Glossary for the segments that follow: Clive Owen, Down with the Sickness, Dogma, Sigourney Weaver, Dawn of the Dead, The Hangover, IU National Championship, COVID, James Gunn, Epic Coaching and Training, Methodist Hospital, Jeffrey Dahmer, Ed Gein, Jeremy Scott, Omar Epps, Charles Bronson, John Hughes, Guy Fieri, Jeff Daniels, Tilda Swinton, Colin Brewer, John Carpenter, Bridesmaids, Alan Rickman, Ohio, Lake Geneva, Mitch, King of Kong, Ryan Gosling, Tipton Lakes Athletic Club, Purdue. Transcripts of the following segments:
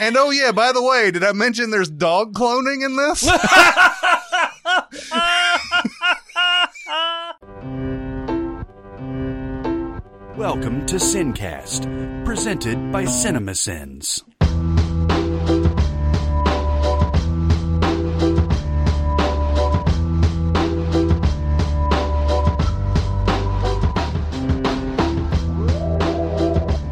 And oh yeah, by the way, did I mention there's dog cloning in this? Welcome to SinCast, presented by CinemaSins.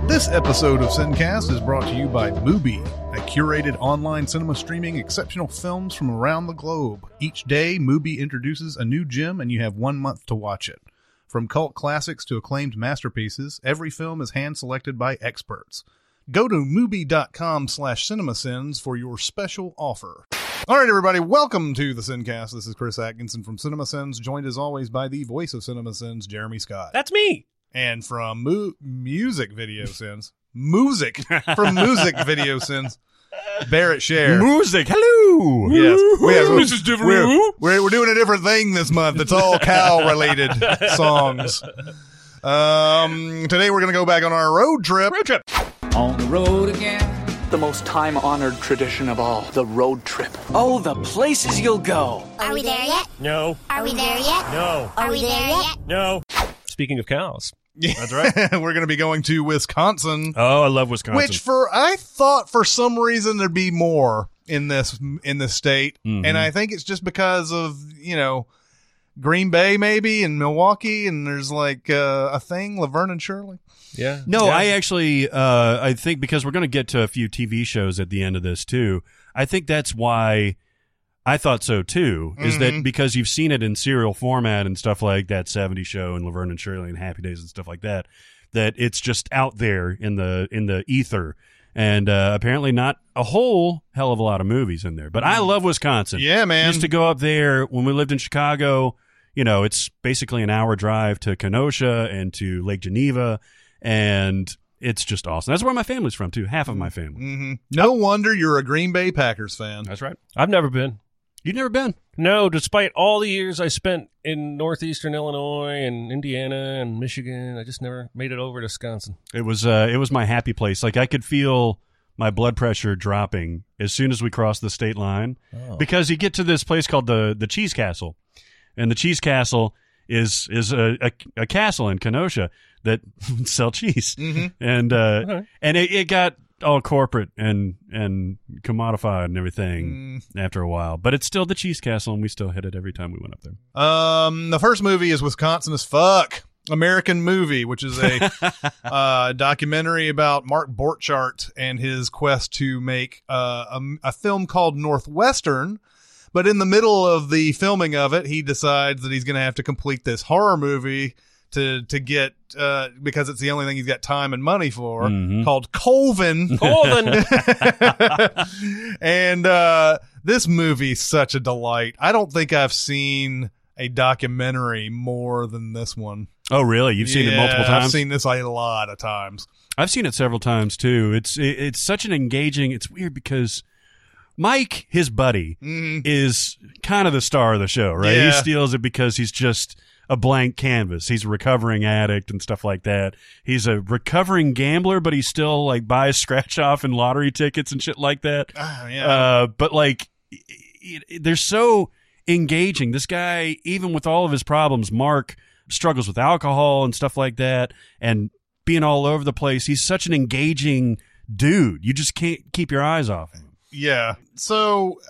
This episode of SinCast is brought to you by Mubi, a curated online cinema streaming exceptional films from around the globe. Each day, Mubi introduces a new gem and you have 1 month to watch it. From cult classics to acclaimed masterpieces, every film is hand-selected by experts. Go to Mubi.com/CinemaSins for your special offer. All right, everybody, welcome to the SinCast. This is Chris Atkinson from CinemaSins, joined as always by the voice of CinemaSins, Jeremy Scott. That's me! And from music video sins, Barrett Sher. Music, hello. Yes, Mrs. Devereux. We're doing a different thing this month. It's all cow-related songs. Today we're gonna go back on our road trip. Road trip. On the road again. The most time-honored tradition of all, the road trip. Oh, the places you'll go. Are we there yet? No. Are we there yet? No. Are we there yet? No. Speaking of cows. That's right. We're going to be going to Wisconsin. Oh, I love Wisconsin. Which I thought for some reason there'd be more in this state. Mm-hmm. And I think it's just because of, you know, Green Bay maybe and Milwaukee, and there's like a thing, Laverne and Shirley. Yeah. No, yeah. I actually I think because we're going to get to a few TV shows at the end of this too. I think that's why I thought so, too, is that because you've seen it in serial format and stuff like that 70s Show and Laverne and Shirley and Happy Days and stuff like that, that it's just out there in the ether. And apparently not a whole hell of a lot of movies in there. But I love Wisconsin. Yeah, man. I used to go up there when we lived in Chicago. You know, it's basically an hour drive to Kenosha and to Lake Geneva. And it's just awesome. That's where my family's from, too. Half of my family. Mm-hmm. No wonder you're a Green Bay Packers fan. That's right. I've never been. You've never been? No, despite all the years I spent in northeastern Illinois and Indiana and Michigan, I just never made it over to Wisconsin. It was my happy place. Like I could feel my blood pressure dropping as soon as we crossed the state line. Oh. Because you get to this place called the Cheese Castle. And the Cheese Castle is a castle in Kenosha that sell cheese. Mm-hmm. And and it got all corporate and commodified and everything after a while, but it's still the Cheese Castle, and we still hit it every time we went up there. The first movie is Wisconsin as Fuck, American Movie, which is a documentary about Mark Borchardt and his quest to make a film called Northwestern. But in the middle of the filming of it, he decides that he's going to have to complete this horror movie to get, because it's the only thing he's got time and money for, called Colvin. Colvin! And this movie's such a delight. I don't think I've seen a documentary more than this one. Oh, really? You've seen it multiple times? I've seen this a lot of times. I've seen it several times, too. It's such an engaging... It's weird because... Mike, his buddy, is kind of the star of the show, right? Yeah. He steals it because he's just a blank canvas. He's a recovering addict and stuff like that. He's a recovering gambler, but he still like buys scratch off and lottery tickets and shit like that. Oh, yeah. But like, they're so engaging. This guy, even with all of his problems, Mark struggles with alcohol and stuff like that, and being all over the place. He's such an engaging dude. You just can't keep your eyes off him. Yeah. So,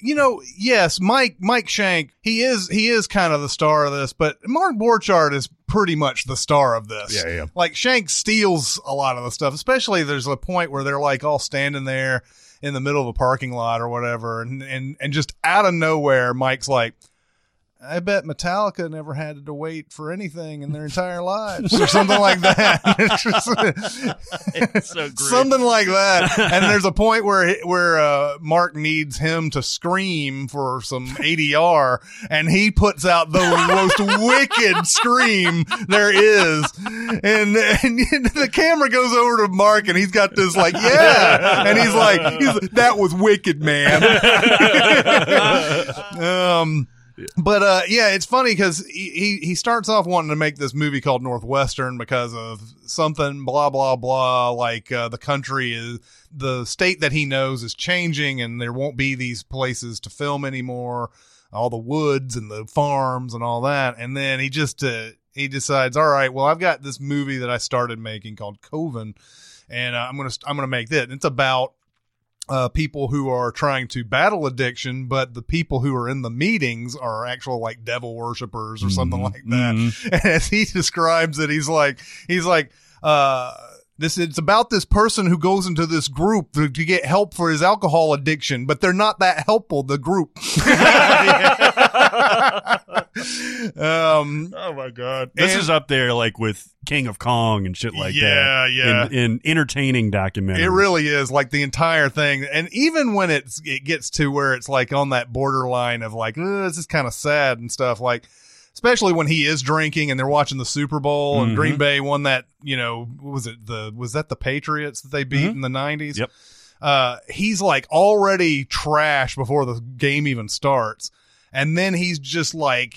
you know, yes, Mike Shank, he is kind of the star of this, but Mark Borchardt is pretty much the star of this. Yeah, yeah. Like Shank steals a lot of the stuff, especially there's a point where they're like all standing there in the middle of a parking lot or whatever. And just out of nowhere, Mike's like, I bet Metallica never had to wait for anything in their entire lives or something like that. It's so great. Something like that. And there's a point where Mark needs him to scream for some ADR, and he puts out the most wicked scream there is. And the camera goes over to Mark, and he's got this like, yeah. And he's like, that was wicked, man. But yeah, it's funny because he starts off wanting to make this movie called Northwestern because of something blah blah blah, like the country is the state that he knows is changing, and there won't be these places to film anymore, all the woods and the farms and all that. And then he decides, all right, well, I've got this movie that I started making called Colvin, and I'm gonna make this. It's about people who are trying to battle addiction, but the people who are in the meetings are actual like devil worshipers or something like that. Mm-hmm. And as he describes it, he's like, it's about this person who goes into this group to get help for his alcohol addiction, but they're not that helpful, the group. Oh my God. This is up there like with King of Kong and shit like that. Yeah, yeah. In entertaining documentaries. It really is, like the entire thing. And even when it gets to where it's like on that borderline of like, this is kind of sad and stuff, like, especially when he is drinking and they're watching the Super Bowl and Green Bay won that, was that the Patriots that they beat in the 90s? Yep. He's like already trash before the game even starts. And then he's just like,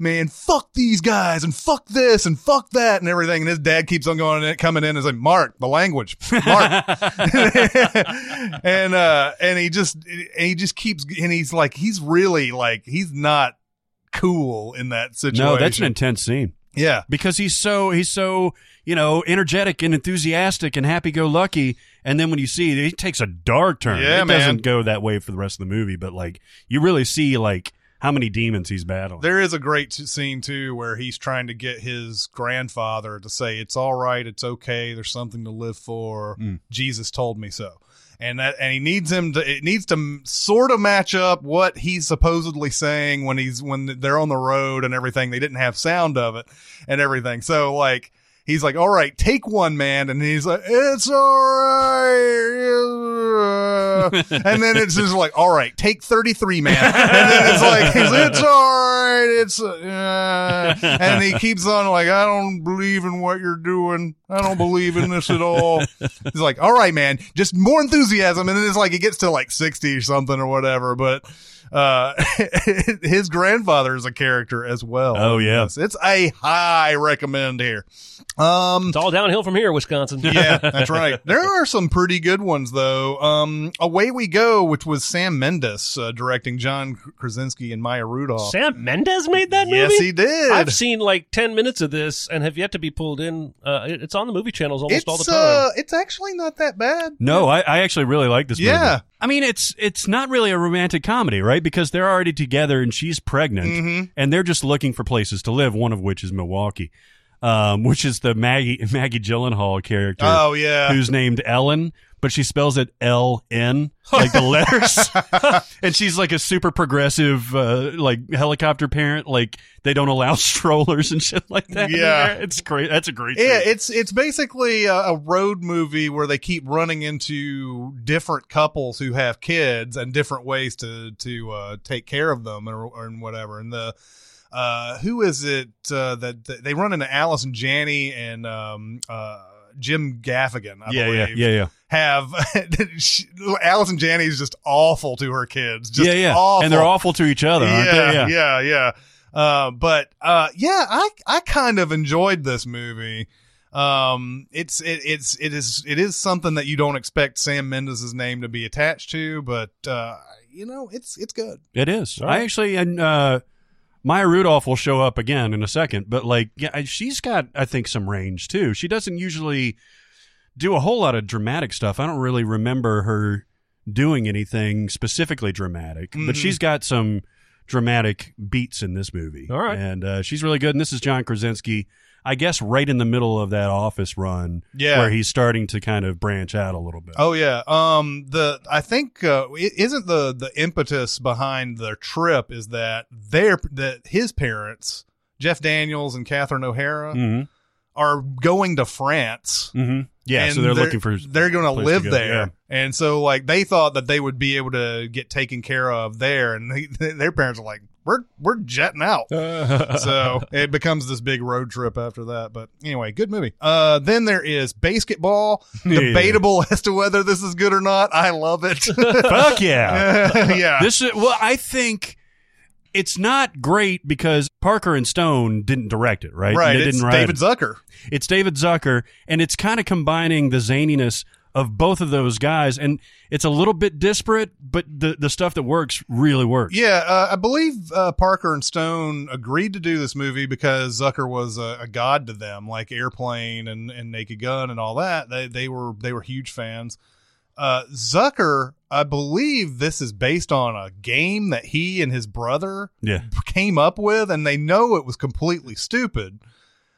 man, fuck these guys and fuck this and fuck that and everything. And his dad keeps on coming in and is like, Mark, the language, Mark. and he's not cool in that situation. No, that's an intense scene. Yeah, because he's so energetic and enthusiastic and happy-go-lucky, and then when you see it, he takes a dark turn. Yeah, it doesn't go that way for the rest of the movie, but like you really see like how many demons he's battling. There is a great scene too where he's trying to get his grandfather to say it's all right, it's okay, there's something to live for. Jesus told me so. And it needs to sort of match up what he's supposedly saying when they're on the road and everything. They didn't have sound of it and everything. So like he's like, all right, take one, man, and he's like, it's all right. And then it's just like, all right, take 33, man. And then it's like, it's all right. And he keeps on like, I don't believe in what you're doing. I don't believe in this at all. He's like, all right, man, just more enthusiasm. And then it's like, it gets to like 60 or something or whatever. But his grandfather is a character as well. Oh, yeah. It's a high recommend here. It's all downhill from here, Wisconsin. Yeah, that's right. There are some pretty good ones, though. Away We Go, which was Sam Mendes directing John Krasinski and Maya Rudolph. Sam Mendes made that movie? Yes, he did. I've seen like 10 minutes of this and have yet to be pulled in. It's on the movie channels all the time. It's actually not that bad. No, I actually really like this movie. Yeah. I mean, it's not really a romantic comedy, right? Because they're already together and she's pregnant and they're just looking for places to live, one of which is Milwaukee. Which is the Maggie Gyllenhaal character. Oh, yeah. Who's named Ellen, but she spells it L-N, like the letters. And she's like a super progressive, like helicopter parent. Like they don't allow strollers and shit like that. Yeah. It's great. That's a great thing. Yeah, it's basically a road movie where they keep running into different couples who have kids and different ways to take care of them or whatever. And who is it that they run into Alice and Janney and Jim Gaffigan, I believe. Yeah. Have Alice and Janney is just awful to her kids. Just awful. And they're awful to each other, aren't they? Yeah. I kind of enjoyed this movie. It is something that you don't expect Sam Mendes' name to be attached to, but it's good. It is. Right. I actually Maya Rudolph will show up again in a second, but like, yeah, she's got, I think, some range too. She doesn't usually do a whole lot of dramatic stuff. I don't really remember her doing anything specifically dramatic, but she's got some dramatic beats in this movie. All right. And she's really good. And this is John Krasinski, I guess, right in the middle of that Office run where he's starting to kind of branch out a little bit. Oh, yeah. I think the impetus behind their trip is that his parents, Jeff Daniels and Catherine O'Hara, are going to France. Yeah, so they're looking for... They're going to live there. Yeah. And so, like, they thought that they would be able to get taken care of there, and their parents are like, we're jetting out. So it becomes this big road trip after that. But anyway, good movie. Then there is Basketball. Debatable as to whether this is good or not. I love it. Fuck yeah. Yeah. I think it's not great because Parker and Stone didn't direct it, right? Right. It's David Zucker. It's David Zucker, and it's kind of combining the zaniness of both of those guys, and it's a little bit disparate, but the stuff that works really works. Yeah, I believe Parker and Stone agreed to do this movie because Zucker was a god to them, like Airplane and Naked Gun and all that. They were huge fans. Zucker, I believe this is based on a game that he and his brother came up with, and they know it was completely stupid,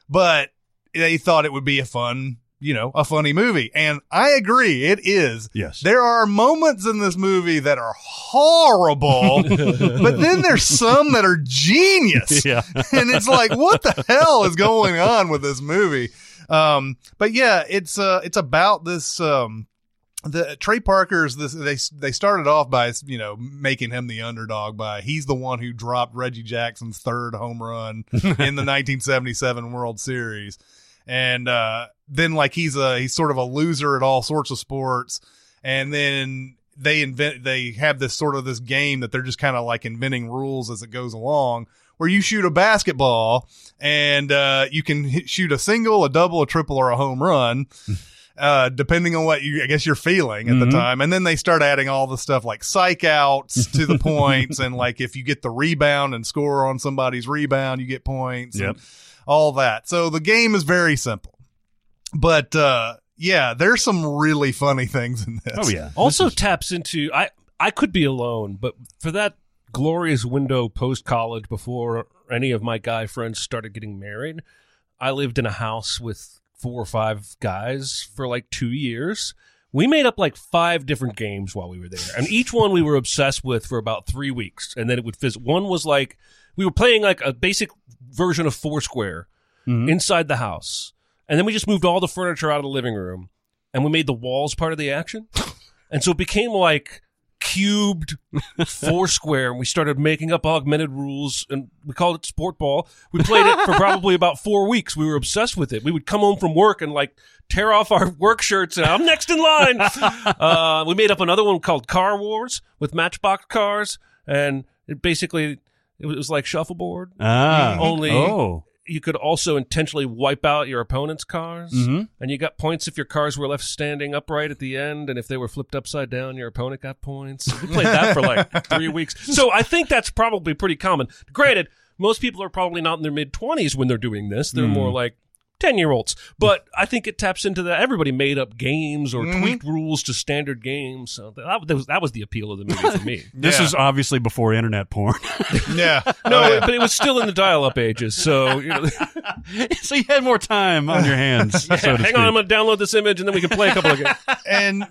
but they thought it would be a funny movie. And I agree, it is. Yes. There are moments in this movie that are horrible, but then there's some that are genius. Yeah. And it's like, what the hell is going on with this movie? But yeah, it's about this, the Trey Parker's this, they started off by, making him the underdog by he's the one who dropped Reggie Jackson's third home run in the 1977 World Series. And then he's sort of a loser at all sorts of sports, and then they have this sort of this game that they're just kind of like inventing rules as it goes along, where you shoot a basketball and you can shoot a single, a double, a triple, or a home run, depending on what you're feeling at the time. And then they start adding all the stuff like psych outs to the points, and like if you get the rebound and score on somebody's rebound, you get points. Yep. And all that. So the game is very simple, but there's some really funny things in this. Oh yeah. Also taps into I could be alone, but for that glorious window post college before any of my guy friends started getting married, I lived in a house with 4 or 5 guys for like 2 years. We made up like 5 different games while we were there, and each one we were obsessed with for about 3 weeks, and then it would fizz. One was like, we were playing like a basic version of Foursquare inside the house. And then we just moved all the furniture out of the living room, and we made the walls part of the action. And so it became like cubed Foursquare, and we started making up augmented rules, and we called it Sport Ball. We played it for probably about 4 weeks. We were obsessed with it. We would come home from work and like tear off our work shirts and I'm next in line. We made up another one called Car Wars with Matchbox cars, and it basically... it was like shuffleboard. You could also intentionally wipe out your opponent's cars, and you got points if your cars were left standing upright at the end, and if they were flipped upside down, your opponent got points. We played that for like 3 weeks. So I think that's probably pretty common. Granted, most people are probably not in their mid-20s when they're doing this. They're more like 10-year-olds. But I think it taps into that. Everybody made up games or tweaked rules to standard games. So that was the appeal of the movie for me. This is obviously before internet porn. But it was still in the dial-up ages. So so you had more time on your hands. Hang on, I'm going to download this image, and then we can play a couple of games. And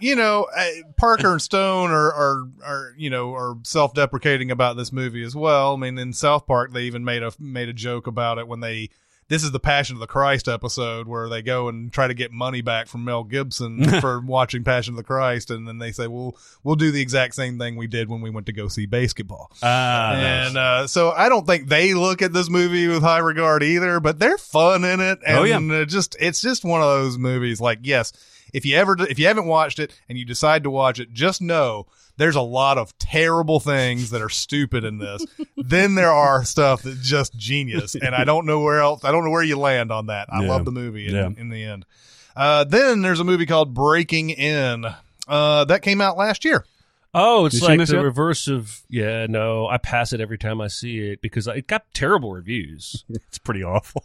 Parker and Stone are self-deprecating about this movie as well. I mean, in South Park, they even made a joke about it when they. This is the Passion of the Christ episode where they go and try to get money back from Mel Gibson for watching Passion of the Christ. And then they say, well, we'll do the exact same thing we did when we went to go see Basketball. So I don't think they look at this movie with high regard either, but they're fun in it. And it's just one of those movies like, yes, if you haven't watched it and you decide to watch it, just know there's a lot of terrible things that are stupid in this. Then there are stuff that's just genius, and I don't know where else. I don't know where you land on that. I love the movie in the end. Then there's a movie called Breaking In that came out last year. Oh, it's like the reverse of I pass it every time I see it because it got terrible reviews. It's pretty awful.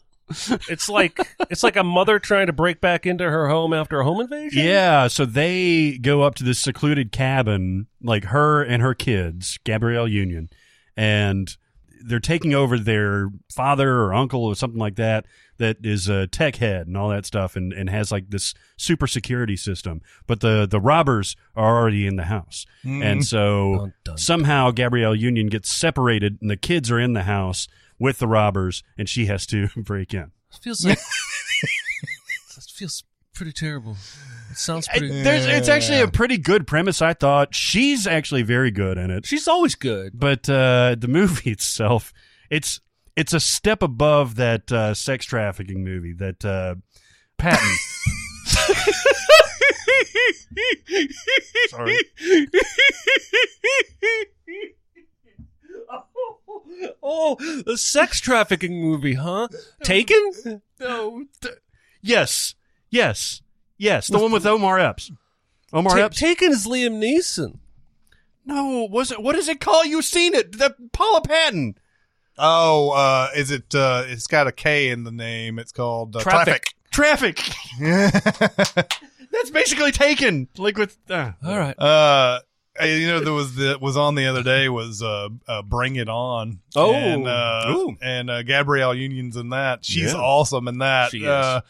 It's like a mother trying to break back into her home after a home invasion. Yeah, so they go up to this secluded cabin, like her and her kids, Gabrielle Union, and they're taking over their father or uncle or something like that that is a tech head and all that stuff, and has like this super security system. But the robbers are already in the house, and so somehow Gabrielle Union gets separated, and the kids are in the house with the robbers, and she has to break in. It feels pretty terrible. It sounds pretty... It's actually a pretty good premise, I thought. She's actually very good in it. She's always good. But the movie itself, it's a step above that sex trafficking movie, that Patton... Sorry. Oh, the sex trafficking movie, huh? Taken? No. Yes. The one with Omar Epps. Omar Epps. Taken as Liam Neeson. No, was it? What is it called? You've seen it. The Paula Patton. Oh, is it? It's got a K in the name. It's called Traffic. That's basically Taken. Like with all right. You know, there was on the other day was Bring It On. Oh, and Gabrielle Union's in that. She's awesome in that. She is.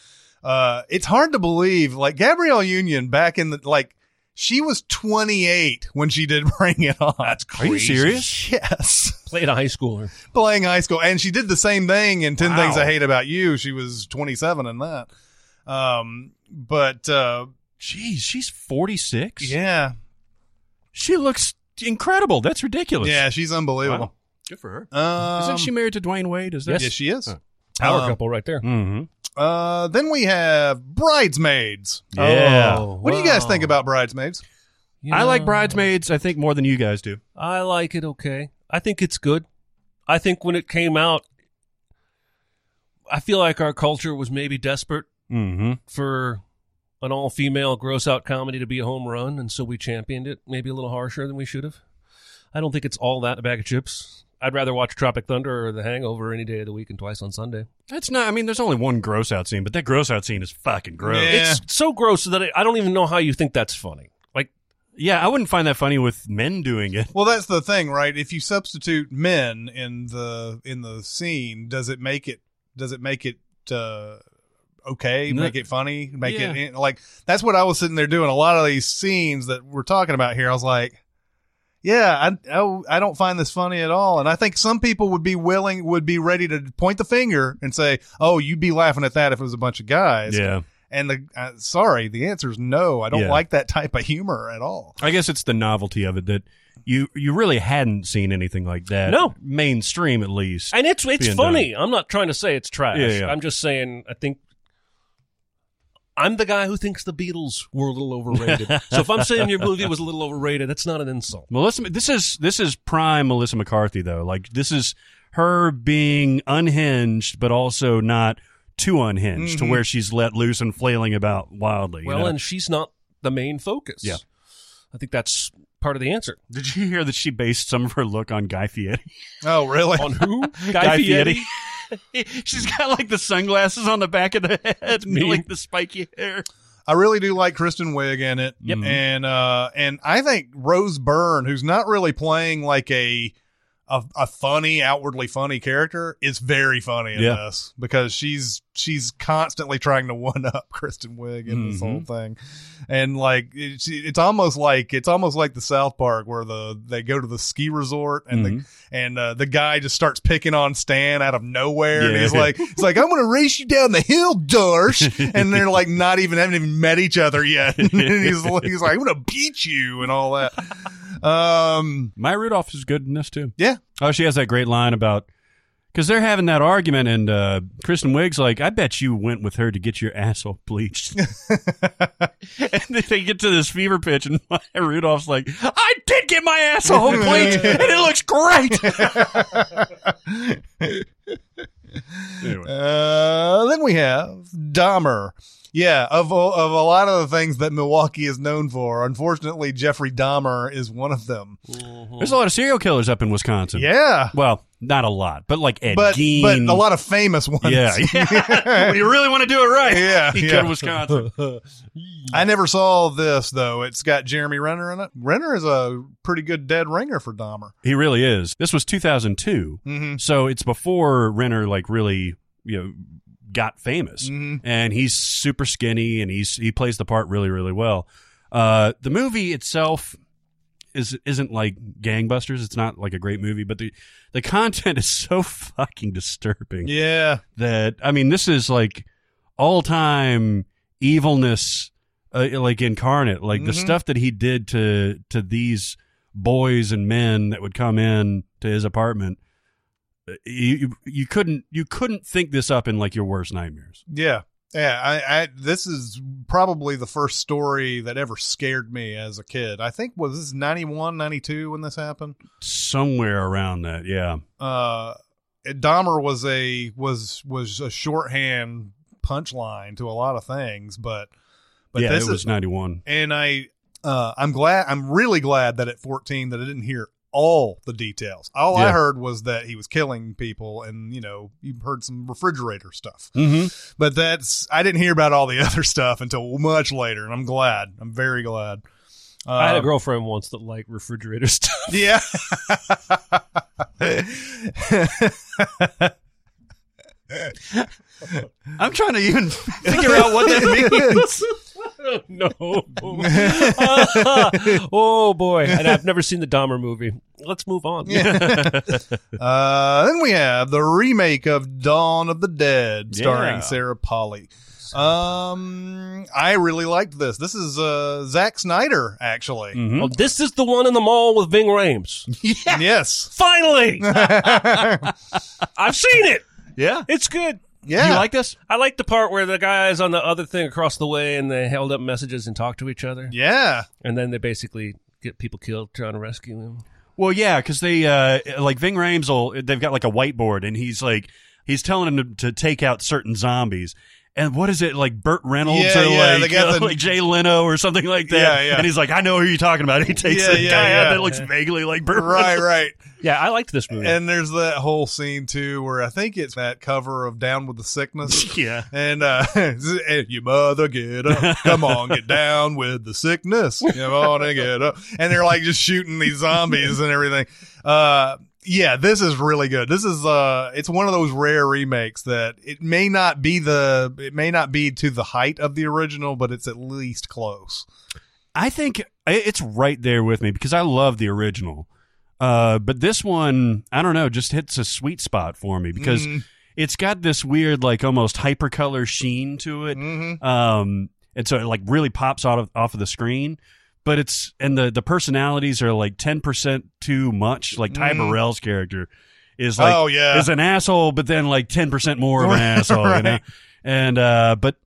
It's hard to believe. Like Gabrielle Union back in the like. She was 28 when she did Bring It On. That's crazy. Are you serious? Yes. Played a high schooler. Playing high school. And she did the same thing in 10 Things I Hate About You. She was 27 in that. Geez, she's 46? Yeah. She looks incredible. That's ridiculous. Yeah, she's unbelievable. Wow. Good for her. Isn't she married to Dwayne Wade? Is that? Yes, she is. Huh. Our couple right there. Mm-hmm. Then we have Bridesmaids. Yeah. Oh, what do you guys think about Bridesmaids? You know, I like Bridesmaids, I think, more than you guys do. I like it okay. I think it's good. I think when it came out, I feel like our culture was maybe desperate for an all-female gross-out comedy to be a home run, and so we championed it maybe a little harsher than we should have. I don't think it's all that a bag of chips. I'd rather watch Tropic Thunder or The Hangover any day of the week and twice on Sunday. That's not, I mean, there's only one gross out scene, but that gross out scene is fucking gross. Yeah. It's so gross that I don't even know how you think that's funny. Like, yeah, I wouldn't find that funny with men doing it. Well, that's the thing, right? If you substitute men in the scene, does it make it okay? No. Make it funny? Make it like, that's what I was sitting there doing. A lot of these scenes that we're talking about here, I was like, yeah, I don't find this funny at all. And I think some people would be ready to point the finger and say, oh, you'd be laughing at that if it was a bunch of guys. Yeah. And the answer is no. I don't like that type of humor at all. I guess it's the novelty of it that you really hadn't seen anything like that. No. Mainstream, at least. And it's funny. Done. I'm not trying to say it's trash. Yeah. I'm just saying I think I'm the guy who thinks the Beatles were a little overrated. So if I'm saying your movie was a little overrated, that's not an insult. Melissa, this is prime Melissa McCarthy, though. Like, this is her being unhinged, but also not too unhinged to where she's let loose and flailing about wildly. Well, you know? And she's not the main focus. Yeah. I think that's part of the answer. Did you hear that she based some of her look on Guy Fieri? Oh, really? On who? Guy Fieri. She's got like the sunglasses on the back of the head, and like the spiky hair. I really do like Kristen Wiig in it, and I think Rose Byrne, who's not really playing like a funny, outwardly funny character, is very funny in this because she's constantly trying to one up Kristen Wiig in this whole thing, and like it's almost like the South Park where they go to the ski resort and the guy just starts picking on Stan out of nowhere and he's like, it's like, I'm gonna race you down the hill, Darsh, and they're like haven't even met each other yet, and he's like, I'm gonna beat you and all that. Maya Rudolph is good in this too. Yeah. Oh, she has that great line about, because they're having that argument, and Kristen Wiig's like, I bet you went with her to get your asshole bleached. And then they get to this fever pitch, and Maya Rudolph's like, I did get my asshole bleached, and it looks great. Anyway. Then we have Dahmer. Yeah, of a lot of the things that Milwaukee is known for, unfortunately, Jeffrey Dahmer is one of them. Mm-hmm. There's a lot of serial killers up in Wisconsin. Yeah. Well, not a lot, but like Ed Gein. But a lot of famous ones. Yeah. When you really want to do it right. Yeah. He killed Wisconsin. I never saw this, though. It's got Jeremy Renner in it. Renner is a pretty good dead ringer for Dahmer. He really is. This was 2002, so it's before Renner, like, really, you know, got famous, and he's super skinny, and he plays the part really, really well. The movie itself isn't like gangbusters. It's not like a great movie, but the content is so fucking disturbing. Yeah, that, I mean, this is like all time evilness, like incarnate. Like the stuff that he did to these boys and men that would come in to his apartment. You couldn't think this up in like your worst nightmares. Yeah. I this is probably the first story that ever scared me as a kid. I think was this 91, 92 when this happened, somewhere around that. Yeah. Dahmer was a shorthand punchline to a lot of things, but yeah, this was 91, and I. I'm really glad that at 14 that I didn't hear all the details. All I heard was that he was killing people, and you know, you heard some refrigerator stuff. Mm-hmm. But I didn't hear about all the other stuff until much later, and I'm glad. I'm very glad. I had a girlfriend once that liked refrigerator stuff. Yeah. I'm trying to even figure out what that means. No. Oh, boy. And I've never seen the Dahmer movie. Let's move on. Then we have the remake of Dawn of the Dead starring Sarah Polley. I really liked this. This is Zack Snyder, actually. Mm-hmm. Oh, this is the one in the mall with Ving Rhames. Yes. Yes. Finally. I've seen it. Yeah. It's good. Yeah. You like this? I like the part where the guys on the other thing across the way and they held up messages and talked to each other. Yeah. And then they basically get people killed trying to rescue them. Well, yeah, because they, like Ving Rhames, they've got like a whiteboard and he's telling them to take out certain zombies. And what is it, like Burt Reynolds or Jay Leno or something like that? Yeah, yeah. And he's like, I know who you're talking about. He takes the guy out that looks vaguely like Burt Reynolds. Right. Yeah, I liked this movie. And there's that whole scene, too, where I think it's that cover of Down with the Sickness. Yeah. And you mother get up. Come on, get down with the sickness. Come on and get up. And they're like just shooting these zombies and everything. Yeah, this is really good. This is it's one of those rare remakes that it may not be to the height of the original, but it's at least close. I think it's right there with me because I love the original. But this one, I don't know, just hits a sweet spot for me because it's got this weird like almost hypercolor sheen to it. Mm-hmm. And so it like really pops off of the screen. But it's, and the personalities are like 10% too much. Like Ty Burrell's character is like, is an asshole, but then like 10% more of an asshole. Right. You know? And, but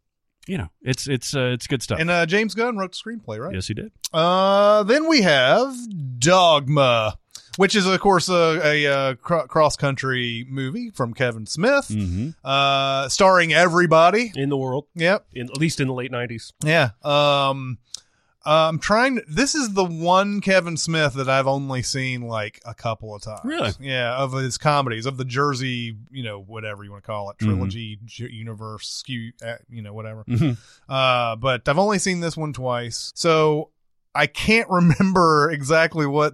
you know, it's good stuff. And, James Gunn wrote the screenplay, right? Yes, he did. Then we have Dogma, which is, of course, a cross-country movie from Kevin Smith, starring everybody in the world. Yep. At least in the late 90s. Yeah. This is the one Kevin Smith that I've only seen like a couple of times. Really? Yeah, of his comedies, of the Jersey, you know, whatever you want to call it, trilogy, universe, skew, you know, whatever. Mm-hmm. But I've only seen this one twice, so I can't remember exactly what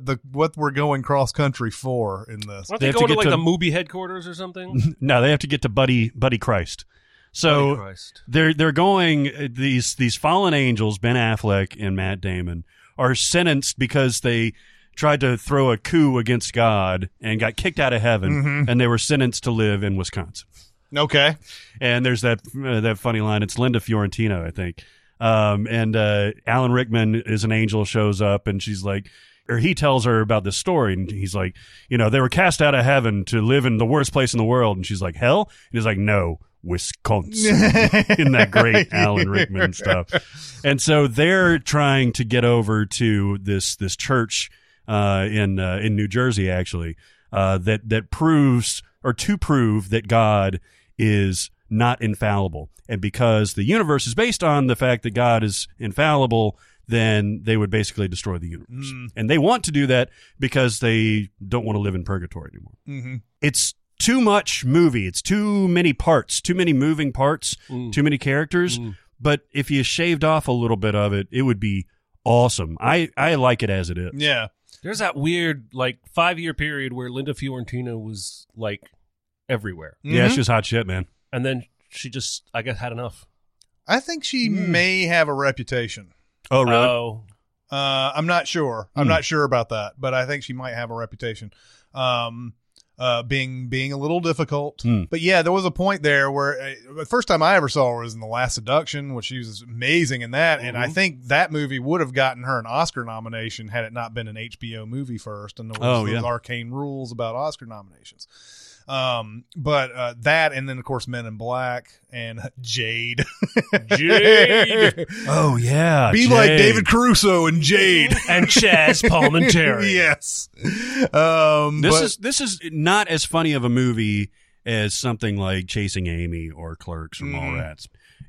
we're going cross country for in this. Aren't they going to the Mubi headquarters or something? No, they have to get to Buddy Christ. So they're going, these fallen angels, Ben Affleck and Matt Damon, are sentenced because they tried to throw a coup against God and got kicked out of heaven, and they were sentenced to live in Wisconsin. Okay. And there's that funny line. It's Linda Fiorentino, I think. And Alan Rickman is an angel, shows up, and she's like, or he tells her about this story, and he's like, you know, they were cast out of heaven to live in the worst place in the world. And she's like, hell? And he's like, no. Wisconsin, in that great Alan Rickman stuff. And so they're trying to get over to this church in New Jersey, actually, to prove that God is not infallible. And because the universe is based on the fact that God is infallible, then they would basically destroy the universe. And they want to do that because they don't want to live in purgatory anymore. It's too much movie. It's too many parts, too many moving parts, too many characters. But if you shaved off a little bit of it, it would be awesome. I like it as it is. Yeah. There's that weird, like, 5-year period where Linda Fiorentino was, like, everywhere. Mm-hmm. Yeah, she was hot shit, man. And then she just, I guess, had enough. I think she may have a reputation. Oh, really? I'm not sure. I'm not sure about that, but I think she might have a reputation. Being a little difficult, but yeah, there was a point there where the first time I ever saw her was in The Last Seduction, which she was amazing in that, and I think that movie would have gotten her an Oscar nomination had it not been an HBO movie first, and there was those arcane rules about Oscar nominations. But that, and then of course Men in Black and Jade. Oh yeah, be Jade. Like David Caruso and Jade and Chaz Palminteri. Yes. This is not as funny of a movie as something like Chasing Amy or Clerks or Mallrats.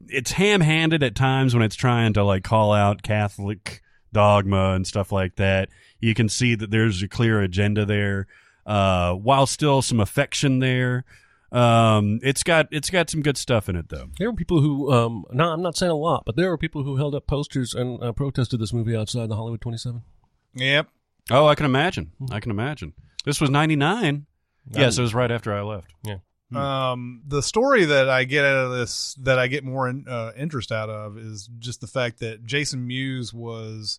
It's ham-handed at times when it's trying to like call out Catholic Dogma and stuff like that. You can see that there's a clear agenda there, while still some affection there. It's got some good stuff in it, though. There were people who, I'm not saying a lot, but there were people who held up posters and protested this movie outside the Hollywood 27. Yep. Oh, I can imagine. This was 99. Yes, it was right after I left. Yeah. The story that I get out of this, that I get more interest out of, is just the fact that Jason Mewes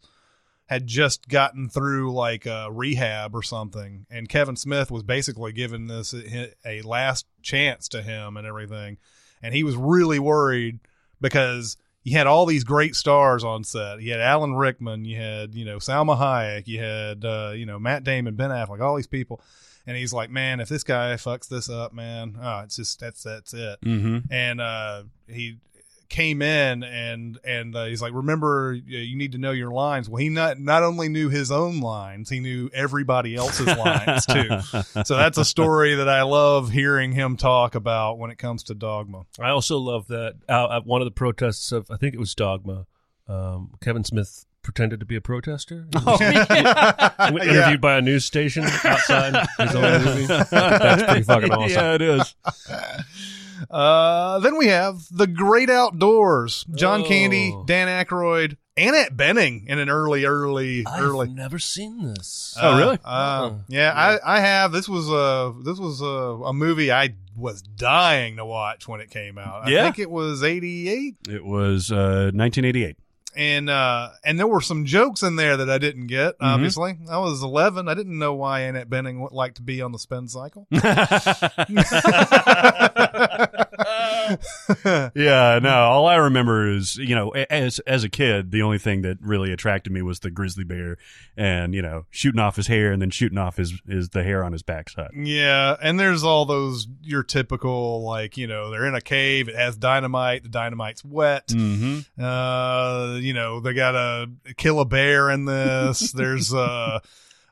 had just gotten through like a rehab or something, and Kevin Smith was basically giving this a last chance to him and everything, and he was really worried because you had all these great stars on set. You had Alan Rickman, you had Salma Hayek, you had Matt Damon, Ben Affleck, all these people. And he's like, man, if this guy fucks this up, man, it's just that's it. Mm-hmm. And he came in and he's like, remember, you need to know your lines. Well, he not only knew his own lines, he knew everybody else's lines too. So that's a story that I love hearing him talk about when it comes to Dogma. I also love that at one of the protests of, I think it was Dogma, Kevin Smith pretended to be a protester. Interviewed by a news station outside his own movie. That's pretty fucking awesome. Yeah, it is. Then we have The Great Outdoors. John Candy, Dan Aykroyd, Annette Bening in an early. I've never seen this. Oh, really? Yeah, I have. This was a movie I was dying to watch when it came out. I think it was 88. It was 1988. And there were some jokes in there that I didn't get, obviously. Mm-hmm. I was 11. I didn't know why Annette Bening would like to be on the spin cycle. Yeah, no, all I remember is, as a kid, the only thing that really attracted me was the grizzly bear and, shooting off his hair and then shooting off the hair on his backside. Yeah, and there's all those, your typical, they're in a cave, it has dynamite, the dynamite's wet, mm-hmm. They gotta kill a bear in this. There's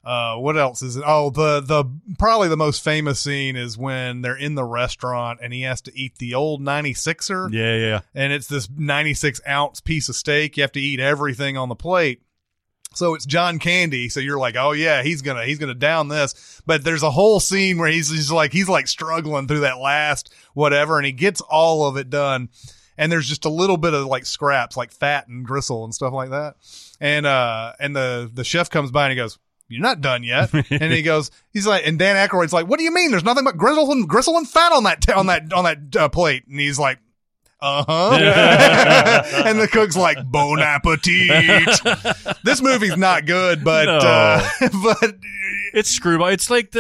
what else is it? Oh, the probably the most famous scene is when they're in the restaurant and he has to eat the old 96er. Yeah. And it's this 96-ounce piece of steak. You have to eat everything on the plate. So it's John Candy. So you're like, oh yeah, he's gonna down this. But there's a whole scene where he's like struggling through that last whatever, and he gets all of it done. And there's just a little bit of scraps, fat and gristle and stuff like that. And the chef comes by and he goes, "You're not done yet." And he goes, and Dan Aykroyd's like, "What do you mean? There's nothing but gristle and fat on that plate." And he's like, "Uh-huh." And the cook's like, "Bon appetit." This movie's not good, but but it's screwball. It's like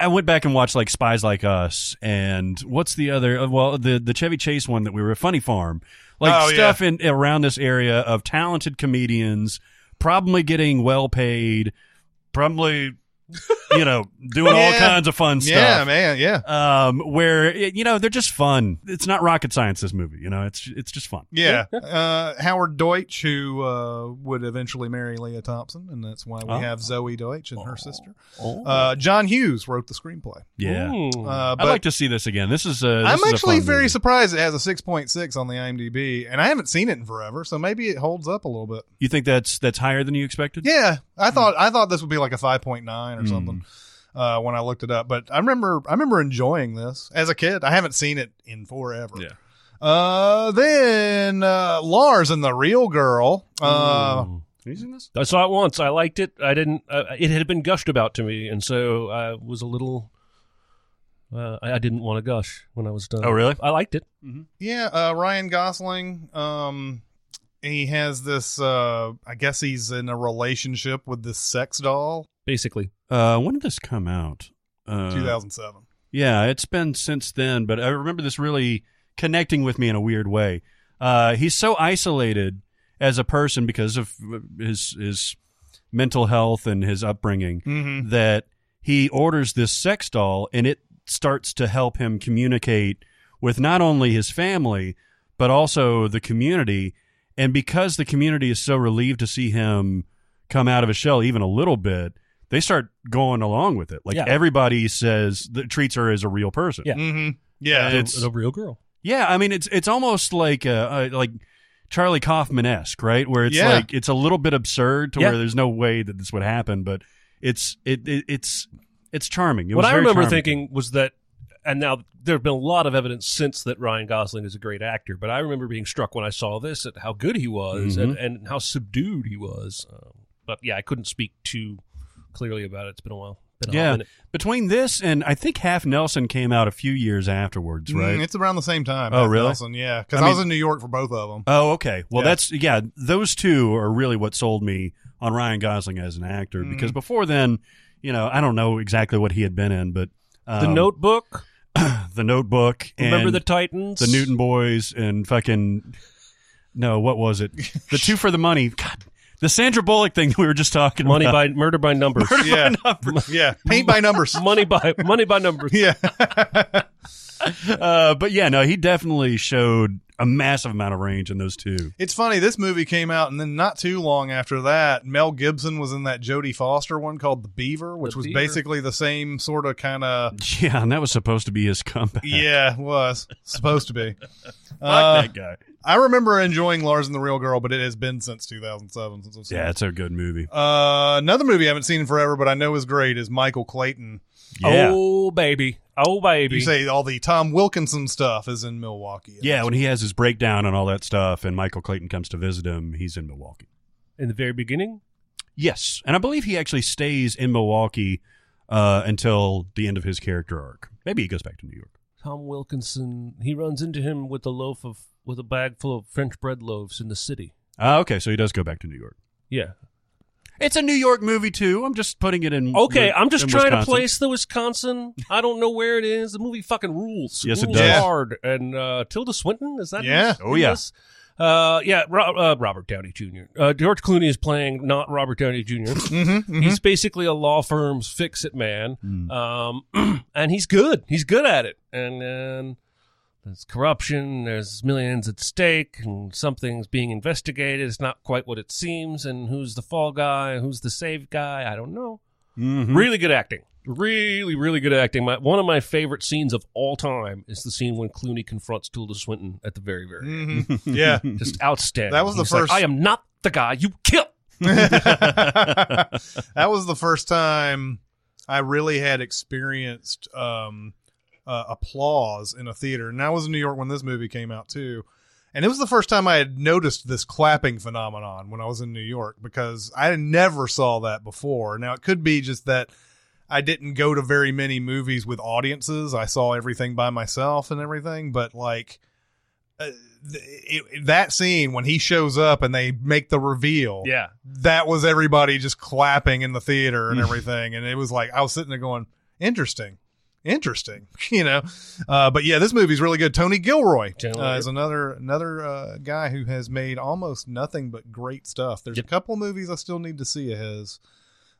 I went back and watched Spies Like Us and what's the other? Well, the Chevy Chase one that we were, Funny Farm, stuff in around this area of talented comedians, probably getting well paid, probably doing all kinds of fun stuff. Yeah, man. Yeah. Where they're just fun. It's not rocket science. This movie, it's just fun. Yeah. Howard Deutsch, who would eventually marry Leah Thompson, and that's why we have Zoe Deutsch and her sister. John Hughes wrote the screenplay. Yeah. But I'd like to see this again. I'm actually very surprised it has a 6.6 on the IMDb, and I haven't seen it in forever, so maybe it holds up a little bit. You think that's higher than you expected? Yeah, I thought this would be like a 5.9 or something. When I looked it up, but I remember enjoying this as a kid. I haven't seen it in forever. Yeah. Then Lars and the Real Girl. He's in this? I saw it once. I liked it. I didn't. It had been gushed about to me, and so I was a little. I didn't want to gush when I was done. Oh, really? I liked it. Mm-hmm. Yeah. Ryan Gosling. He has this. I guess he's in a relationship with this sex doll. Basically. When did this come out? 2007. Yeah, it's been since then, but I remember this really connecting with me in a weird way. He's so isolated as a person because of his mental health and his upbringing, mm-hmm. that he orders this sex doll, and it starts to help him communicate with not only his family, but also the community. And because the community is so relieved to see him come out of his shell even a little bit, they start going along with it. Everybody says that treats her as a real person. Yeah, mm-hmm. Yeah, it's a real girl. Yeah, I mean it's almost like Charlie Kaufman-esque, right? Where it's like, it's a little bit absurd to where there's no way that this would happen, but it's charming. It was very charming. Thinking was that, and now there have been a lot of evidence since that Ryan Gosling is a great actor, but I remember being struck when I saw this at how good he was and how subdued he was. But yeah, I couldn't speak too clearly about it. It's been a while. Yeah, between this and I think Half Nelson came out a few years afterwards, right? It's around the same time. Oh, Half really? Nelson, yeah, because I was in New York for both of them. Oh, okay. Well, that's those two are really what sold me on Ryan Gosling as an actor because before then, you know, I don't know exactly what he had been in, but The Notebook, The Notebook, remember and the Titans, The Newton Boys, and fucking what was it? The Two for the Money. God. The Sandra Bullock thing that we were just talking about. Murder by Numbers. Murder by Numbers. Yeah. Paint by Numbers. Money by Numbers. Yeah. But yeah, no, he definitely showed a massive amount of range in those two. It's funny, this movie came out, and then not too long after that, Mel Gibson was in that Jodie Foster one called The Beaver, which was basically the same sort of kind of... Yeah, and that was supposed to be his comeback. Yeah, it was. Supposed to be. Like that guy. I remember enjoying Lars and the Real Girl, but it has been since 2007. Since I've seen it. It's a good movie. Another movie I haven't seen in forever, but I know is great, is Michael Clayton. Yeah. Oh, baby. Oh, baby. You say all the Tom Wilkinson stuff is in Milwaukee. Yeah, when he has his breakdown and all that stuff, and Michael Clayton comes to visit him, he's in Milwaukee. In the very beginning? Yes. And I believe he actually stays in Milwaukee until the end of his character arc. Maybe he goes back to New York. Tom Wilkinson, he runs into him with a bag full of French bread loaves in the city. Okay, so he does go back to New York. Yeah. It's a New York movie, too. I'm just putting it in. Okay, I'm just trying to place the Wisconsin. I don't know where it is. The movie fucking rules. Yes, it does. Hard. And Tilda Swinton, is that? Yeah. Oh, yes. Yeah. Robert Downey Jr. George Clooney is playing not Robert Downey Jr. He's basically a law firm's fix-it man. And he's good. He's good at it. And then... There's corruption, there's millions at stake, and something's being investigated. It's not quite what it seems, and who's the fall guy, who's the save guy, I don't know. Really good acting. Really, really good acting. One of my favorite scenes of all time is the scene when Clooney confronts Tilda Swinton at the very, very end. Yeah. Just outstanding. That was the first... Like, I am not the guy you killed. That was the first time I really had experienced... applause in a theater, and I was in New York when this movie came out too, and it was the first time I had noticed this clapping phenomenon when I was in New York, because I never saw that before. Now it could be just that I didn't go to very many movies with audiences. I saw everything by myself and everything, but like that scene when he shows up and they make the reveal, that was everybody just clapping in the theater and everything, and it was like I was sitting there going, interesting, you know, but yeah, this movie's really good. Tony Gilroy is another guy who has made almost nothing but great stuff. There's a couple movies I still need to see of his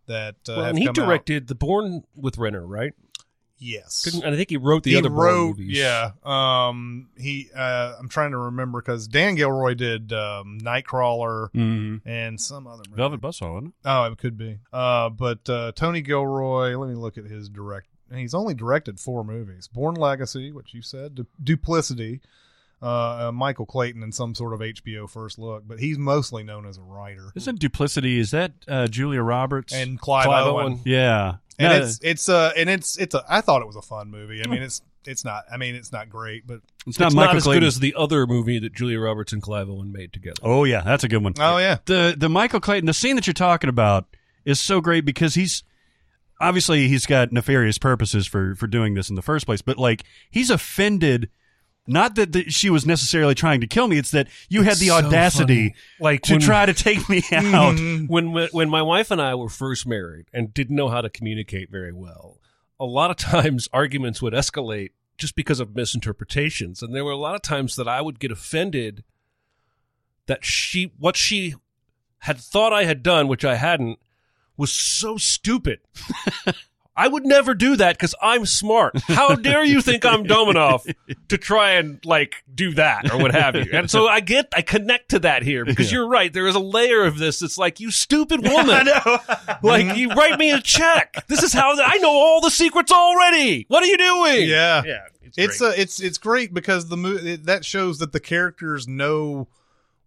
that and he directed out. The Born with Renner, right? Yes, and I think he wrote Born movies. Yeah, he I'm trying to remember because Dan Gilroy did Nightcrawler and some other movie. Velvet Buzzsaw, wasn't it? Oh, it could be. But Tony Gilroy, let me look at his director. And he's only directed 4 movies. Bourne Legacy, which you said, Duplicity, Michael Clayton, and some sort of HBO first look. But he's mostly known as a writer. Isn't Duplicity, is that Julia Roberts? And Clive Owen. Yeah. And I thought it was a fun movie. I mean, it's not great, but it's not as good as the other movie that Julia Roberts and Clive Owen made together. Oh, yeah. That's a good one. Oh, yeah. The Michael Clayton, the scene that you're talking about is so great because obviously, he's got nefarious purposes for doing this in the first place, but like he's offended. Not that she was necessarily trying to kill me; it's that had the audacity, try to take me out. When my wife and I were first married and didn't know how to communicate very well, a lot of times arguments would escalate just because of misinterpretations, and there were a lot of times that I would get offended that what she had thought I had done, which I hadn't. Was so stupid. I would never do that because I'm smart. How dare you think I'm dumb enough to try and do that or what have you? And so I connect to that here because you're right. There is a layer of this. It's like, you stupid woman. I know. You write me a check. This is how I know all the secrets already. What are you doing? Yeah. Yeah. It's great because that shows that the characters know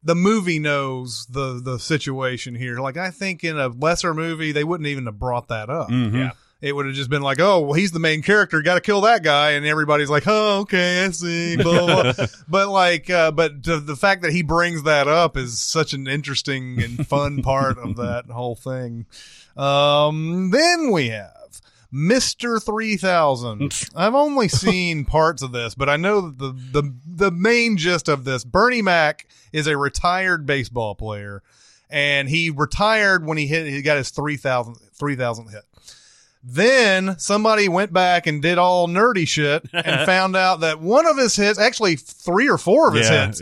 the movie knows the situation here. Like, I think in a lesser movie, they wouldn't even have brought that up. Mm-hmm. Yeah. It would have just been like, oh, well, he's the main character, got to kill that guy, and everybody's like, oh, okay, I see. Blah, blah. But like, but the fact that he brings that up is such an interesting and fun part of that whole thing. Then we have Mr. 3000. I've only seen parts of this, but I know the main gist of this. Bernie Mac is a retired baseball player, and he retired when he got his 3000th hit. Then somebody went back and did all nerdy shit and found out that one of his hits, actually 3 or 4 of his hits,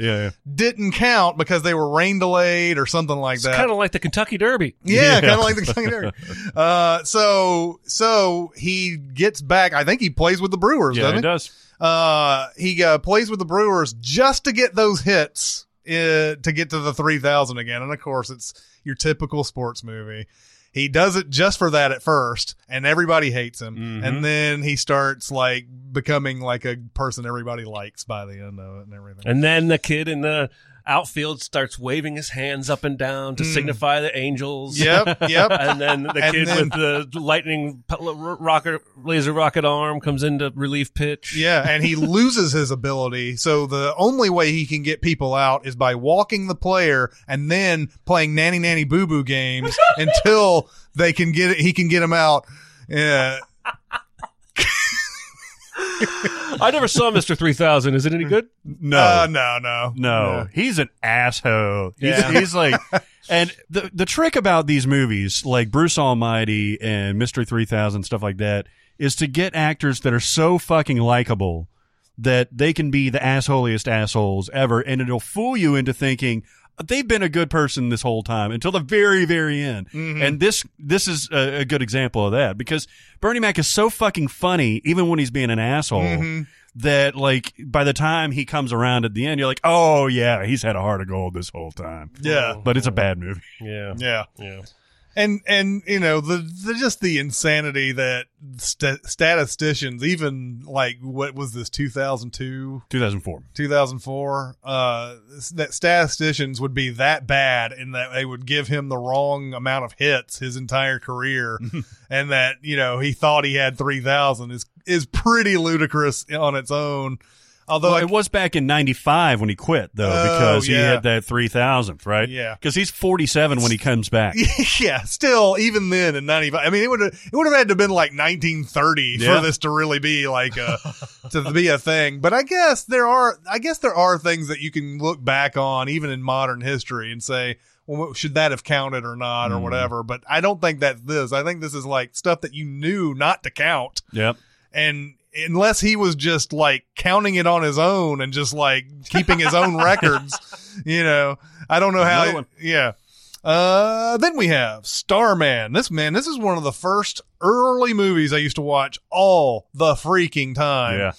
didn't count because they were rain delayed or something like that. It's kind of like the Kentucky Derby. Yeah, kind of like the Kentucky Derby. So he gets back. I think he plays with the Brewers, doesn't he? Yeah, he does. He plays with the Brewers just to get those hits to get to the 3,000 again. And, of course, it's your typical sports movie. He does it just for that at first, and everybody hates him. Mm-hmm. And then he starts like becoming like a person everybody likes by the end of it and everything. And then the kid in the outfield starts waving his hands up and down to signify the Angels. Yep. And then the kid with the lightning laser rocket arm comes into relief pitch. Yeah, and he loses his ability. So the only way he can get people out is by walking the player and then playing nanny nanny boo boo games until they can get it. He can get him out. Yeah. I never saw Mr. 3000. Is it any good? No. No. He's an asshole. He's like, and the trick about these movies, like Bruce Almighty and Mr. 3000, stuff like that, is to get actors that are so fucking likable that they can be the assholiest assholes ever, and it'll fool you into thinking they've been a good person this whole time until the very, very end. Mm-hmm. And this is a good example of that, because Bernie Mac is so fucking funny, even when he's being an asshole, that like by the time he comes around at the end, you're like, oh yeah, he's had a heart of gold this whole time. Yeah. But it's a bad movie. Yeah. And you know, the just the insanity that statisticians, even like what was this, 2004, that statisticians would be that bad in that they would give him the wrong amount of hits his entire career, and that, you know, he thought he had 3,000 is pretty ludicrous on its own. Although it was back in 95 when he quit, though, because he had that 3,000th, right? Yeah. Because he's 47 when he comes back. Yeah, still, even then in 95. I mean, it would have had to have been like 1930 for this to really be like to be a thing. But I guess there are things that you can look back on even in modern history and say, well, should that have counted or not, or whatever? But I don't think that's this. I think this is like stuff that you knew not to count. Yep. And unless he was just like counting it on his own and just like keeping his own records, you know, I don't know how. Yeah. Then we have Starman. This is one of the first early movies I used to watch all the freaking time. Yeah.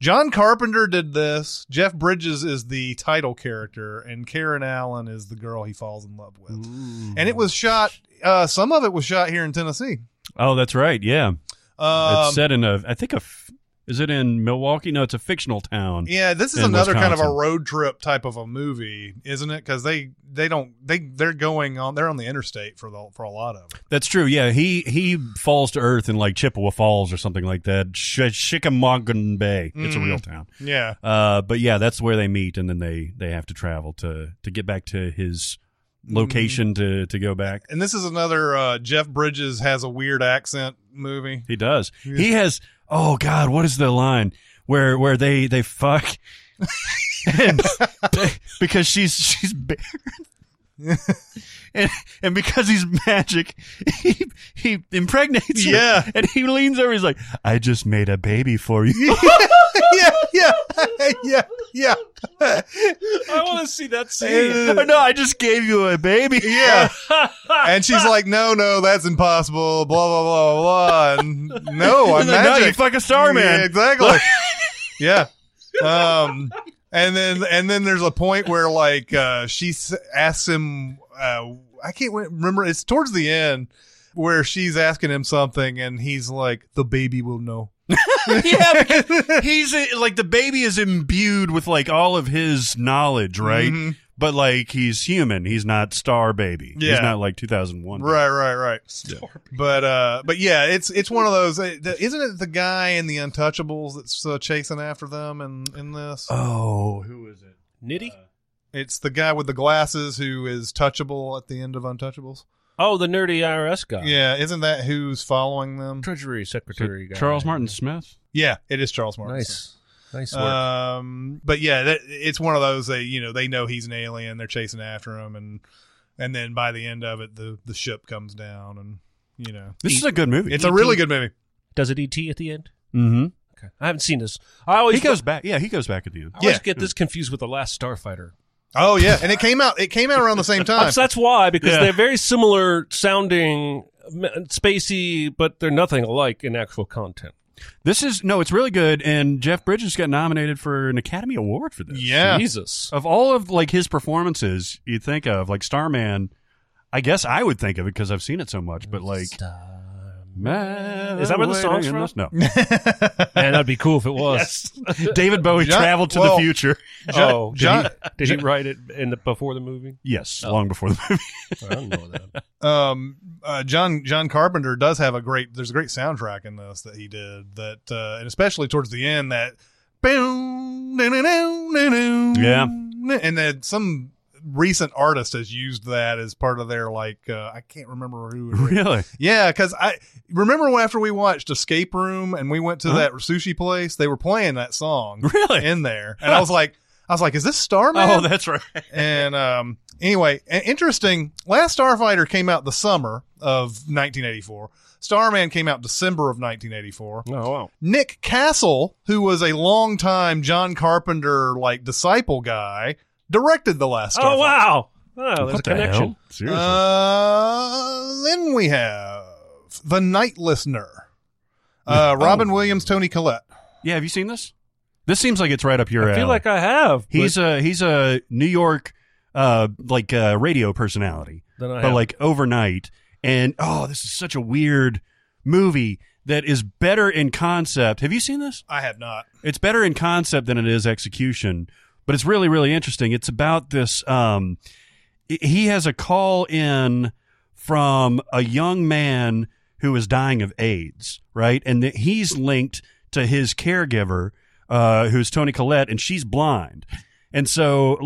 John Carpenter did this. Jeff Bridges is the title character, and Karen Allen is the girl he falls in love with. Ooh. And it was shot. Some of it was shot here in Tennessee. Oh, that's right. Yeah. It's set in is it in Milwaukee? No, it's a fictional town. Yeah, this is another Wisconsin. Kind of a road trip type of a movie, isn't it? Because they're on the interstate for a lot of it. That's true. Yeah, he falls to earth in like Chippewa Falls or something like that. Chickamauga Bay. It's a real town. Yeah. But yeah, that's where they meet, and then they have to travel to get back to his location to go back. And this is another Jeff Bridges has a weird accent movie. He does. He has. Oh God! What is the line where they fuck, and because she's bare, and because he's magic, he impregnates her, and he leans over. He's like, "I just made a baby for you." Yeah. I want to see that scene. No, I just gave you a baby. Yeah. And she's like, no, that's impossible. Blah, blah, blah, blah. And no, I'm magic. No, you fuck a Starman. Yeah, exactly. Yeah. And then there's a point where like, she asks him, I can't remember. It's towards the end where she's asking him something and he's like, the baby will know. Yeah, because he's like the baby is imbued with like all of his knowledge, right? Mm-hmm. But, like, he's human. He's not Star Baby. Yeah. He's not, like, 2001. Right. Star Baby. But yeah, it's one of those. Isn't it the guy in The Untouchables that's chasing after them in this? Oh, who is it? Nitty? It's the guy with the glasses who is touchable at the end of Untouchables. Oh, the nerdy IRS guy. Yeah, isn't that who's following them? Treasury Secretary guy. Charles Martin Smith? Yeah, it is Charles Martin Smith. Nice. Nice work. But yeah, it's one of those. They know he's an alien. They're chasing after him, and then by the end of it, the ship comes down, and this is a good movie. It's a really good movie. Does it E.T. at the end? Mm-hmm. Okay, I haven't seen this. He goes back. Yeah, he goes back at the end. I always get this confused with The Last Starfighter. Oh yeah, and it came out around the same time. That's why, because they're very similar sounding, spacey, but they're nothing alike in actual content. It's really good, and Jeff Bridges got nominated for an Academy Award for this. Yeah, Jesus! Of all of his performances, you think of Starman. I guess I would think of it because I've seen it so much, but Starman. Is that where the song's from? No, man, that'd be cool if it was. Yes. David Bowie traveled to the future. Did he write it before the movie? Yes, long before the movie. I don't know that. John Carpenter does have there's a great soundtrack in this that he did and especially towards the end that and then some recent artist has used that as part of their I can't remember who it was. Really? Yeah, because I remember after we watched Escape Room and we went to that sushi place, they were playing that song in there, and I was like, is this Starman? Oh, that's right. And anyway, interesting. Last Starfighter came out the summer of 1984. Starman came out December of 1984. Oh, wow. Nick Castle, who was a longtime John Carpenter disciple guy, directed The Last Starfighter. Oh, wow. Oh, there's a connection. Seriously. Then we have The Night Listener. Robin Williams, Toni Collette. Yeah, have you seen this? This seems like it's right up your alley. I feel like I have. He's a New York radio personality, overnight. And this is such a weird movie that is better in concept. Have you seen this? I have not. It's better in concept than it is execution, but it's really, really interesting. It's about this. He has a call in from a young man who is dying of AIDS, right? And he's linked to his caregiver, who's Toni Collette, and she's blind. And so,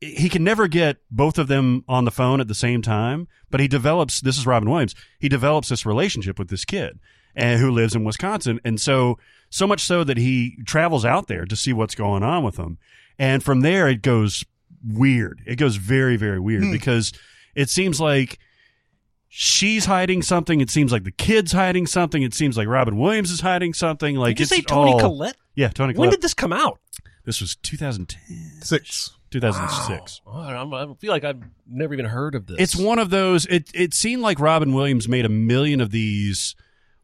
he can never get both of them on the phone at the same time, but this is Robin Williams, he develops this relationship with this kid and who lives in Wisconsin. And so much so that he travels out there to see what's going on with him. And from there, it goes weird. It goes very, very weird because it seems like she's hiding something. It seems like the kid's hiding something. It seems like Robin Williams is hiding something. Did you say Toni Collette? Yeah, Toni Collette. When did this come out? This was 2010. 2006. Wow. I feel like I've never even heard of this. It's one of those. It seemed like Robin Williams made 1 million of these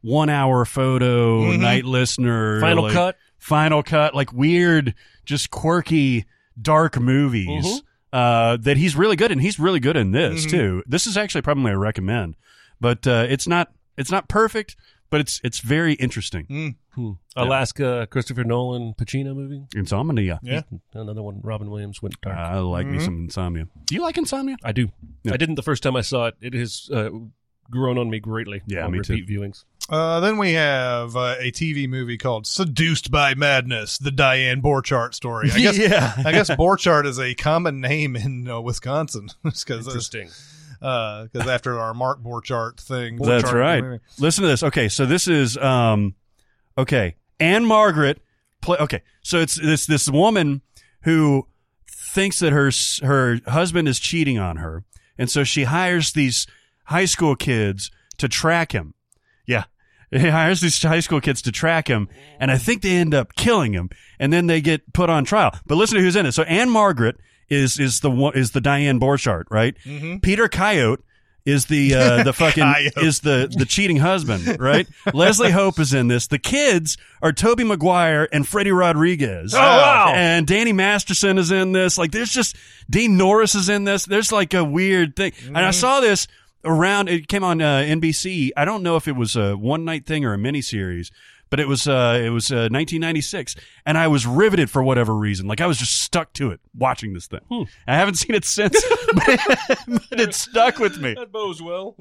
1 hour photo, night listener, Final Cut, weird, just quirky, dark movies that he's really good in. He's really good in this too. This is actually probably a recommend, but it's not perfect, but it's very interesting. Alaska, Christopher Nolan, Pacino movie? Insomnia. Yeah. Another one, Robin Williams went dark. I like me some Insomnia. Do you like Insomnia? I do. Yeah. I didn't the first time I saw it. It has grown on me greatly. Yeah, me repeat too. Viewings. Then we have a TV movie called Seduced by Madness, the Diane Borchardt story. I guess, Borchardt is a common name in Wisconsin. Interesting. Because after our Mark Borchardt thing. That's right. Movie. Listen to this. Okay, so this is... Anne Margaret. So it's this woman who thinks that her husband is cheating on her, and so she hires these high school kids to track him. Yeah, he hires these high school kids to track him, and I think they end up killing him, and then they get put on trial. But listen to who's in it. So Anne Margaret is the Diane Borchardt, right? Mm-hmm. Peter Coyote is the fucking is the cheating husband, right? Leslie Hope is in this. The kids are Tobey Maguire and Freddie Rodriguez. Oh wow! And Danny Masterson is in this. There's just Dean Norris is in this. There's a weird thing. And I saw this around, it came on NBC. I don't know if it was a one night thing or a miniseries, but it was 1996, and I was riveted for whatever reason. Like I was just stuck to it watching this thing. I haven't seen it since, but it stuck with me. That bodes well.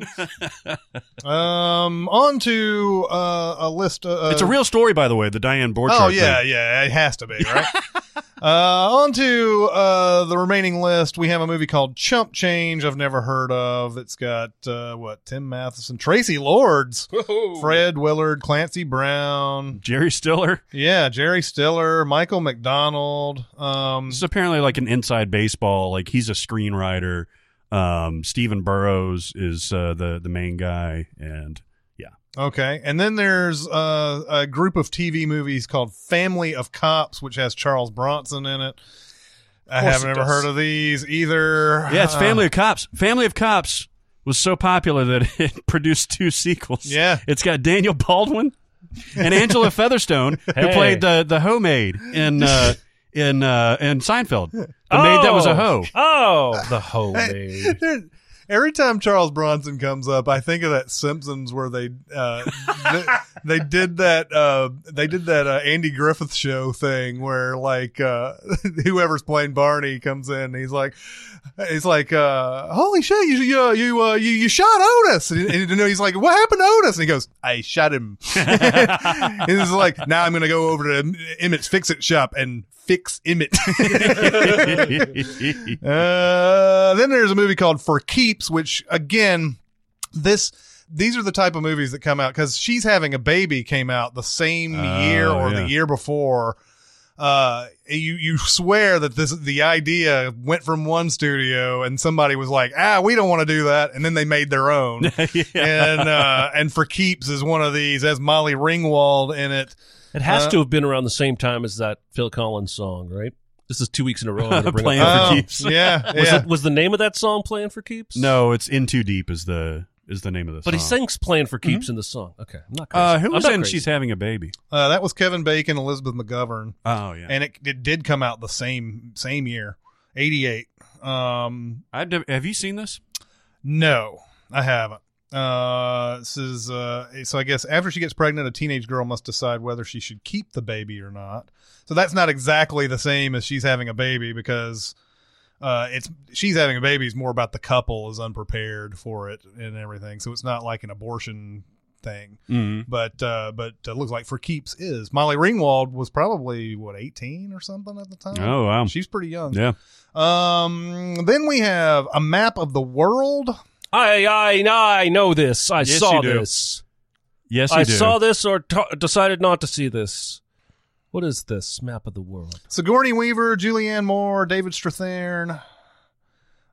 On to a list. It's a real story, by the way. The Diane Borchardt. Oh yeah, thing. Yeah, it has to be, right? On to the remaining list. We have a movie called Chump Change. I've never heard of. It's got Tim Matheson, Tracy Lords, whoa, Fred Willard, Clancy Brown, Jerry Stiller. Yeah, Jerry Stiller, Michael McDonald. This is apparently like an inside baseball. Like he's a screenwriter. Stephen Burrows is the main guy, and yeah. Okay, and then there's a group of TV movies called Family of Cops, which has Charles Bronson in it. I haven't ever heard of these either. Yeah, it's Family of Cops. Family of Cops was so popular that it produced two sequels. Yeah, it's got Daniel Baldwin and Angela Featherstone, who played the hoe maid in Seinfeld. The maid that was a hoe. Oh, the hoe maid. Every time Charles Bronson comes up, I think of that Simpsons where they did that Andy Griffith show thing where like whoever's playing Barney comes in and he's like holy shit, you shot Otis, and you know, he's like, what happened to Otis? And he goes, I shot him. And he's like, now I'm gonna go over to Emmett's Fix It shop and fix Emmett. Then there's a movie called For Keeps, which again, these are the type of movies that come out because She's Having a Baby came out the same year or the year before. You swear that the idea went from one studio and somebody was like, we don't want to do that, and then they made their own. Yeah. And For Keeps is one of these. Has Molly Ringwald in it. It has to have been around the same time as that Phil Collins song, right? This is 2 weeks in a row. I'm gonna bring Playing For Keeps. Yeah. Was the name of that song Playing For Keeps? No, it's In Too Deep is the name of the song. But he sings Playing For Keeps in the song. Okay. I'm not crazy. Who was in She's Having a Baby? That was Kevin Bacon, Elizabeth McGovern. Oh, yeah. And it did come out the same year, 88. Have you seen this? No, I haven't. This is so I guess after she gets pregnant, a teenage girl must decide whether she should keep the baby or not. So that's not exactly the same as She's Having a Baby, because it's She's Having a Baby is more about the couple is unprepared for it and everything. So it's not like an abortion thing. Mm-hmm. But it looks like For Keeps is. Molly Ringwald was probably 18 or something at the time. Oh wow, she's pretty young. Yeah. Then we have A Map of the World. I know this. I yes, saw you do. This. Yes, you I do. Saw this or decided not to see this. What is this? Map of the World? Sigourney Weaver, Julianne Moore, David Strathairn.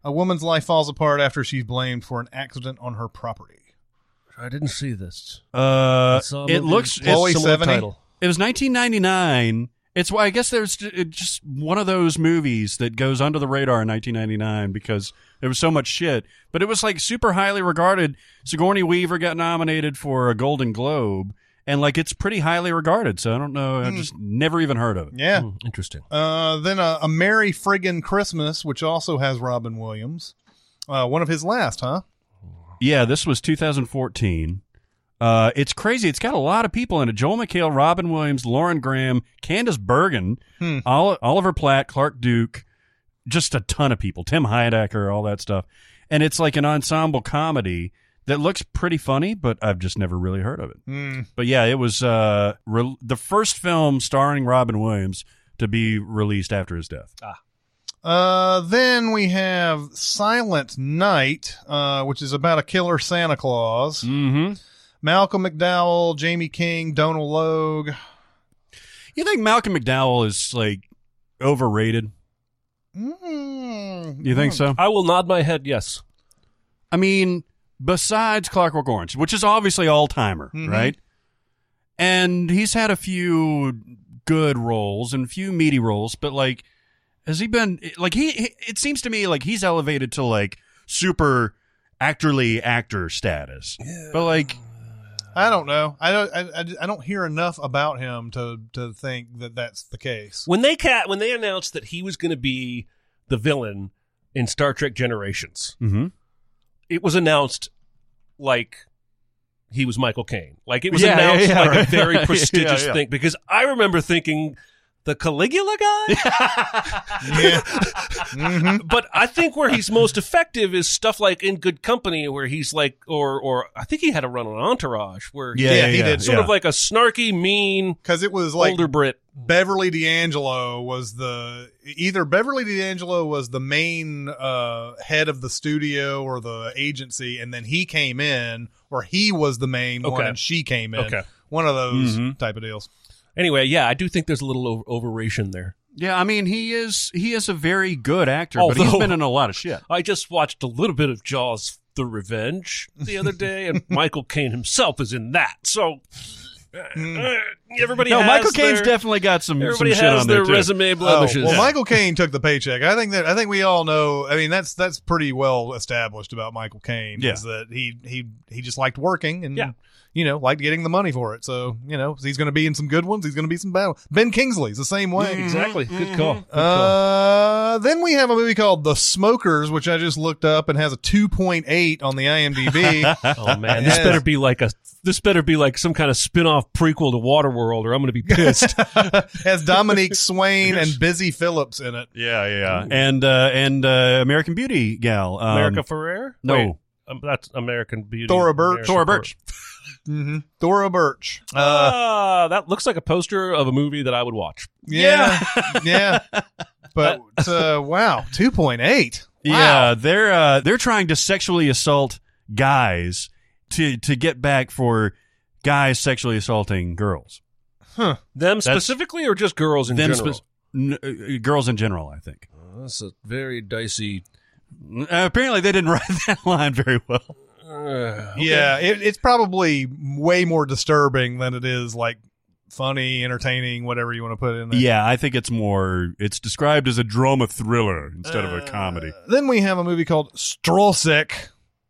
A woman's life falls apart after she's blamed for an accident on her property. I didn't see this. It looks... It's title. It was 1999. It's why I guess there's just one of those movies that goes under the radar in 1999 because there was so much shit. But it was like super highly regarded. Sigourney Weaver got nominated for a Golden Globe, and like it's pretty highly regarded. So I don't know. I just never even heard of it. Yeah. Interesting. Then A Merry Friggin' Christmas, which also has Robin Williams. One of his last, huh? Yeah, this was 2014. It's crazy. It's got a lot of people in it. Joel McHale, Robin Williams, Lauren Graham, Candace Bergen, Oliver Platt, Clark Duke, just a ton of people. Tim Heidecker, all that stuff. And it's like an ensemble comedy that looks pretty funny, but I've just never really heard of it. But yeah, it was the first film starring Robin Williams to be released after his death. Then we have Silent Night, which is about a killer Santa Claus. Mm-hmm. Malcolm McDowell, Jamie King, Donal Logue. You think Malcolm McDowell is like overrated? You think so? I will nod my head yes. I mean, besides Clockwork Orange, which is obviously all-timer, right? And he's had a few good roles and few meaty roles, but like, has he been like he? It seems to me like he's elevated to like super actorly actor status, but like. I don't know. I don't hear enough about him to think that that's the case. When they announced that he was going to be the villain in Star Trek Generations, it was announced like he was Michael Caine. Like it was announced like a very prestigious thing. Because I remember thinking, the Caligula guy? But I think where he's most effective is stuff like In Good Company, where he's like, or I think he had a run on Entourage, where he did sort of like a snarky, mean, because it was like older Brit. Beverly D'Angelo was the main head of the studio or the agency, and then he came in, or he was the main one, and she came in. Okay. One of those type of deals. Anyway, yeah, I do think there's a little overration there. Yeah, I mean, he is a very good actor, but he's been in a lot of shit. I just watched a little bit of Jaws: The Revenge the other day, and Michael Caine himself is in that. So everybody has Michael Caine's definitely got some shit on there, too. Resume blemishes. Well, Michael Caine took the paycheck. I think we all know. I mean, that's pretty well established about Michael Caine is that he just liked working and liked getting the money for it. So, he's going to be in some good ones. He's going to be some bad ones. Ben Kingsley's the same way. Exactly. Good call. Good call. Then we have a movie called The Smokers, which I just looked up and has a 2.8 on the IMDb. Oh man, this better be like some kind of spin-off prequel to Waterworld, or I'm going to be pissed. Has Dominique Swain and Busy Phillips in it. Yeah, yeah. Ooh. And American Beauty gal. America Ferrera? No. Wait, that's American Beauty. Thora Birch. Thora Birch. That looks like a poster of a movie that I would watch. But wow, 2.8. Wow. Yeah, they're trying to sexually assault guys to get back for guys sexually assaulting girls. Huh? Them specifically, or just girls in general? Girls in general, I think. That's a very dicey. Apparently, they didn't write that line very well. Okay. Yeah, it's probably way more disturbing than it is like funny, entertaining, whatever you want to put in there. Yeah, I think it's described as a drama thriller instead of a comedy. Then we have a movie called Strolsick,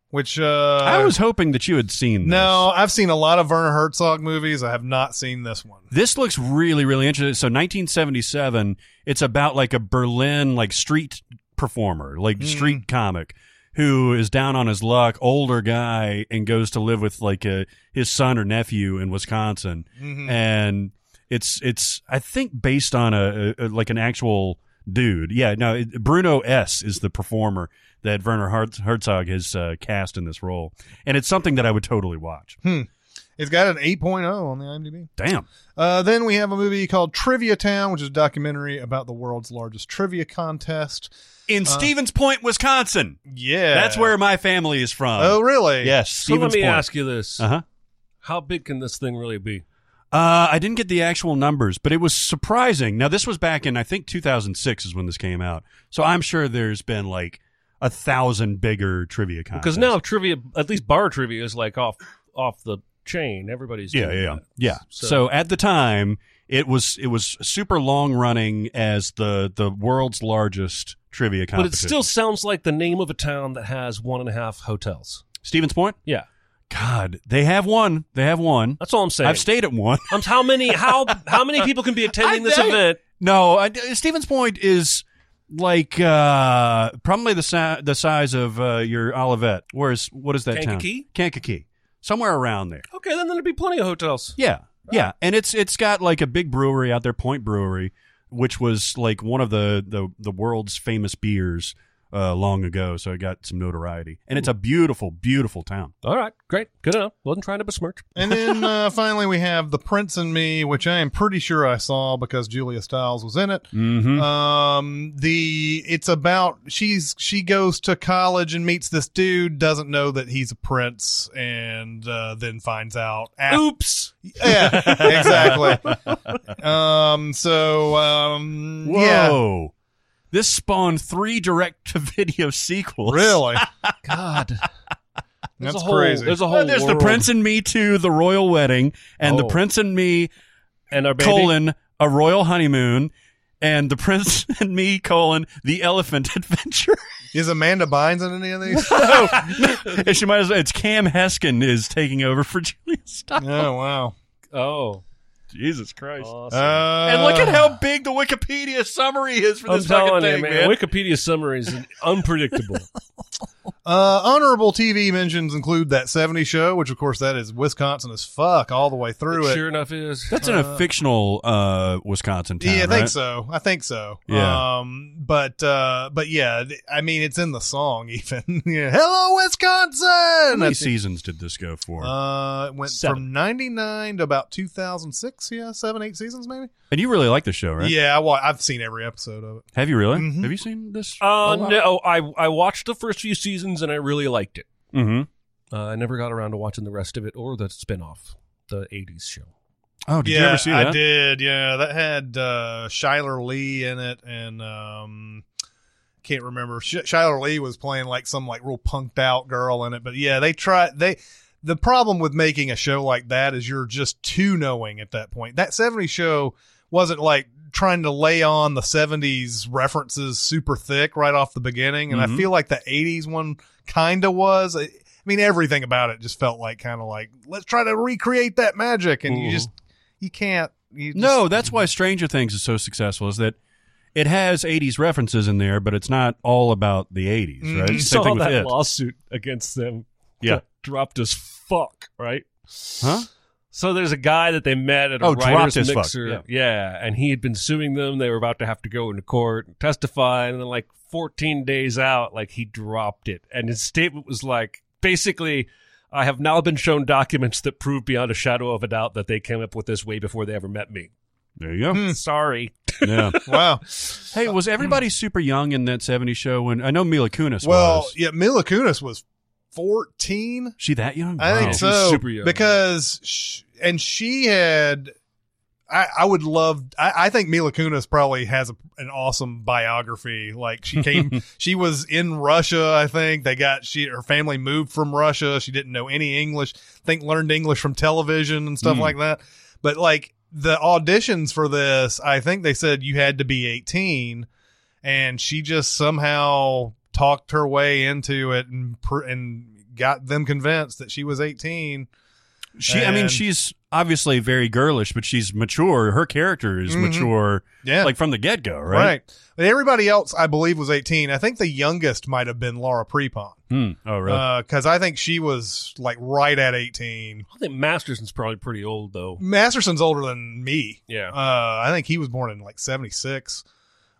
which I was hoping that you had seen this. No, I've seen a lot of Werner Herzog movies. I have not seen this one. This looks really, really interesting. So 1977, it's about like a Berlin like street performer, like street comic, who is down on his luck, older guy, and goes to live with like his son or nephew in Wisconsin, and it's I think based on a like an actual dude. Yeah, no, Bruno S. is the performer that Werner Herzog has cast in this role, and it's something that I would totally watch. It's got an 8.0 on the IMDb. Damn. Then we have a movie called Trivia Town, which is a documentary about the world's largest trivia contest. In Stevens Point, Wisconsin. Yeah. That's where my family is from. Oh, really? Yes. So let me ask you this. Uh-huh. How big can this thing really be? I didn't get the actual numbers, but it was surprising. Now, this was back in, I think, 2006 is when this came out. So I'm sure there's been like 1,000 bigger trivia contests. Because now trivia, at least bar trivia, is like off the chain. Everybody's doing that. So at the time, it was super long running as the world's largest trivia competition. But it still sounds like the name of a town that has 1.5 hotels. Stevens Point? Yeah. God, they have one. They have one. That's all I'm saying. I've stayed at one. How many people can be attending this event? No, Stevens Point is like probably the size of your Olivet. What is that Kankakee? Town? Kankakee. Somewhere around there. Okay, then there'd be plenty of hotels. Yeah, yeah. And it's got like a big brewery out there, Point Brewery, which was like one of the world's famous beers long ago, so it got some notoriety. And it's a beautiful, beautiful town. All right, great. Good enough. Wasn't trying to besmirch. And then finally we have The Prince and Me, which I am pretty sure I saw because Julia Stiles was in it. It's about she goes to college and meets this dude, doesn't know that he's a prince, and then finds out. Oops. Yeah, exactly. Whoa. Yeah. This spawned 3 direct-to-video sequels. Really? God. That's crazy. There's a whole There's world. The Prince and Me 2, The Royal Wedding, and The Prince and Me, and our baby? A Royal Honeymoon, and The Prince and Me, The Elephant Adventure. Is Amanda Bynes in any of these? No. She might as well. It's Cam Heskin is taking over for Julia Stiles. Oh, wow. Oh. Jesus Christ. Awesome. And look at how big the Wikipedia summary is for this fucking thing, man. Wikipedia summary is unpredictable. Honorable TV mentions include That 70s Show, which, of course, that is Wisconsin as fuck all the way through it. Sure enough is. That's in a fictional Wisconsin town, yeah, I think right? so. I think so. Yeah. But yeah, I mean, it's in the song even. Yeah. Hello, Wisconsin! How many seasons did this go for? It went from 99 to about 2006, yeah, 7-8 seasons maybe. And you really like the show, right? Yeah, I've seen every episode of it. Have you really? Mm-hmm. Have you seen this? No, I watched the first few seasons. And I really liked it. Mm-hmm. I never got around to watching the rest of it or the spinoff, the 80s show. Oh, did you ever see that? I did, yeah. That had Shiler Lee in it, and can't remember. Shiler Lee was playing like some like real punked out girl in it. But yeah, the problem with making a show like that is you're just too knowing at that point. That 70s Show wasn't like trying to lay on the 70s references super thick right off the beginning, and mm-hmm. I feel like the 80s one kind of was. I mean, everything about it just felt like kind of like, let's try to recreate that magic, and you can't. No, that's why Stranger Things is so successful, is that it has 80s references in there, but it's not all about the 80s, right? Mm-hmm. You saw that lawsuit against them. Yeah. Dropped as fuck, right? Huh? So there's a guy that they met at a writer's mixer. Yeah. And he had been suing them. They were about to have to go into court and testify. And then like 14 days out, like he dropped it. And his statement was like, basically, I have now been shown documents that prove beyond a shadow of a doubt that they came up with this way before they ever met me. There you go. Sorry. Yeah. Wow. Hey, was everybody super young in that 70s show? When I know Mila Kunis was. Well, yeah, Mila Kunis was 14. She that young? I think so. She's super young. Because she had, I think Mila Kunis probably has an awesome biography. Like she was in Russia, I think. Her family moved from Russia. She didn't know any English. I think learned English from television and stuff like that. But like the auditions for this, I think they said you had to be 18, and she just somehow talked her way into it and got them convinced that she was 18. She's obviously very girlish, but she's mature. Her character is mature, like from the get-go, right? Right. But everybody else, I believe, was 18. I think the youngest might have been Laura Prepon. Oh, really? Because I think she was like right at 18. I think Masterson's probably pretty old, though. Masterson's older than me. Yeah. I think he was born in like 76.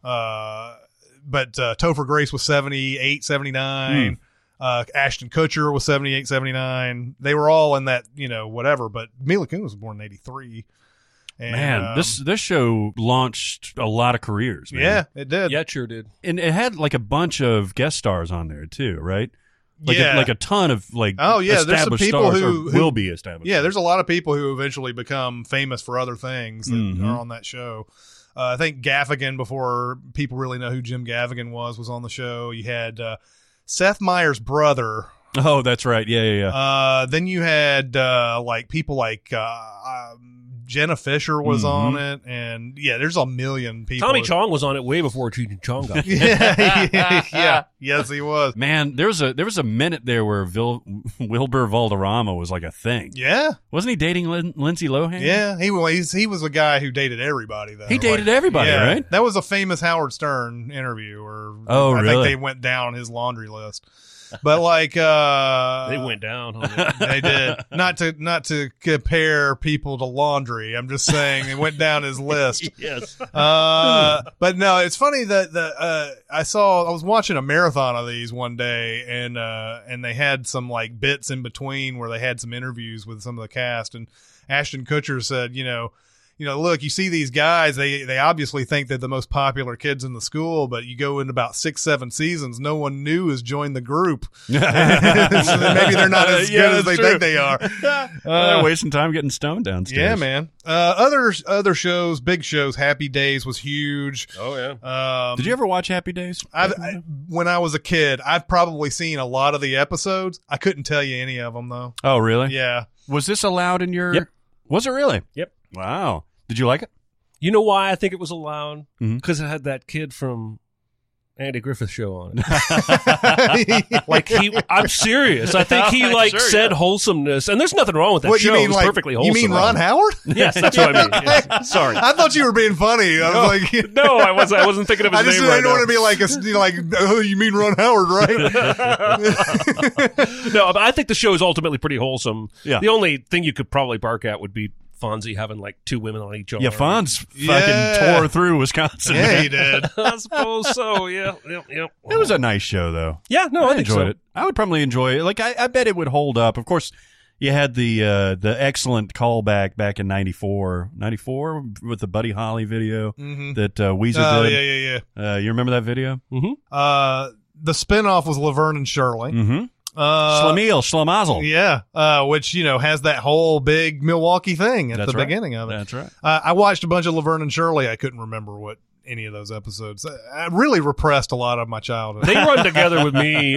But Topher Grace was 78, 79. Ashton Kutcher was 78, 79. They were all in that, whatever. But Mila Kunis was born in 83. And, this show launched a lot of careers, man. Yeah, it did. Yeah, it sure did. And it had like a bunch of guest stars on there too, right? A ton of established there's some people stars who will be established. Yeah, there's a lot of people who eventually become famous for other things that are on that show. I think Gaffigan, before people really know who Jim Gaffigan was on the show. You had Seth Meyers' brother. Oh, that's right. Yeah. Then you had people like Jenna Fisher was on it. And, yeah, there's a million people. Tommy Chong was on it way before Cheech and Chong got it. Yeah. Yes, he was. Man, there was a minute there where Wilbur Valderrama was like a thing. Yeah. Wasn't he dating Lindsay Lohan? Yeah. He was a guy who dated everybody, though. He dated everybody, right? That was a famous Howard Stern interview. I think they went down his laundry list. But they went down. They did. Not to compare people to laundry. I'm just saying it went down his list. Yes. But no, it's funny that I was watching a marathon of these one day, and they had some like bits in between where they had some interviews with some of the cast, and Ashton Kutcher said, look, you see these guys, they obviously think they're the most popular kids in the school, but you go in about 6-7 seasons, no one new has joined the group. So maybe they're not as good as they think they are. They're wasting time getting stoned downstairs. Yeah, man. Other shows, big shows, Happy Days was huge. Oh, yeah. Did you ever watch Happy Days? When I was a kid, I've probably seen a lot of the episodes. I couldn't tell you any of them, though. Oh, really? Yeah. Was this allowed in your... Yep. Was it really? Yep. Wow. Did you like it? You know why I think it was allowed? Because it had that kid from Andy Griffith Show on it. Like I'm serious. I think he said wholesomeness, and there's nothing wrong with that show. It was perfectly wholesome. You mean Ron Howard? Yes, that's what I mean. Yes. Sorry, I thought you were being funny. No, I wasn't. I wasn't thinking of his name. I didn't want to be oh, you mean Ron Howard, right? No, but I think the show is ultimately pretty wholesome. Yeah. The only thing you could probably bark at would be Fonzie having two women on each arm. Yeah, Fonz fucking tore through Wisconsin. Yeah, he did. I suppose so, yeah. It was a nice show, though. Yeah, no, I enjoyed it. I would probably enjoy it. I bet it would hold up. Of course, you had the excellent callback back in 94 with the Buddy Holly video that Weezer did. Yeah. You remember that video? Mm-hmm. The spinoff was Laverne and Shirley. Mm-hmm. Schlemazel. Yeah. Which, has that whole big Milwaukee thing at the beginning of it. That's right. I watched a bunch of Laverne and Shirley. I couldn't remember what any of those episodes. I really repressed a lot of my childhood. They run together with me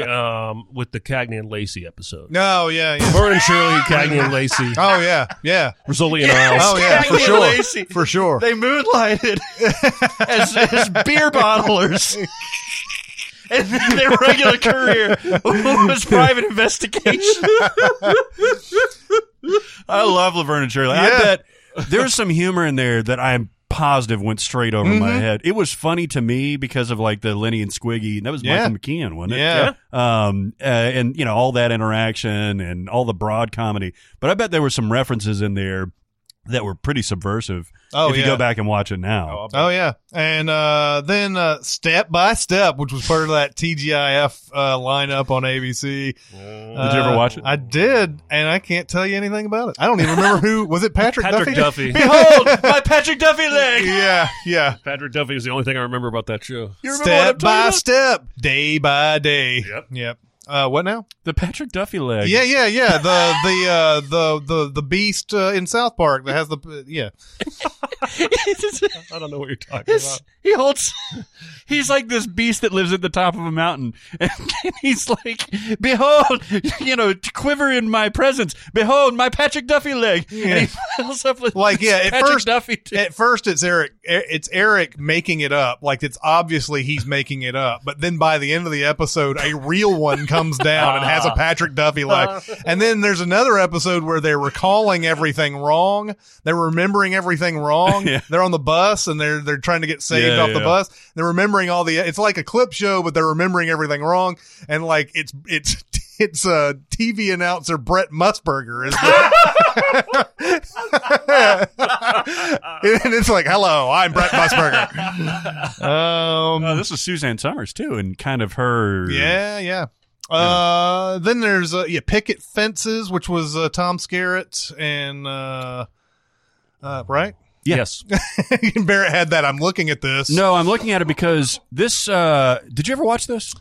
with the Cagney and Lacey episode. Oh, yeah. Laverne and Shirley, Cagney and Lacey. Oh, yeah. Rizzoli and Isles. Oh, yeah, Cagney and Lacey. For sure. They moonlighted as beer bottlers. And then their regular career was private investigation. I love Laverne and Shirley. Yeah. I bet there's some humor in there that I'm positive went straight over my head. It was funny to me because of the Lenny and Squiggy. That was Michael McKean, wasn't it? Yeah. And, all that interaction and all the broad comedy. But I bet there were some references in there that were pretty subversive if you go back and watch it now. Oh, yeah. And then Step by Step, which was part of that TGIF lineup on ABC. Did you ever watch it? I did, and I can't tell you anything about it. I don't even remember who. Was it Patrick Duffy? Behold, my Patrick Duffy leg! Yeah. Patrick Duffy is the only thing I remember about that show. Step by Step, day by day. Yep. What now? The Patrick Duffy leg. Yeah. The beast in South Park that has the. I don't know what you're talking about. He's like this beast that lives at the top of a mountain, and he's like, "Behold, quiver in my presence. Behold, my Patrick Duffy leg." Yeah. And he fills up with At first, it's Eric. It's Eric making it up. It's obviously he's making it up. But then by the end of the episode, a real one comes down and has a Patrick Duffy leg. And then there's another episode where they're recalling everything wrong. They're remembering everything wrong. Yeah. They're on the bus and they're trying to get saved off the bus. They're remembering it's like a clip show, but they're remembering everything wrong. And it's TV announcer Brett Musburger. And it's hello, I'm Brett Musburger. This is Suzanne Summers, too, and kind of her. Yeah. Then there's Picket Fences, which was Tom Skerritt and right? Yes. Barrett had that. I'm looking at this. No, I'm looking at it because this did you ever watch this?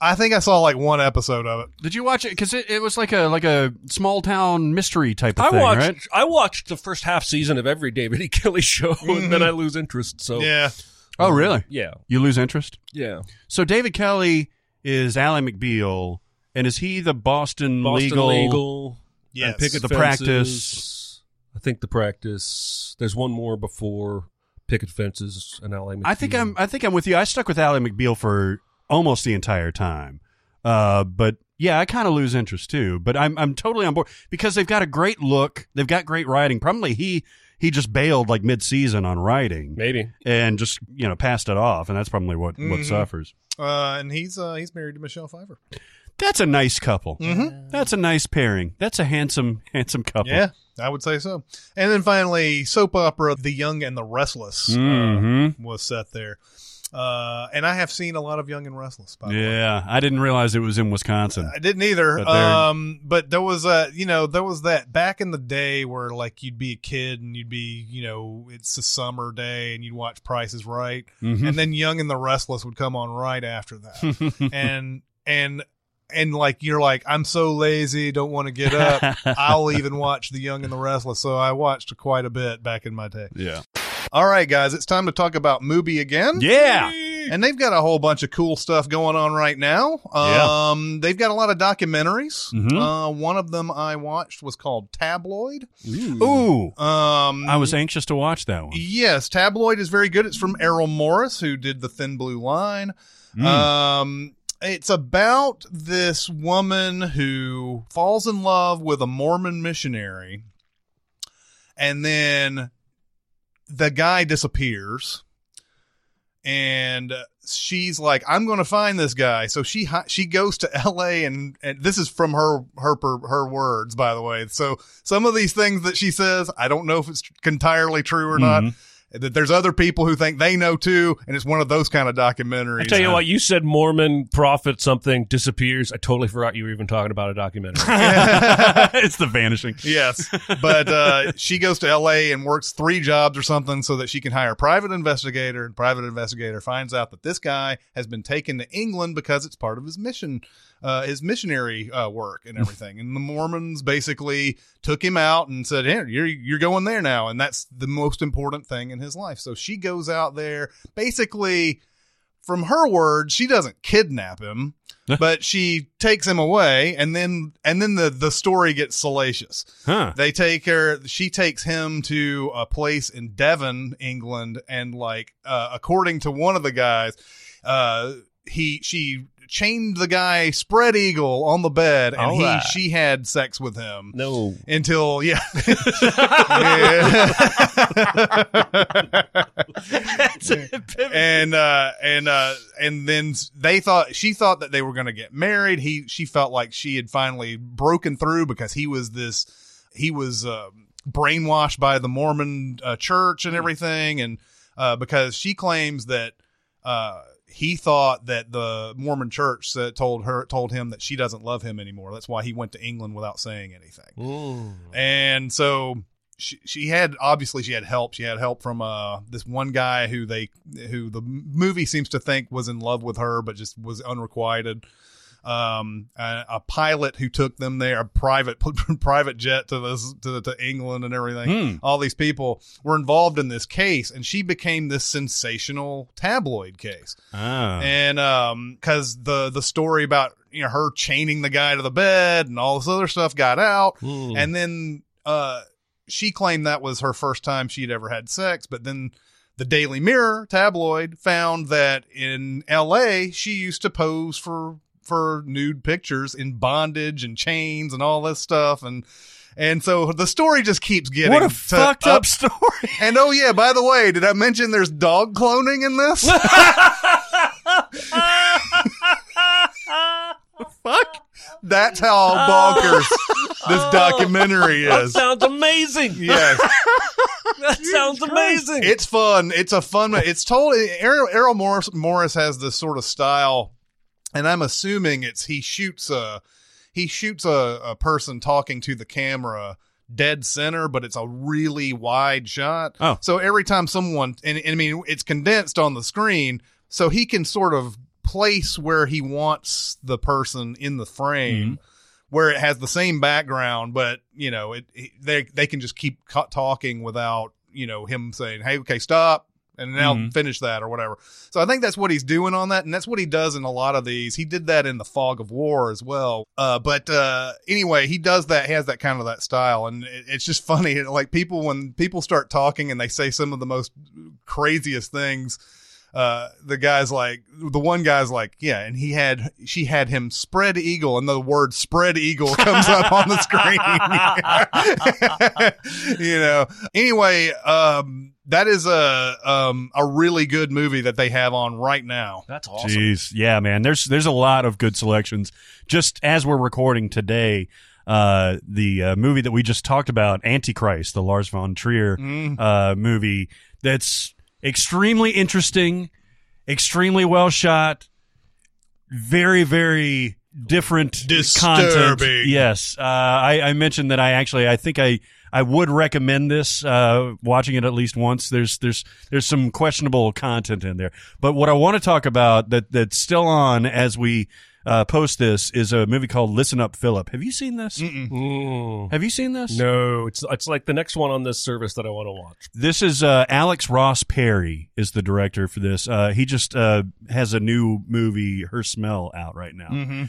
I think I saw one episode of it. Did you watch it? Because it was like a small town mystery type of thing, right? I watched the first half season of every David E. Kelley show, and then I lose interest. So Oh, really? Yeah. You lose interest? Yeah. So David Kelley is Ally McBeal, and is he the Boston Legal? Yes. And Picket Fences. Practice. I think The Practice. There's one more before Picket Fences and Ally McBeal. I think I'm with you. I stuck with Ally McBeal for almost the entire time. But yeah, I kind of lose interest too, but I'm totally on board because they've got a great look. They've got great writing. Probably he just bailed mid-season on writing. Maybe. And just, passed it off. And that's probably what suffers. And he's married to Michelle Pfeiffer. That's a nice couple. Mm-hmm. That's a nice pairing. That's a handsome couple. Yeah, I would say so. And then finally, soap opera, The Young and the Restless was set there. And I have seen a lot of Young and Restless, by the way. Yeah, I didn't realize it was in Wisconsin. I didn't either. But there was that back in the day where you'd be a kid and you'd be, it's a summer day and you'd watch Price is Right. Mm-hmm. And then Young and the Restless would come on right after that. And you're I'm so lazy, don't want to get up. I'll even watch The Young and the Restless. So I watched quite a bit back in my day. Yeah. All right, guys, it's time to talk about Mubi again. Yeah. Fieri. And they've got a whole bunch of cool stuff going on right now. Yeah. They've got a lot of documentaries. Mm-hmm. One of them I watched was called Tabloid. Ooh. I was anxious to watch that one. Yes, Tabloid is very good. It's from Errol Morris, who did The Thin Blue Line. Mm. It's about this woman who falls in love with a Mormon missionary, and then the guy disappears, and she's like, I'm going to find this guy. So she goes to LA, and this is from her words, by the way. So some of these things that she says, I don't know if it's entirely true or mm-hmm. not. That there's other people who think they know too, and it's one of those kind of documentaries. I tell you what, you said Mormon prophet something disappears. I totally forgot you were even talking about a documentary. It's The Vanishing. Yes. But she goes to LA and works 3 jobs or something so that she can hire a private investigator, and private investigator finds out that this guy has been taken to England because it's part of his mission. His missionary work and everything. And the Mormons basically took him out and said, hey, you're going there now. And that's the most important thing in his life. So she goes out there. Basically, from her words, she doesn't kidnap him, but she takes him away. And then the story gets salacious. Huh. She takes him to a place in Devon, England. And according to one of the guys, she chained the guy spread eagle on the bed, and she had sex with him. No. Until, yeah. That's a pivot. And then she thought that they were going to get married. She felt like she had finally broken through because he was brainwashed by the Mormon church and everything. And, because she claims that, he thought that the Mormon church told him that she doesn't love him anymore. That's why he went to England without saying anything. Ooh. And so she had help. She had help from this one guy who the movie seems to think was in love with her, but just was unrequited. A pilot who took them there, a private jet to England and everything. Mm. All these people were involved in this case, and she became this sensational tabloid case. Oh. And because the story about her chaining the guy to the bed and all this other stuff got out, ooh. And then she claimed that was her first time she'd ever had sex, but then. The Daily Mirror tabloid found that in LA she used to pose for nude pictures in bondage and chains and all this stuff. And so the story just keeps getting fucked up story. And oh yeah, by the way, did I mention there's dog cloning in this? Fuck. That's how bonkers this documentary is. That sounds amazing. Yes. That sounds amazing. It's fun. It's a fun. It's totally. Errol Morris has this sort of style, and I'm assuming he shoots a person talking to the camera dead center, but it's a really wide shot. Oh. So every time someone, and I mean, it's condensed on the screen, so he can sort of place where he wants the person in the frame. Mm-hmm. Where it has the same background, but they can just keep talking without him saying, hey, okay, stop, and now mm-hmm. finish that or whatever. So I think that's what he's doing on that, and that's what he does in a lot of these. He did that in The Fog of War as well. Anyway, he does that. He has that kind of that style, and it's just funny. Like when people start talking and they say some of the most craziest things. The one guy's like, yeah, and she had him spread eagle, and the word spread eagle comes up on the screen. Anyway, that is a really good movie that they have on right now. That's awesome. Jeez, yeah, man. There's a lot of good selections. Just as we're recording today, the movie that we just talked about, Antichrist, the Lars von Trier movie, that's extremely interesting, extremely well shot, very, very different disturbing content. Yes. I mentioned that I think I would recommend this, watching it at least once. There's some questionable content in there. But what I want to talk about that's still on as we post this is a movie called Listen Up, Philip. Have you seen this? Mm-mm. Have you seen this? No. It's like the next one on this service that I want to watch. This is Alex Ross Perry is the director for this. He just has a new movie, Her Smell, out right now. Mm-hmm.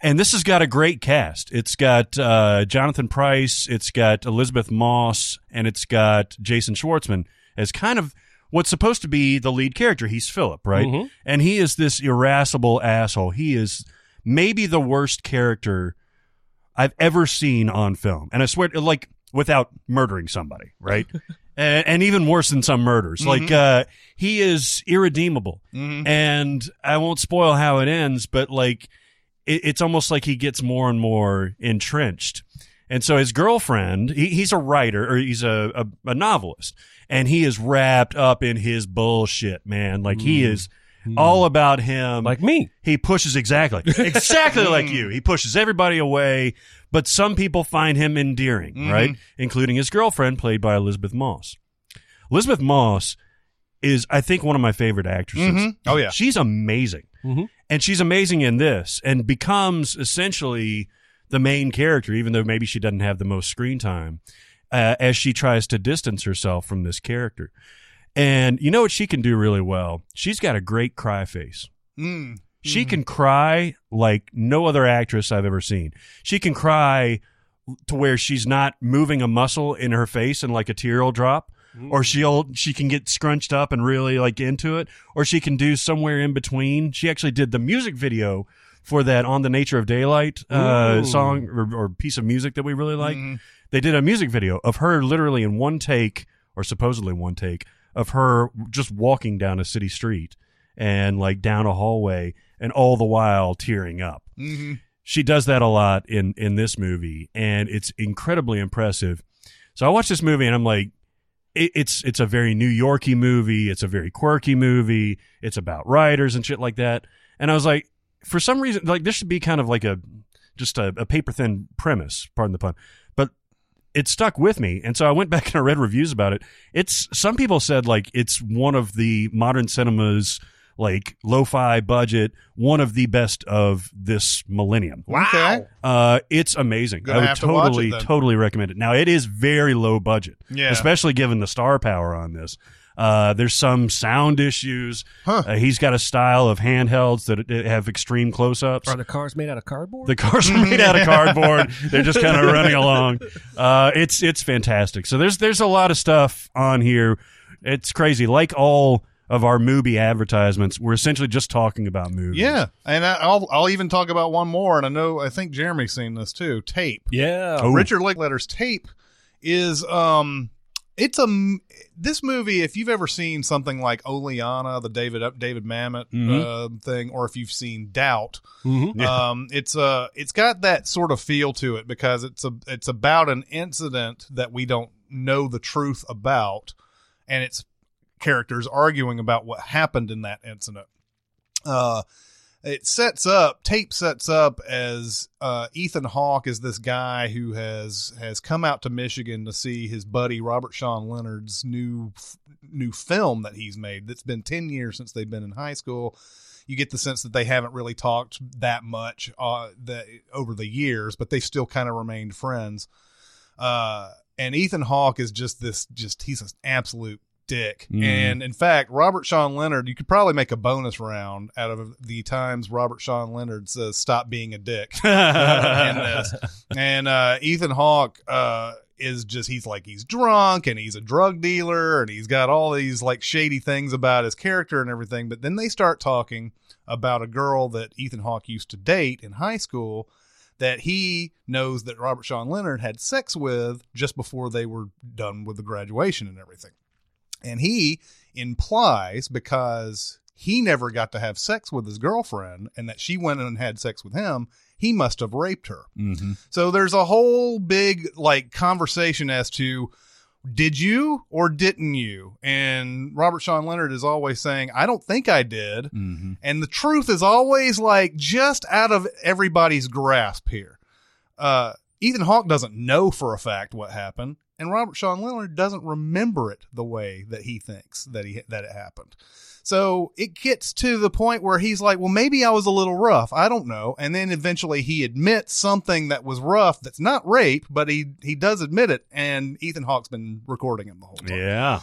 And this has got a great cast. It's got Jonathan Pryce, it's got Elizabeth Moss, and it's got Jason Schwartzman as kind of what's supposed to be the lead character. He's Philip, right? Mm-hmm. And he is this irascible asshole. He is maybe the worst character I've ever seen on film. And I swear, like, without murdering somebody, right? And even worse than some murders. Mm-hmm. Like, he is irredeemable. Mm-hmm. And I won't spoil how it ends, but, like, it's almost like he gets more and more entrenched. And so his girlfriend, he's a writer, or he's a novelist, and he is wrapped up in his bullshit, man. Like, he is all about him. Like me. He pushes, exactly like you. He pushes everybody away, but some people find him endearing, right? Including his girlfriend, played by Elizabeth Moss. Elizabeth Moss is, I think, one of my favorite actresses. Mm-hmm. Oh, yeah. She's amazing. Mm-hmm. And she's amazing in this and becomes essentially the main character, even though maybe she doesn't have the most screen time, as she tries to distance herself from this character. And you know what she can do really well? She's got a great cry face. Mm-hmm. She can cry like no other actress I've ever seen. She can cry to where she's not moving a muscle in her face and like a tear will drop. Or she can get scrunched up and really like into it, or she can do somewhere in between. She actually did the music video for that "On the Nature of Daylight" song or piece of music that we really like. Mm. They did a music video of her literally in one take, or supposedly one take, of her just walking down a city street and like down a hallway, and all the while tearing up. Mm-hmm. She does that a lot in this movie, and it's incredibly impressive. So I watched this movie and I'm like, it's a very New Yorky movie. It's a very quirky movie. It's about writers and shit like that. And I was like, for some reason, like this should be kind of like a paper thin premise, pardon the pun, but it stuck with me. And so I went back and I read reviews about it. Some people said like it's one of the modern cinema's like lo-fi budget, one of the best of this millennium. Wow. It's amazing. I would totally recommend it. Now, it is very low budget, especially given the star power on this. There's some sound issues. Huh. He's got a style of handhelds that have extreme close-ups. Are the cars made out of cardboard? The cars are made out of cardboard. They're just kind of running along. It's fantastic. So there's a lot of stuff on here. It's crazy. Like all of our Mubi advertisements, we're essentially just talking about movies. Yeah, and I'll even talk about one more, and I think Jeremy's seen this too. Tape. Yeah. Oh. Richard Linklater's Tape is this movie. If you've ever seen something like Oleana, the David Mamet thing, or if you've seen Doubt, it's got that sort of feel to it because it's about an incident that we don't know the truth about, and it's characters arguing about what happened in that incident. Tape sets up as Ethan Hawke is this guy who has come out to Michigan to see his buddy Robert Sean Leonard's new film that he's made. That's been 10 years since they've been in high school. You get the sense that they haven't really talked that much over the years, but they've still kind of remained friends. And Ethan Hawke is just he's an absolute dick. Mm. And in fact, Robert Sean Leonard, you could probably make a bonus round out of the times Robert Sean Leonard says stop being a dick in this. And Ethan Hawke is just, he's drunk and he's a drug dealer and he's got all these like shady things about his character and everything, but then they start talking about a girl that Ethan Hawke used to date in high school that he knows that Robert Sean Leonard had sex with just before they were done with the graduation and everything. And he implies, because he never got to have sex with his girlfriend and that she went and had sex with him, he must have raped her. Mm-hmm. So there's a whole big like conversation as to, did you or didn't you? And Robert Sean Leonard is always saying, I don't think I did. Mm-hmm. And the truth is always like just out of everybody's grasp here. Ethan Hawke doesn't know for a fact what happened. And Robert Sean Leonard doesn't remember it the way that he thinks that it happened. So it gets to the point where he's like, well, maybe I was a little rough. I don't know. And then eventually he admits something that was rough. That's not rape, but he does admit it. And Ethan Hawke's been recording him the whole time. Yeah.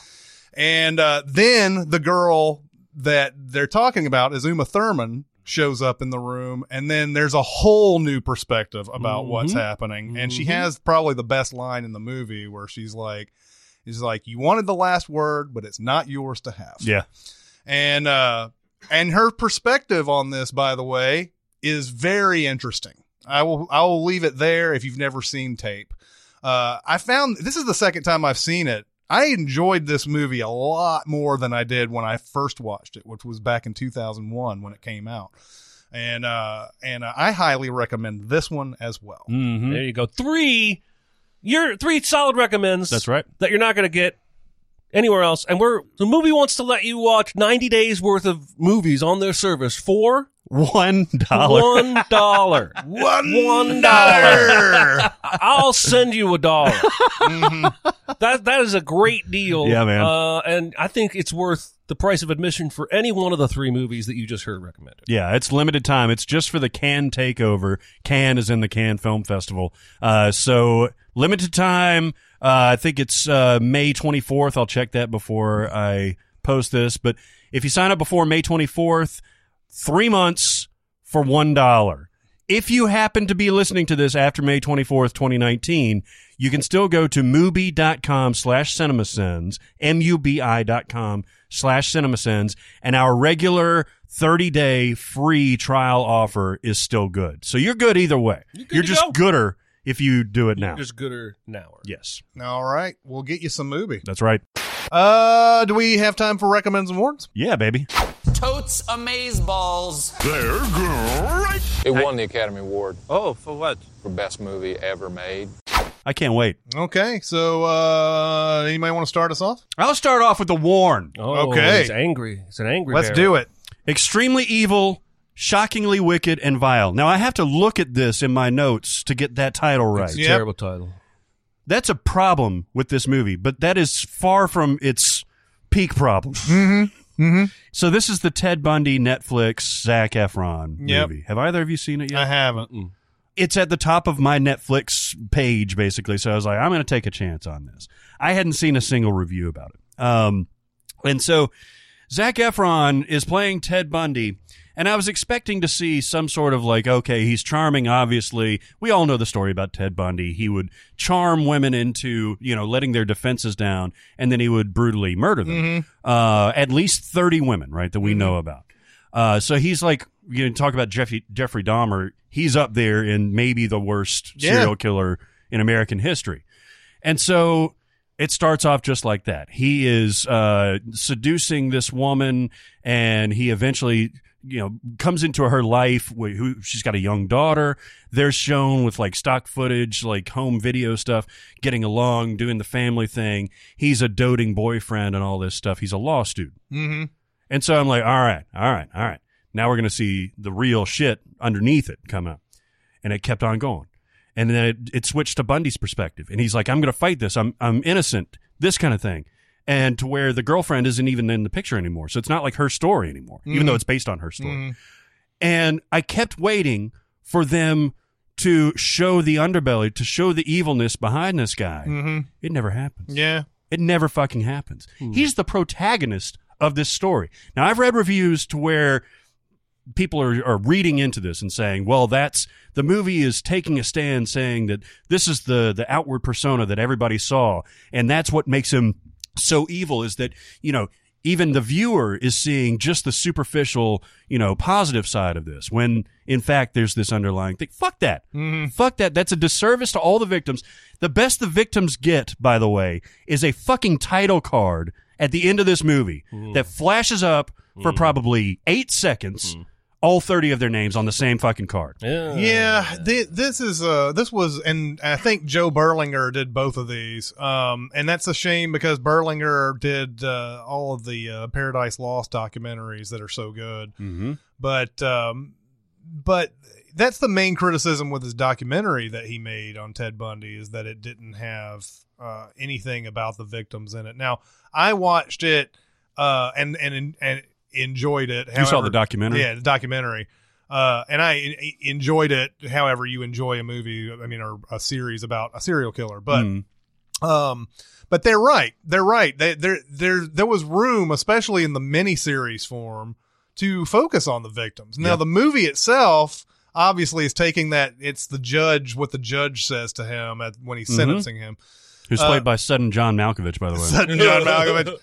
And then the girl that they're talking about is Uma Thurman. Shows up in the room, and then there's a whole new perspective about what's happening. And she has probably the best line in the movie where she's like, you wanted the last word, but it's not yours to have. Yeah. And her perspective on this, by the way, is very interesting. I will leave it there. If you've never seen Tape, I found this is the second time I've seen it. I enjoyed this movie a lot more than I did when I first watched it, which was back in 2001 when it came out. And I highly recommend this one as well. Mm-hmm. There you go. Three solid recommends. That's right. That you're not going to get anywhere else. And the movie wants to let you watch 90 days worth of movies on their service for $1. $1. $1. I'll send you $1. Mm-hmm. That is a great deal. Yeah, man. And I think it's worth the price of admission for any one of the three movies that you just heard recommended. Yeah, it's limited time. It's just for the Cannes takeover. Cannes is in the Cannes Film Festival. So limited time. I think it's May 24th. I'll check that before I post this. But if you sign up before May 24th, 3 months for $1. If you happen to be listening to this after May 24th, 2019, you can still go to Mubi.com/CinemaSins, MUBI.com/CinemaSins, and our regular 30-day free trial offer is still good. So you're good either way. You're just gooder if you do it now. You're just gooder now. Yes. All right. We'll get you some Mubi. That's right. Do we have time for recommends and awards? Yeah, baby. Totes Amazeballs. They're great. It won the Academy Award. Oh, for what? For best movie ever made. I can't wait. Okay, so anybody want to start us off? I'll start off with the Warn. Oh, okay. He's angry. It's an angry Let's bear. Do it. Extremely evil, shockingly wicked, and vile. Now, I have to look at this in my notes to get that title right. It's a terrible title. That's a problem with this movie, but that is far from its peak problem. Mm-hmm. Mm-hmm. So this is the Ted Bundy Netflix Zac Efron movie. Have either of you seen it yet? I haven't. Mm-mm. It's at the top of my Netflix page, basically. So I was like, I'm going to take a chance on this. I hadn't seen a single review about it. And so Zac Efron is playing Ted Bundy. And I was expecting to see some sort of like, okay, he's charming, obviously. We all know the story about Ted Bundy. He would charm women into, letting their defenses down, and then he would brutally murder them. Mm-hmm. At least 30 women, right, that we know about. So he's like, talk about Jeffrey Dahmer. He's up there in maybe the worst serial killer in American history. And so it starts off just like that. He is seducing this woman, and he eventually, comes into her life. Who she's got a young daughter. They're shown with like stock footage, like home video stuff, getting along, doing the family thing. He's a doting boyfriend and all this stuff. He's a law student. Mm-hmm. And so I'm like, all right. Now we're going to see the real shit underneath it come up. And it kept on going. And then it switched to Bundy's perspective. And he's like, I'm going to fight this. I'm innocent, this kind of thing. And to where the girlfriend isn't even in the picture anymore. So it's not like her story anymore, even though it's based on her story. Mm. And I kept waiting for them to show the underbelly, to show the evilness behind this guy. Mm-hmm. It never happens. Yeah. It never fucking happens. Ooh. He's the protagonist of this story. Now, I've read reviews to where people are reading into this and saying, well, that's the movie is taking a stand saying that this is the outward persona that everybody saw. And that's what makes him so evil is that, even the viewer is seeing just the superficial, positive side of this when, in fact, there's this underlying thing. Fuck that. Mm-hmm. Fuck that. That's a disservice to all the victims. The best the victims get, by the way, is a fucking title card at the end of this movie that flashes up for probably 8 seconds. Mm-hmm. All 30 of their names on the same fucking card. Yeah. This was, and I think Joe Berlinger did both of these. And that's a shame because Berlinger did all of the Paradise Lost documentaries that are so good. Mm-hmm. But But that's the main criticism with his documentary that he made on Ted Bundy, is that it didn't have anything about the victims in it. Now, I watched it and enjoyed it. However, you saw the documentary? Yeah, the documentary. And I enjoyed it however you enjoy a movie, I mean, or a series about a serial killer. But but they're right. They're right. There was room, especially in the miniseries form, to focus on the victims. Now, the movie itself obviously is taking that. It's the judge, what the judge says to him when he's sentencing him. Who's played by Sudden John Malkovich, by the way. Sudden John Malkovich.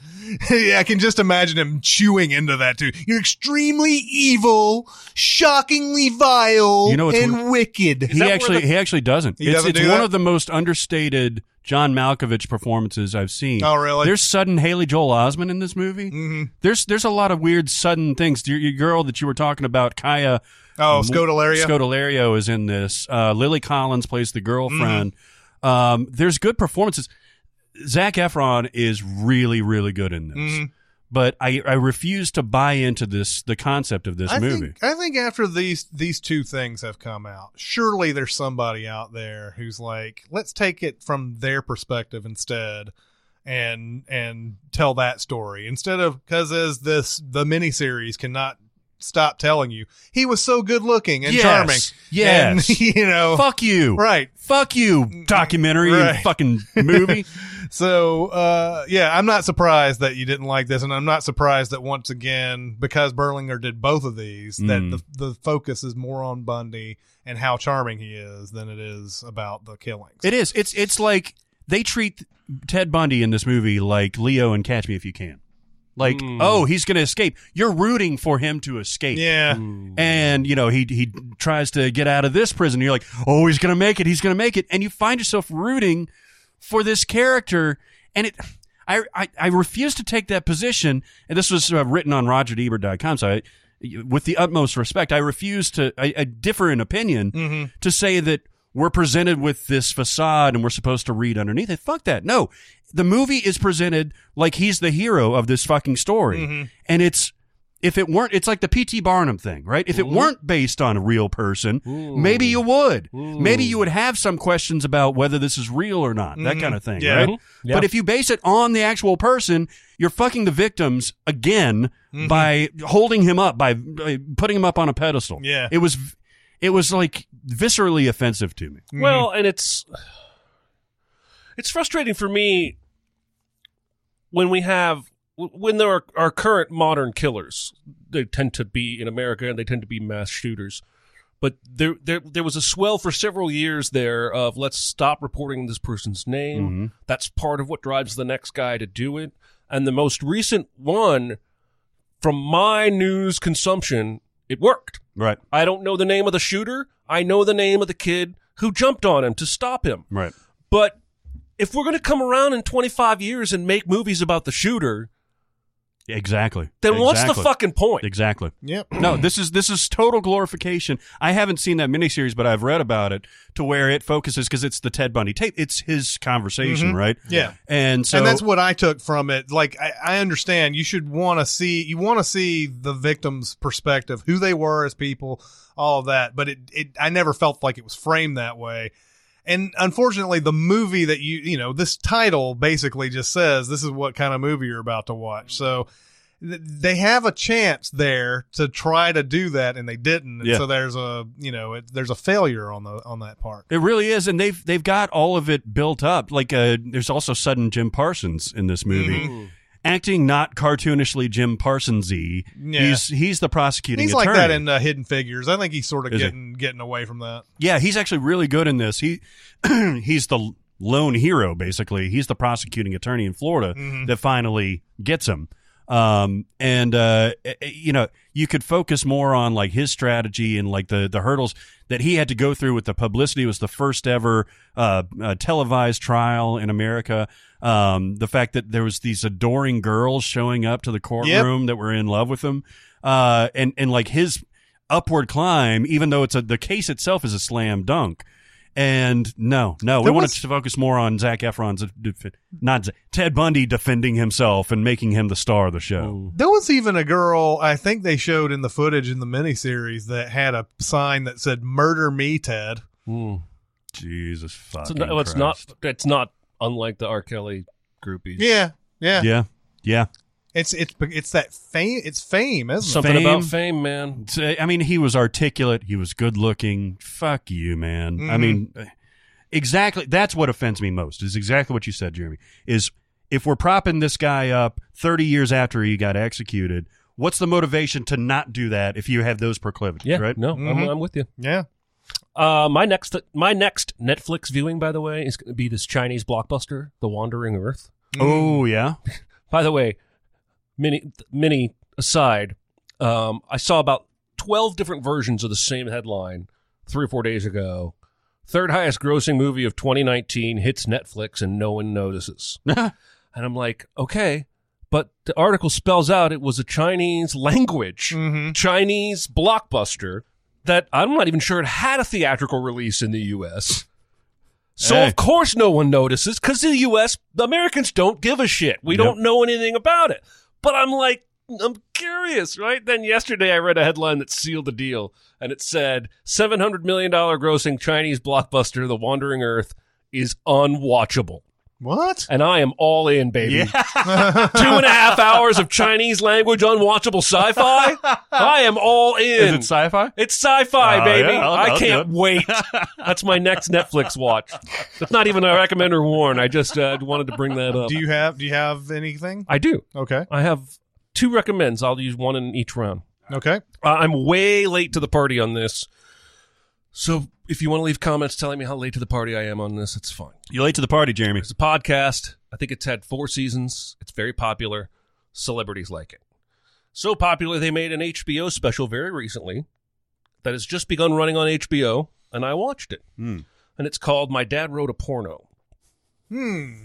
Yeah, I can just imagine him chewing into that, too. You're extremely evil, shockingly vile, and wicked. He actually doesn't. It's one of the most understated John Malkovich performances I've seen. Oh, really? There's sudden Haley Joel Osment in this movie. Mm-hmm. There's a lot of weird sudden things. Your girl that you were talking about, Kaya. Oh, Scodelario. Scodelario is in this. Lily Collins plays the girlfriend. Mm-hmm. There's good performances. Zac Efron is really, really good in this, but I refuse to buy into the concept of this movie. I think after these two things have come out, surely there's somebody out there who's like, let's take it from their perspective instead, and tell that story instead of, because as the miniseries cannot stop telling you he was so good looking and charming. Yes. And, fuck you. Right. Fuck you, documentary and fucking movie. So, I'm not surprised that you didn't like this. And I'm not surprised that, once again, because Berlinger did both of these, that the focus is more on Bundy and how charming he is than it is about the killings. It is. It's like they treat Ted Bundy in this movie like Leo and Catch Me If You Can. Like, he's going to escape. You're rooting for him to escape. Yeah. Ooh. And, he tries to get out of this prison. You're like, oh, he's going to make it. He's going to make it. And you find yourself rooting for this character. And I refuse to take that position. And this was written on RogerEbert.com. So with the utmost respect, I refuse to, I differ in opinion to say that we're presented with this facade and we're supposed to read underneath it. Fuck that. No, the movie is presented like he's the hero of this fucking story. Mm-hmm. And it's like the P.T. Barnum thing, right? If it weren't based on a real person, maybe you would. Ooh. Maybe you would have some questions about whether this is real or not, that kind of thing, right? Yeah. But if you base it on the actual person, you're fucking the victims again by holding him up, by putting him up on a pedestal. Yeah. It was like viscerally offensive to me. Well, and it's frustrating for me when there are current modern killers. They tend to be in America, and they tend to be mass shooters. But there was a swell for several years there of, let's stop reporting this person's name. Mm-hmm. That's part of what drives the next guy to do it. And the most recent one, from my news consumption, it worked. Right. I don't know the name of the shooter. I know the name of the kid who jumped on him to stop him. Right. But if we're going to come around in 25 years and make movies about the shooter, what's the fucking point? Exactly. Yep. No, this is total glorification. I haven't seen that miniseries, but I've read about it, to where it focuses, because it's the Ted Bundy tape. It's his conversation, right? Yeah. And that's what I took from it. Like, I understand you should want to see the victim's perspective, who they were as people, all of that. But I never felt like it was framed that way. And unfortunately, the movie that this title basically just says, this is what kind of movie you're about to watch. So they have a chance there to try to do that, and they didn't. And so there's a failure on that part. It really is. And they've got all of it built up. Like, there's also sudden Jim Parsons in this movie. Mm-hmm. Acting not cartoonishly Jim Parsons-y. Yeah. He's the prosecuting attorney. He's like that in Hidden Figures. I think he's sort of getting away from that. Yeah, he's actually really good in this. He's the lone hero, basically. He's the prosecuting attorney in Florida that finally gets him. You could focus more on, like, his strategy and, like, the hurdles that he had to go through with the publicity. It was the first ever televised trial in America. The fact that there was these adoring girls showing up to the courtroom that were in love with him, and like his upward climb, even though the case itself is a slam dunk. And no, we wanted to focus more on Zac Efron's, not Ted Bundy defending himself and making him the star of the show. There was even a girl, I think they showed in the footage in the miniseries, that had a sign that said, "Murder me, Ted." Mm. Jesus fucking Christ. It's not unlike the R. Kelly groupies. Yeah. It's that fame. It's fame, isn't it? Something about fame, man. I mean, he was articulate. He was good looking. Fuck you, man. Mm-hmm. I mean, exactly. That's what offends me most. Is exactly what you said, Jeremy. Is if we're propping this guy up 30 years after he got executed, what's the motivation to not do that if you have those proclivities? Yeah, right? No, mm-hmm. I'm with you. Yeah. My next Netflix viewing, by the way, is going to be this Chinese blockbuster, The Wandering Earth. Mm. Oh yeah. By the way. Mini aside, I saw about 12 different versions of the same headline 3 or 4 days ago. Third highest grossing movie of 2019 hits Netflix and no one notices. And I'm like, okay, but the article spells out it was a Chinese language, mm-hmm. Chinese blockbuster that I'm not even sure it had a theatrical release in the U.S., so, hey. Of course, no one notices because in the U.S., the Americans don't give a shit. We don't know anything about it. But I'm like, I'm curious, right? Then yesterday I read a headline that sealed the deal, and it said, $700 million grossing Chinese blockbuster, The Wandering Earth, is unwatchable. What? And I am all in, baby. Yeah. 2.5 hours of Chinese language, unwatchable sci-fi? I am all in. Is it sci-fi? It's sci-fi, baby. Yeah, I can't wait. That's my next Netflix watch. That's not even a recommend or warn. I just wanted to bring that up. Do you have anything? I do. Okay. I have 2 recommends. I'll use one in each round. Okay. I'm way late to the party on this. So if you want to leave comments telling me how late to the party I am on this, it's fine. You're late to the party, Jeremy. It's a podcast. I think it's had 4 seasons. It's very popular. Celebrities like it. So popular, they made an HBO special very recently that has just begun running on HBO, and I watched it. Mm. And it's called My Dad Wrote a Porno. Hmm.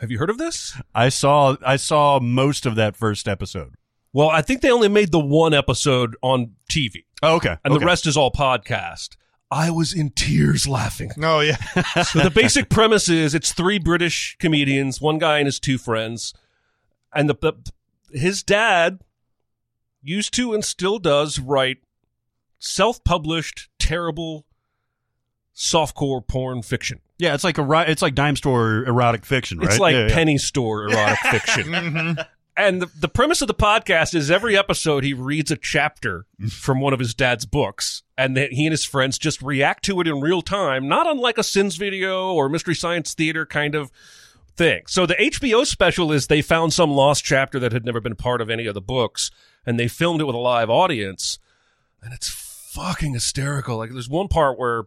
Have you heard of this? I saw most of that first episode. Well, I think they only made the one episode on TV. Oh, okay. And the rest is all podcast. I was in tears laughing. Oh, yeah. So the basic premise is it's 3 British comedians, one guy and his 2 friends, and his dad used to and still does write self-published, terrible, softcore porn fiction. Yeah, it's like dime store erotic fiction, right? It's like penny store erotic fiction. Mm-hmm. And the premise of the podcast is every episode he reads a chapter from one of his dad's books, and that he and his friends just react to it in real time, not unlike a Sins Video or Mystery Science Theater kind of thing. So the HBO special is they found some lost chapter that had never been part of any of the books, and they filmed it with a live audience, and it's fucking hysterical. Like, there's one part where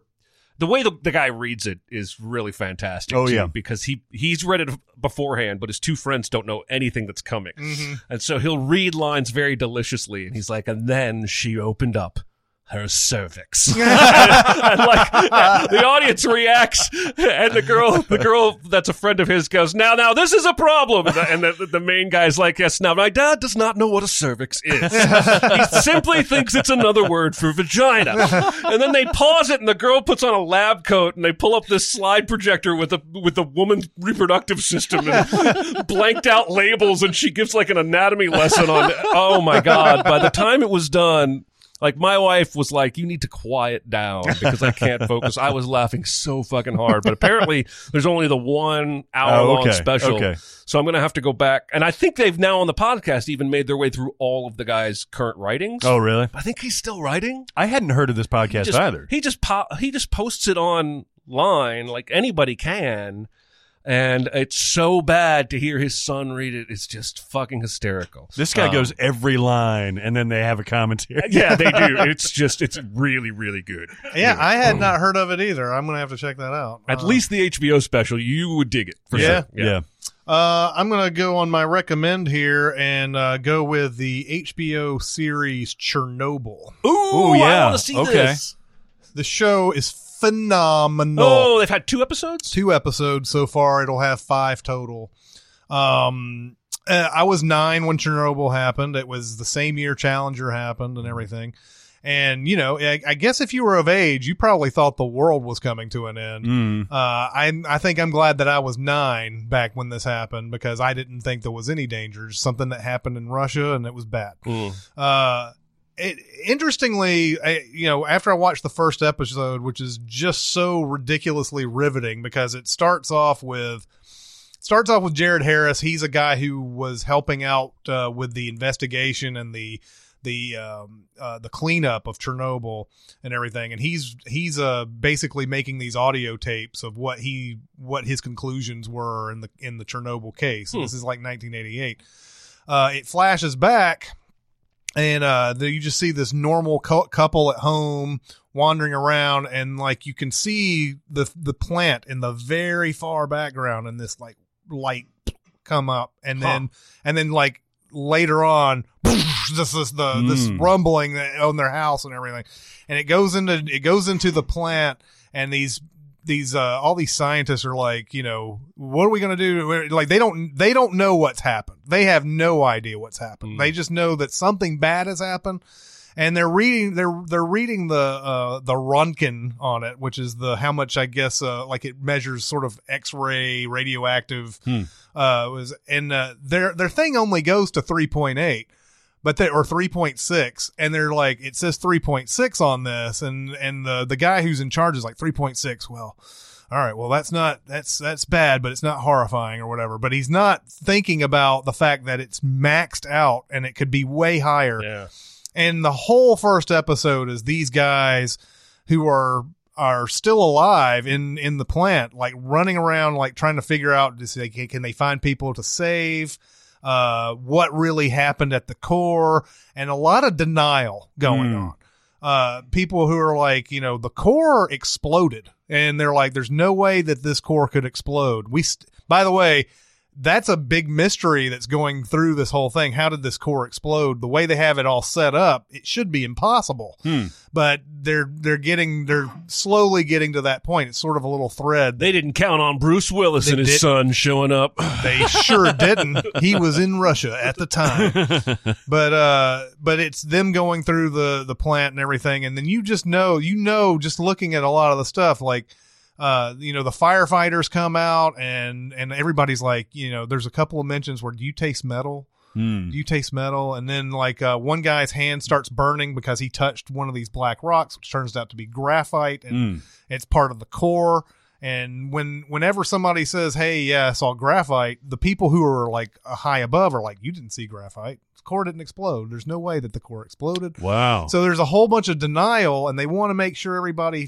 the way the guy reads it is really fantastic. Oh, too, yeah. Because he's read it beforehand, but his 2 friends don't know anything that's coming. Mm-hmm. And so he'll read lines very deliciously. And he's like, and then she opened up her cervix. and the audience reacts. And the girl that's a friend of his goes, now, this is a problem. And the main guy's like, yes, now my dad does not know what a cervix is. He simply thinks it's another word for vagina. And then they pause it, and the girl puts on a lab coat, and they pull up this slide projector with the woman's reproductive system and blanked out labels, and she gives like an anatomy lesson on it. Oh, my God. By the time it was done... Like, my wife was like, you need to quiet down because I can't focus. I was laughing so fucking hard. But apparently, there's only the 1 hour-long special. Okay. So I'm going to have to go back. And I think they've now on the podcast even made their way through all of the guy's current writings. Oh, really? I think he's still writing. I hadn't heard of this podcast either. He just posts it online like anybody can. And it's so bad to hear his son read it. It's just fucking hysterical. This guy goes every line, and then they have a commentary. Yeah, they do. It's really, really good. Yeah, I had not heard of it either. I'm going to have to check that out. At least the HBO special, you would dig it. For sure. Yeah. I'm going to go on my recommend here and go with the HBO series Chernobyl. Ooh, yeah. I want to see this. The show is phenomenal. Oh, they've had 2 episodes? 2 episodes so far. It'll have 5 total. I was 9 when Chernobyl happened. It was the same year Challenger happened and everything. And, you know, I guess if you were of age, you probably thought the world was coming to an end. I think I'm glad that I was 9 back when this happened, because I didn't think there was any danger. Something that happened in Russia, and it was bad. Interestingly, you know, after I watched the first episode, which is just so ridiculously riveting, because it starts off with Jared Harris. He's a guy who was helping out with the investigation and the cleanup of Chernobyl and everything, and he's basically making these audio tapes of what his conclusions were in the Chernobyl case. This is like 1988. It flashes back, and you just see this normal couple at home wandering around, and like you can see the plant in the very far background, and this like light come up, and then like later on, this rumbling on their house and everything, and it goes into the plant, and these all these scientists are like, you know, what are we going to do? Like they don't know what's happened. They have no idea what's happened. They just know that something bad has happened, and they're reading the Röntgen on it, which is how much, I guess, like it measures sort of X-ray radioactive their thing only goes to 3.8. But 3.6, and they're like, it says 3.6 on this, and the guy who's in charge is like 3.6. Well, all right, well that's bad, but it's not horrifying or whatever. But he's not thinking about the fact that it's maxed out and it could be way higher. Yeah. And the whole first episode is these guys who are still alive in the plant, like running around, like trying to figure out can they find people to save. What really happened at the core, and a lot of denial going on. People who are like, you know, the core exploded, and they're like, there's no way that this core could explode. By the way, that's a big mystery that's going through this whole thing. How did this core explode? The way they have it all set up, it should be impossible. But they're slowly getting to that point. It's sort of a little thread. They didn't count on Bruce Willis and his son showing up. They sure didn't. He was in Russia at the time. But it's them going through the plant and everything, and then you just know just looking at a lot of the stuff, like you know, the firefighters come out, and everybody's like, you know, there's a couple of mentions where, do you taste metal? Do you taste metal? And then like one guy's hand starts burning because he touched one of these black rocks, which turns out to be graphite, and it's part of the core. And whenever somebody says, hey, yeah, I saw graphite, the people who are like high above are like, you didn't see graphite. The core didn't explode. There's no way that the core exploded. Wow. So there's a whole bunch of denial, and they want to make sure everybody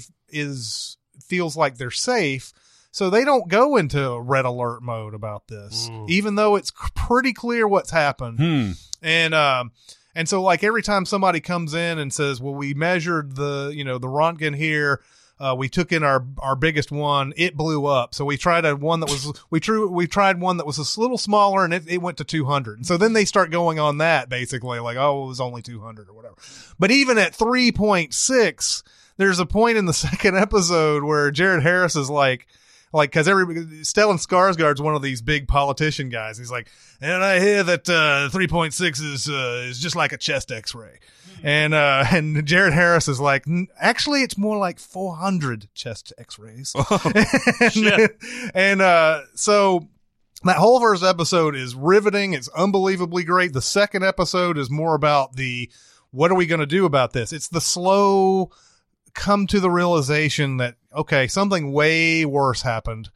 feels like they're safe. So they don't go into red alert mode about this, even though it's pretty clear what's happened. And so like every time somebody comes in and says, well, we measured the Röntgen here. We took in our biggest one. It blew up. So we tried one that was, we tried one that was a little smaller, and it went to 200. And so then they start going on that, basically like, oh, it was only 200 or whatever. But even at 3.6, there's a point in the second episode where Jared Harris is like, because Stellan Skarsgård's one of these big politician guys. He's like, and I hear that 3.6 is just like a chest X-ray, and Jared Harris is like, actually, it's more like 400 chest X-rays, so. That whole first episode is riveting. It's unbelievably great. The second episode is more about what are we going to do about this? It's the slow come to the realization that, okay, something way worse happened,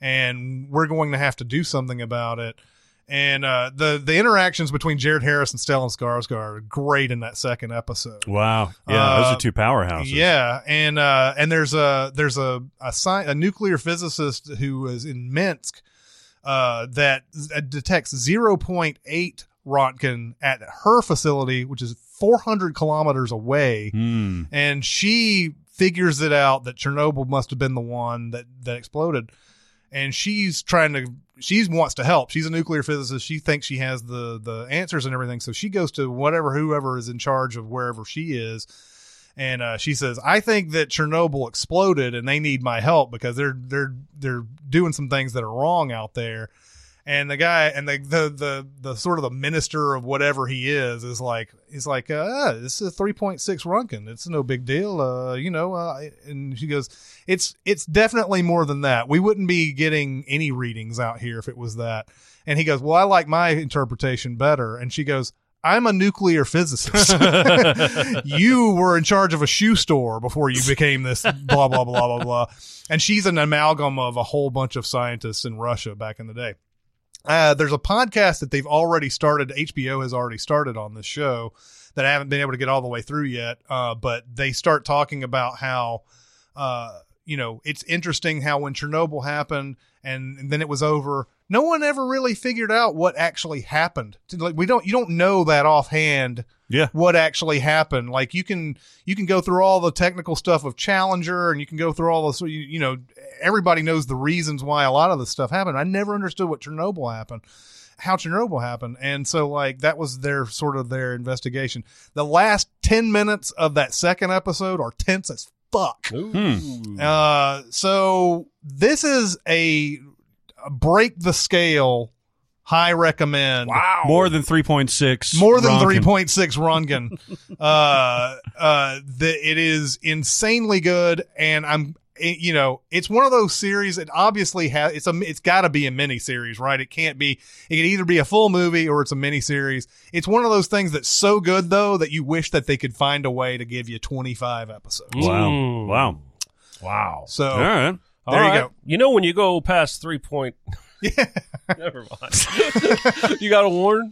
and we're going to have to do something about it. And the interactions between Jared Harris and Stellan Skarsgård are great in that second episode. Wow, yeah, those are two powerhouses. Yeah, and there's a nuclear physicist who is in Minsk that detects 0.8 Röntgen at her facility, which is 400 kilometers away, and she figures it out that Chernobyl must have been the one that exploded, and she wants to help. She's a nuclear physicist. She thinks she has the answers and everything, so she goes to whoever is in charge of wherever she is, and she says, I think that Chernobyl exploded and they need my help because they're doing some things that are wrong out there. And the guy, and the sort of the minister of whatever he is like, he's like, this is a 3.6 Runkin. It's no big deal. And she goes, it's definitely more than that. We wouldn't be getting any readings out here if it was that. And he goes, well, I like my interpretation better. And she goes, I'm a nuclear physicist. You were in charge of a shoe store before you became this blah, blah, blah, blah, blah. And she's an amalgam of a whole bunch of scientists in Russia back in the day. There's a podcast that they've already started. HBO has already started on this show that I haven't been able to get all the way through yet. But they start talking about how, it's interesting how when Chernobyl happened and then it was over, no one ever really figured out what actually happened. Like you don't know that offhand. Yeah. What actually happened. Like you can go through all the technical stuff of Challenger and you can go through all this, everybody knows the reasons why a lot of this stuff happened. I never understood how Chernobyl happened. And so like, that was their investigation. The last 10 minutes of that second episode are tense as fuck. So this is a break the scale, high recommend. Wow. More than 3.6. More than 3.6 Runkin. It is insanely good, and it's one of those series that obviously it's got to be a miniseries, right? It can either be a full movie or it's a miniseries. It's one of those things that's so good though that you wish that they could find a way to give you 25 episodes. Wow. Ooh. Wow. So all right. There you go. You know when you go past 3. Yeah. Never mind. You got a warn?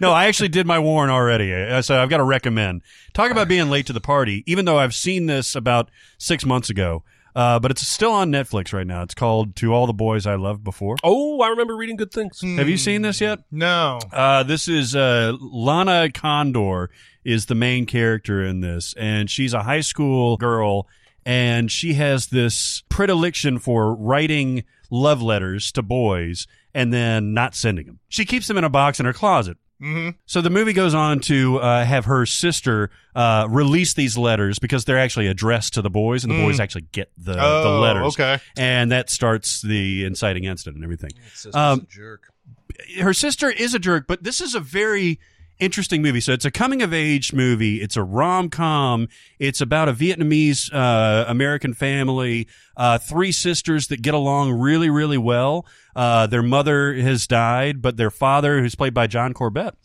No, I actually did my warn already. So I've got to recommend. Talk about being late to the party, even though I've seen this about 6 months ago. But it's still on Netflix right now. It's called To All the Boys I Loved Before. Oh, I remember reading good things. Have you seen this yet? No. This is Lana Condor is the main character in this, and she's a high school girl. And she has this predilection for writing love letters to boys and then not sending them. She keeps them in a box in her closet. Mm-hmm. So the movie goes on to have her sister release these letters because they're actually addressed to the boys, and the boys actually get the letters. Okay. And that starts the inciting incident and everything. Her sister is a jerk, but this is a very interesting movie. So it's a coming-of-age movie. It's a rom-com. It's about a Vietnamese American family, three sisters that get along really, really well. Their mother has died, but their father, who's played by John Corbett,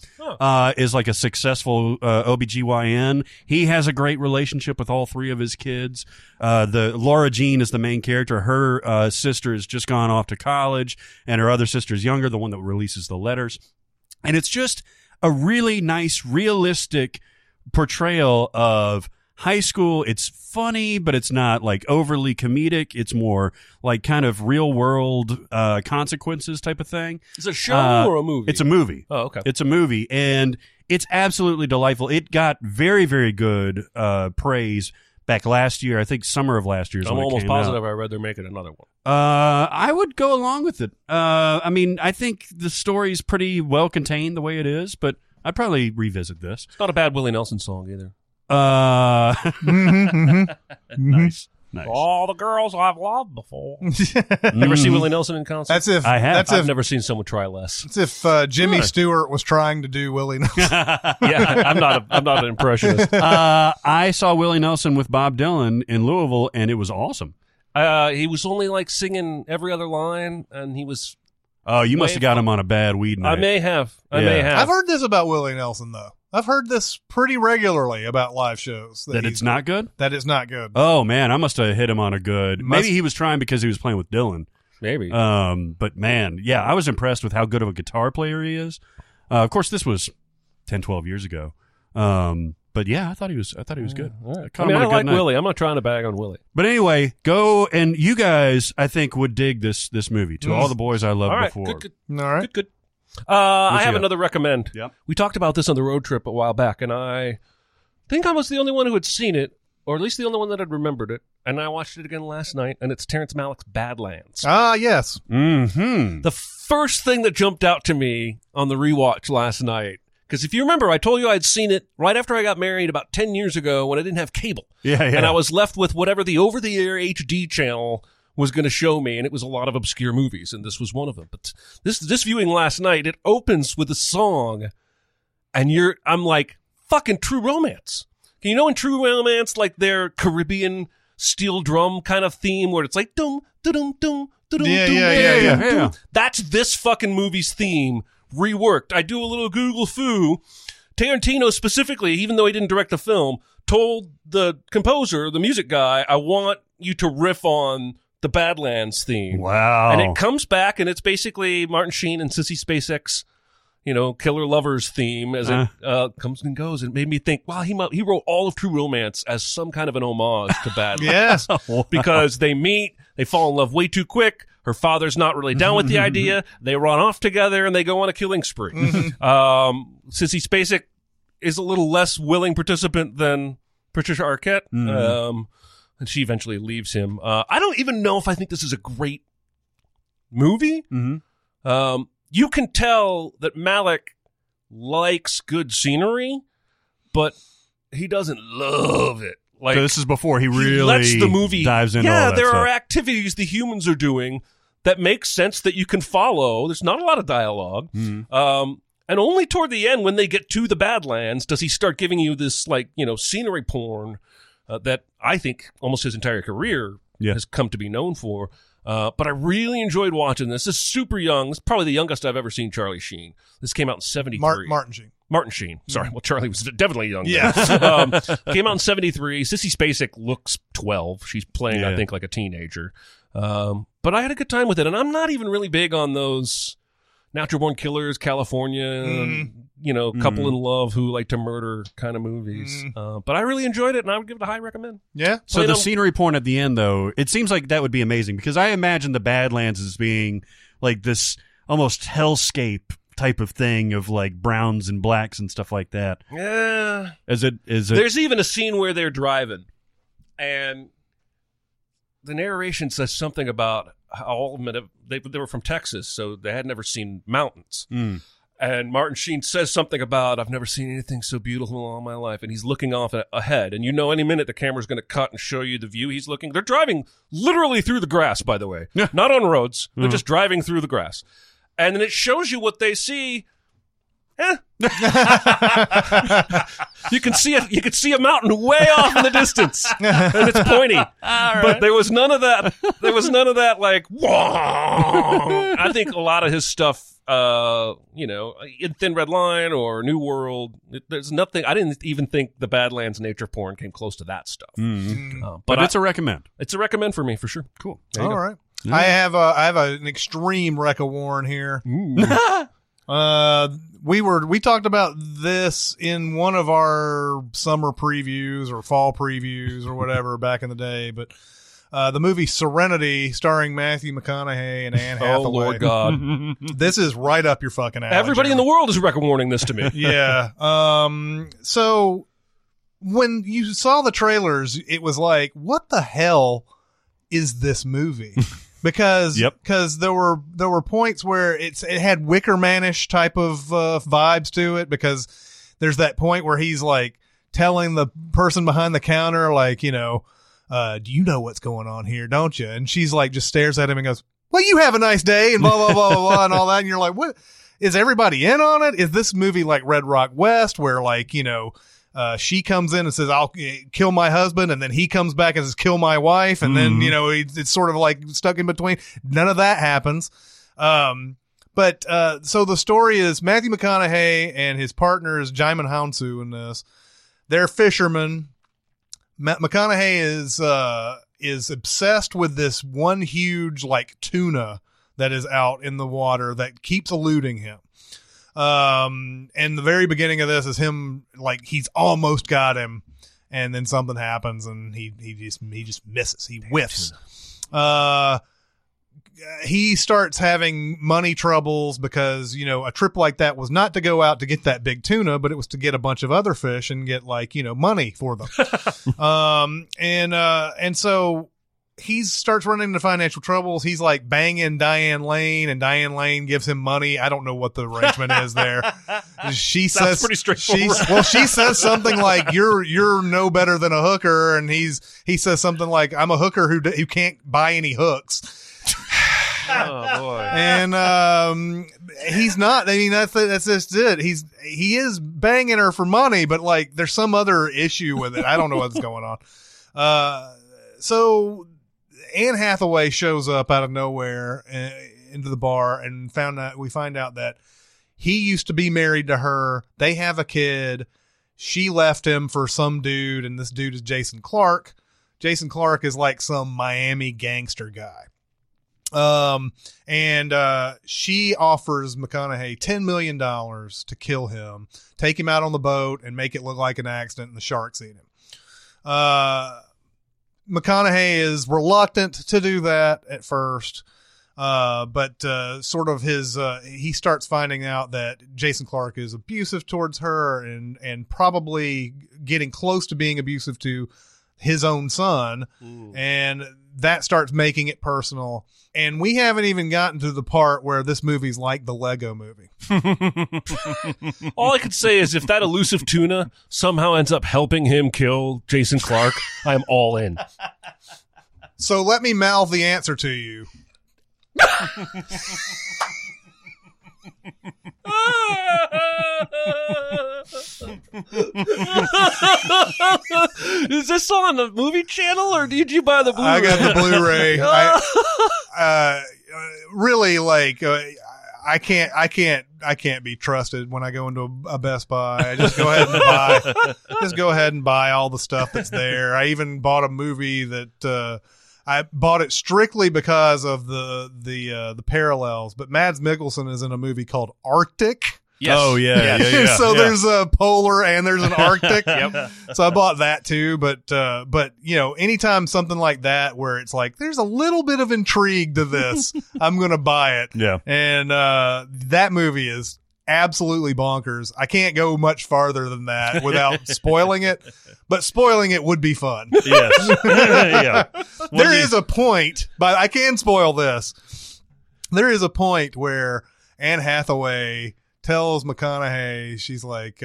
is like a successful OBGYN. He has a great relationship with all three of his kids. The Laura Jean is the main character. Her sister has just gone off to college, and her other sister's younger, the one that releases the letters. And it's just a really nice, realistic portrayal of high school. It's funny, but it's not like overly comedic. It's more like kind of real world consequences type of thing. It's a show or a movie? It's a movie. Oh, okay. It's a movie, and it's absolutely delightful. It got very, very good praise back last year. I think summer of last year is when it came out. I'm almost positive I'd rather make it another one. I would go along with it. I think the story's pretty well contained the way it is, but I'd probably revisit this. It's not a bad Willie Nelson song either. Nice. All the girls I've loved before. Never seen Willie Nelson in concert? I've never seen someone try less. That's if Jimmy Stewart was trying to do Willie Nelson. Yeah, I'm not an impressionist. I saw Willie Nelson with Bob Dylan in Louisville, and it was awesome. He was only like singing every other line, and he was. Oh, you must have got him on a bad weed night. I may have. I've heard this about Willie Nelson though. I've heard this pretty regularly about live shows. That it's not good? That it's not good. Oh, man, I must have hit him on a good. Maybe he was trying because he was playing with Dylan. Maybe. But, man, yeah, I was impressed with how good of a guitar player he is. Of course, this was 10, 12 years ago. But, yeah, I thought he was good. Right. I like Willie. I'm not trying to bag on Willie. But, anyway, go and you guys, I think, would dig this movie, To All the Boys I Loved Before. Good. All right. Good. I have another recommend. Yep. We talked about this on the road trip a while back, and I think I was the only one who had seen it, or at least the only one that had remembered it, and I watched it again last night, and it's Terrence Malick's Badlands. Ah, yes. Mm-hmm. The first thing that jumped out to me on the rewatch last night, because if you remember, I told you I'd seen it right after I got married about 10 years ago when I didn't have cable. Yeah. And I was left with whatever the over-the-air HD channel was going to show me, and it was a lot of obscure movies, and this was one of them. But this viewing last night, it opens with a song, and I'm like, fucking True Romance. You know, in True Romance, like their Caribbean steel drum kind of theme, where it's like dum dum dum dum dum. That's this fucking movie's theme reworked. I do a little Google foo. Tarantino specifically, even though he didn't direct the film, told the composer, the music guy, I want you to riff on the Badlands theme. Wow. And it comes back, and it's basically Martin Sheen and Sissy Spacek's, you know, Killer Lovers theme as it comes and goes. It made me think, wow, he wrote all of True Romance as some kind of an homage to Badlands. Yes. Because they meet, they fall in love way too quick. Her father's not really down with the idea. They run off together, and they go on a killing spree. Sissy Spacek is a little less willing participant than Patricia Arquette, and she eventually leaves him. I don't even know if I think this is a great movie. You can tell that Malick likes good scenery, but he doesn't love it. Like, so this is before he really lets the movie dives into all that stuff. Are activities the humans are doing that make sense that you can follow. There's not a lot of dialogue. And only toward the end, when they get to the Badlands, does he start giving you this, like, you know, scenery porn that I think almost his entire career has come to be known for. But I really enjoyed watching this. This is super young. This is probably the youngest I've ever seen Charlie Sheen. This came out in 73. Martin Sheen. Sorry. Well, Charlie was definitely young. Yeah. Came out in 73. Sissy Spacek looks 12. She's playing, I think, like a teenager. But I had a good time with it. And I'm not even really big on those Natural Born Killers, California, you know, couple in love who like to murder kind of movies. But I really enjoyed it, and I would give it a high recommend. Yeah. So the scenery porn at the end, though, it seems like that would be amazing, because I imagine the Badlands as being like this almost hellscape type of thing of like browns and blacks and stuff like that. Yeah. There's even a scene where they're driving, and the narration says something about how they were from Texas, so they had never seen mountains. And Martin Sheen says something about, I've never seen anything so beautiful in all my life, and he's looking off ahead, and you know any minute the camera's going to cut and show you the view he's looking. They're driving literally through the grass, by the way. Not on roads. They're just driving through the grass. And then it shows you what they see. You can see a mountain way off in the distance, and it's pointy. But there was none of that. There was none of that. Like, whoa. I think a lot of his stuff, you know, in Thin Red Line or New World, there's nothing. I didn't even think the Badlands nature porn came close to that stuff. But it's a recommend. It's a recommend for me for sure. Cool. All right. Yeah. I have an extreme wreck of Warren here. We talked about this in one of our summer previews or fall previews or whatever back in the day, but the movie Serenity, starring Matthew McConaughey and Anne Hathaway. Oh, Lord God. This is right up your fucking alley. Everybody in the world is record warning this to me. Yeah. So when you saw the trailers, it was like, what the hell is this movie? Because there were points where it had Wicker Man-ish type of vibes to it, because there's that point where he's like telling the person behind the counter, like, you know, do you know what's going on here, don't you? And she's like, just stares at him and goes, well, you have a nice day, and blah, blah, blah, blah, blah, and all that. And you're like, what? Is everybody in on it? Is this movie like Red Rock West, where, like, you know, she comes in and says, I'll kill my husband, and then he comes back and says, kill my wife, and then, you know, it's sort of like stuck in between. None of that happens. So the story is Matthew McConaughey and his partner is Jaimin Hansu in this. They're fishermen. McConaughey is obsessed with this one huge, like, tuna that is out in the water that keeps eluding him. And the very beginning of this is him, like, he's almost got him, and then something happens, and he just misses. He whiffs. He starts having money troubles because, you know, a trip like that was not to go out to get that big tuna, but it was to get a bunch of other fish and get, like, you know, money for them. And so he starts running into financial troubles. He's like banging Diane Lane, and Diane Lane gives him money. I don't know what the arrangement is there. She says, pretty straightforward. She says something like, you're no better than a hooker. And he says something like, I'm a hooker who can't buy any hooks. Oh boy. And he's not, I mean, that's just it. He is banging her for money, but like there's some other issue with it. I don't know what's going on. So Anne Hathaway shows up out of nowhere into the bar, and we find out that he used to be married to her. They have a kid. She left him for some dude, and this dude is Jason Clarke. Jason Clarke is like some Miami gangster guy. And she offers McConaughey $10 million to kill him, take him out on the boat and make it look like an accident and the sharks eat him. McConaughey is reluctant to do that at first. But sort of he starts finding out that Jason Clarke is abusive towards her and probably getting close to being abusive to his own son. Ooh. And that starts making it personal. And we haven't even gotten to the part where this movie's like the Lego movie. All I could say is if that elusive tuna somehow ends up helping him kill Jason Clarke, I'm all in. So let me mouth the answer to you. Is this on the movie channel or did you buy the Blu-ray? I got the Blu-ray. I can't be trusted when I go into a Best Buy. I just go ahead and buy. Just go ahead and buy all the stuff that's there. I even bought a movie that. I bought it strictly because of the parallels, but Mads Mikkelsen is in a movie called Arctic. Yes. Oh yeah. So there's a polar and there's an Arctic. Yep. So I bought that too, but you know, anytime something like that where it's like there's a little bit of intrigue to this, I'm gonna buy it. Yeah. And that movie is absolutely bonkers. I can't go much farther than that without spoiling it, but spoiling it would be fun. Yes. Yeah. There is a point, but I can spoil this. There is a point where Anne Hathaway tells McConaughey, she's like,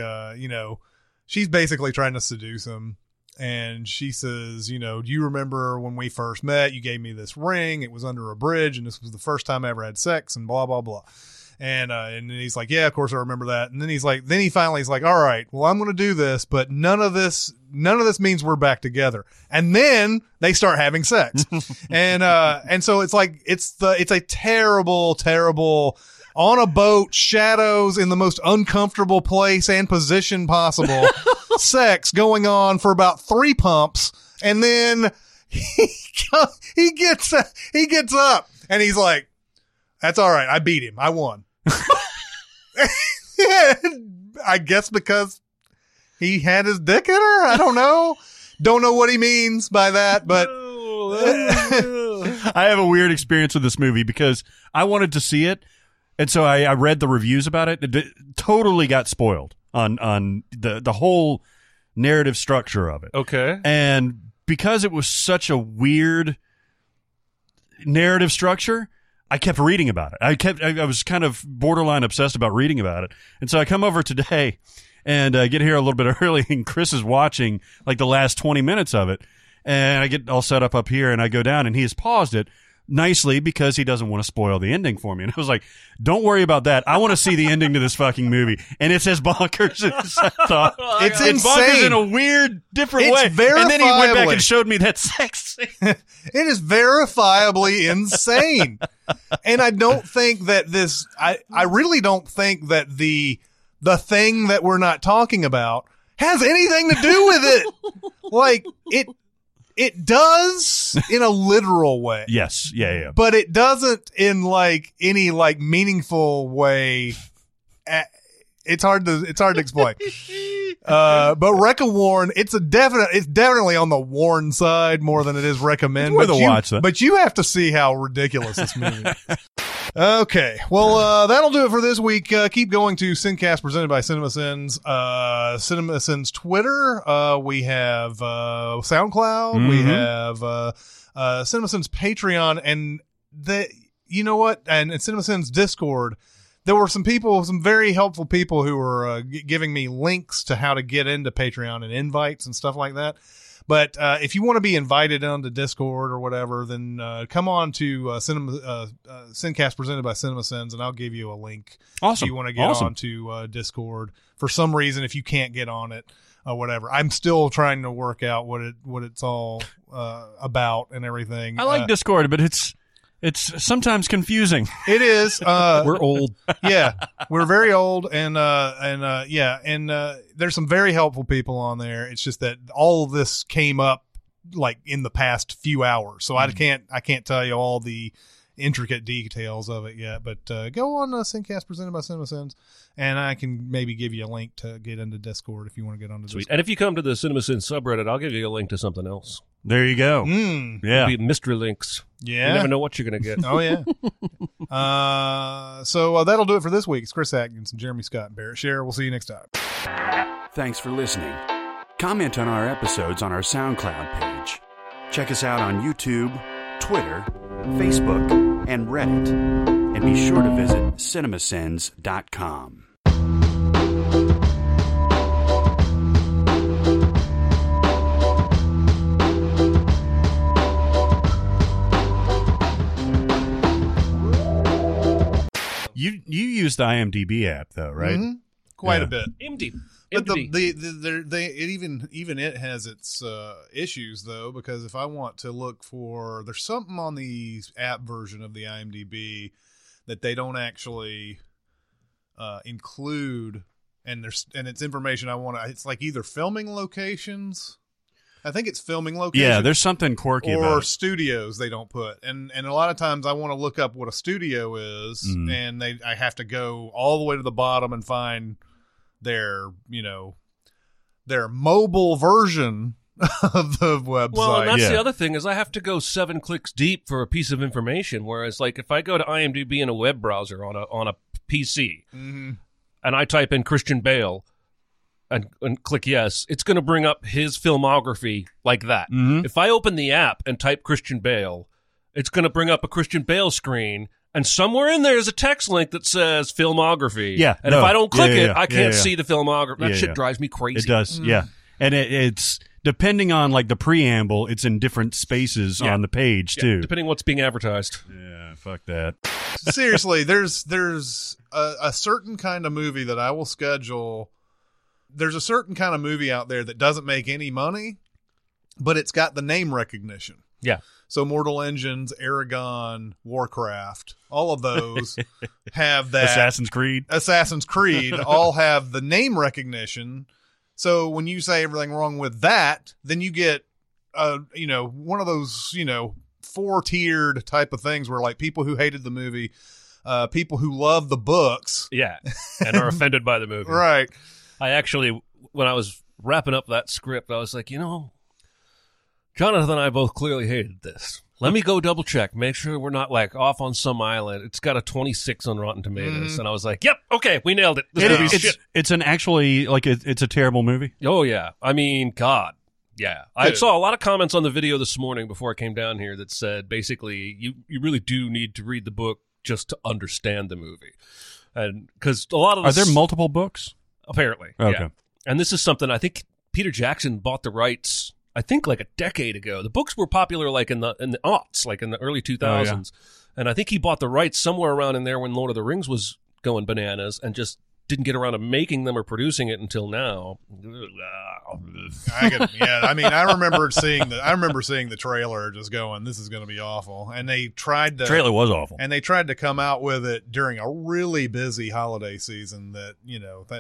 she's basically trying to seduce him. And she says, do you remember when we first met? You gave me this ring. It was under a bridge. And this was the first time I ever had sex and blah, blah, blah. And he's like, yeah, of course I remember that. And then he's finally like, all right, well, I'm going to do this, but none of this means we're back together. And then they start having sex. and so it's like, it's a terrible, terrible on a boat, shadows in the most uncomfortable place and position possible sex going on for about 3 pumps. And then he gets up and he's like, that's all right. I beat him. I won. I guess because he had his dick in her. I don't know. Don't know what he means by that, but I have a weird experience with this movie because I wanted to see it. And so I read the reviews about it. It totally got spoiled on the whole narrative structure of it. Okay. And because it was such a weird narrative structure, I kept reading about it. I was kind of borderline obsessed about reading about it. And so I come over today and get here a little bit early, and Chris is watching like the last 20 minutes of it. And I get all set up here, and I go down, and he has paused it nicely because he doesn't want to spoil the ending for me. And I was like, don't worry about that. I want to see the ending to this fucking movie. And it's as bonkers as I thought. It's insane. It's bonkers in a weird, different way. And then he went back and showed me that sex scene. It is verifiably insane. And I don't think that this, I really don't think that the thing that we're not talking about has anything to do with it. Like, it does in a literal way. Yes. Yeah. But it doesn't in like any like meaningful way. It's hard to explain. But Rekka Warren, it's definitely on the Warren side more than it is recommend. It's worth a watch, though. But you have to see how ridiculous this movie is. Okay. Well, that'll do it for this week. Keep going to SinCast presented by CinemaSins. CinemaSins Twitter. We have SoundCloud. Mm-hmm. We have CinemaSins Patreon, and the, you know what, and CinemaSins Discord, there were some people, some very helpful people who were giving me links to how to get into Patreon and invites and stuff like that. But if you want to be invited onto Discord or whatever, then come on to SinCast presented by CinemaSins, and I'll give you a link. Awesome. If you want to get onto Discord for some reason, if you can't get on it, whatever. I'm still trying to work out what it's all about and everything. I like Discord, but it's sometimes confusing. It is. We're old. Yeah, we're very old, and there's some very helpful people on there. It's just that all of this came up like in the past few hours, so I can't tell you all the intricate details of it yet. But go on SinCast presented by CinemaSins, and I can maybe give you a link to get into Discord if you want to get onto Discord. And if you come to the CinemaSins subreddit, I'll give you a link to something else. There you go. Yeah. It'll be mystery links. Yeah. You never know what you're going to get. Oh, yeah. So that'll do it for this week. It's Chris Atkinson, Jeremy Scott, and Barrett Scherer. We'll see you next time. Thanks for listening. Comment on our episodes on our SoundCloud page. Check us out on YouTube, Twitter, Facebook, and Reddit. And be sure to visit cinemasins.com. You use the IMDb app though, right? Mm-hmm. Quite a bit. IMDb. But it has its issues though, because if I want to look for, there's something on the app version of the IMDb that they don't actually include, and it's information I want. It's like either filming locations. I think it's filming locations. Yeah, there's something quirky about it. Or studios they don't put. And a lot of times I want to look up what a studio is, and I have to go all the way to the bottom and find their mobile version of the website. Well, and that's the other thing is I have to go 7 clicks deep for a piece of information, whereas like if I go to IMDb in a web browser on a PC, and I type in Christian Bale, and click yes, it's going to bring up his filmography like that. If I open the app and type Christian Bale, it's going to bring up a Christian Bale screen, and somewhere in there is a text link that says filmography. If I don't click it, I can't see the filmography. That drives me crazy. It does. And it's depending on like the preamble, it's in different spaces on the page too, depending what's being advertised. Fuck that. Seriously, there's a certain kind of movie that I will schedule. There's a certain kind of movie out there that doesn't make any money, but it's got the name recognition. Yeah. So Mortal Engines, Aragon, Warcraft, all of those have that. Assassin's Creed all have the name recognition. So when you say everything wrong with that, then you get, one of those, 4-tiered type of things where like people who hated the movie, people who love the books. Yeah. And are offended by the movie. Right. I actually, when I was wrapping up that script, I was like, Jonathan and I both clearly hated this. Let me go double check, make sure we're not like off on some island. It's got a 26 on Rotten Tomatoes, and I was like, "Yep, okay, we nailed it." It's an actually like it's a terrible movie. Oh yeah, I mean, God, yeah. I saw a lot of comments on the video this morning before I came down here that said basically you really do need to read the book just to understand the movie, and because a lot of are there multiple books? Apparently. Okay. Yeah. And this is something I think Peter Jackson bought the rights, I think like a decade ago. The books were popular like in the aughts, like in the early 2000s. Oh, yeah. And I think he bought the rights somewhere around in there when Lord of the Rings was going bananas and just didn't get around to making them or producing it until now. I remember seeing the trailer just going, this is going to be awful. And the trailer was awful. And they tried to come out with it during a really busy holiday season that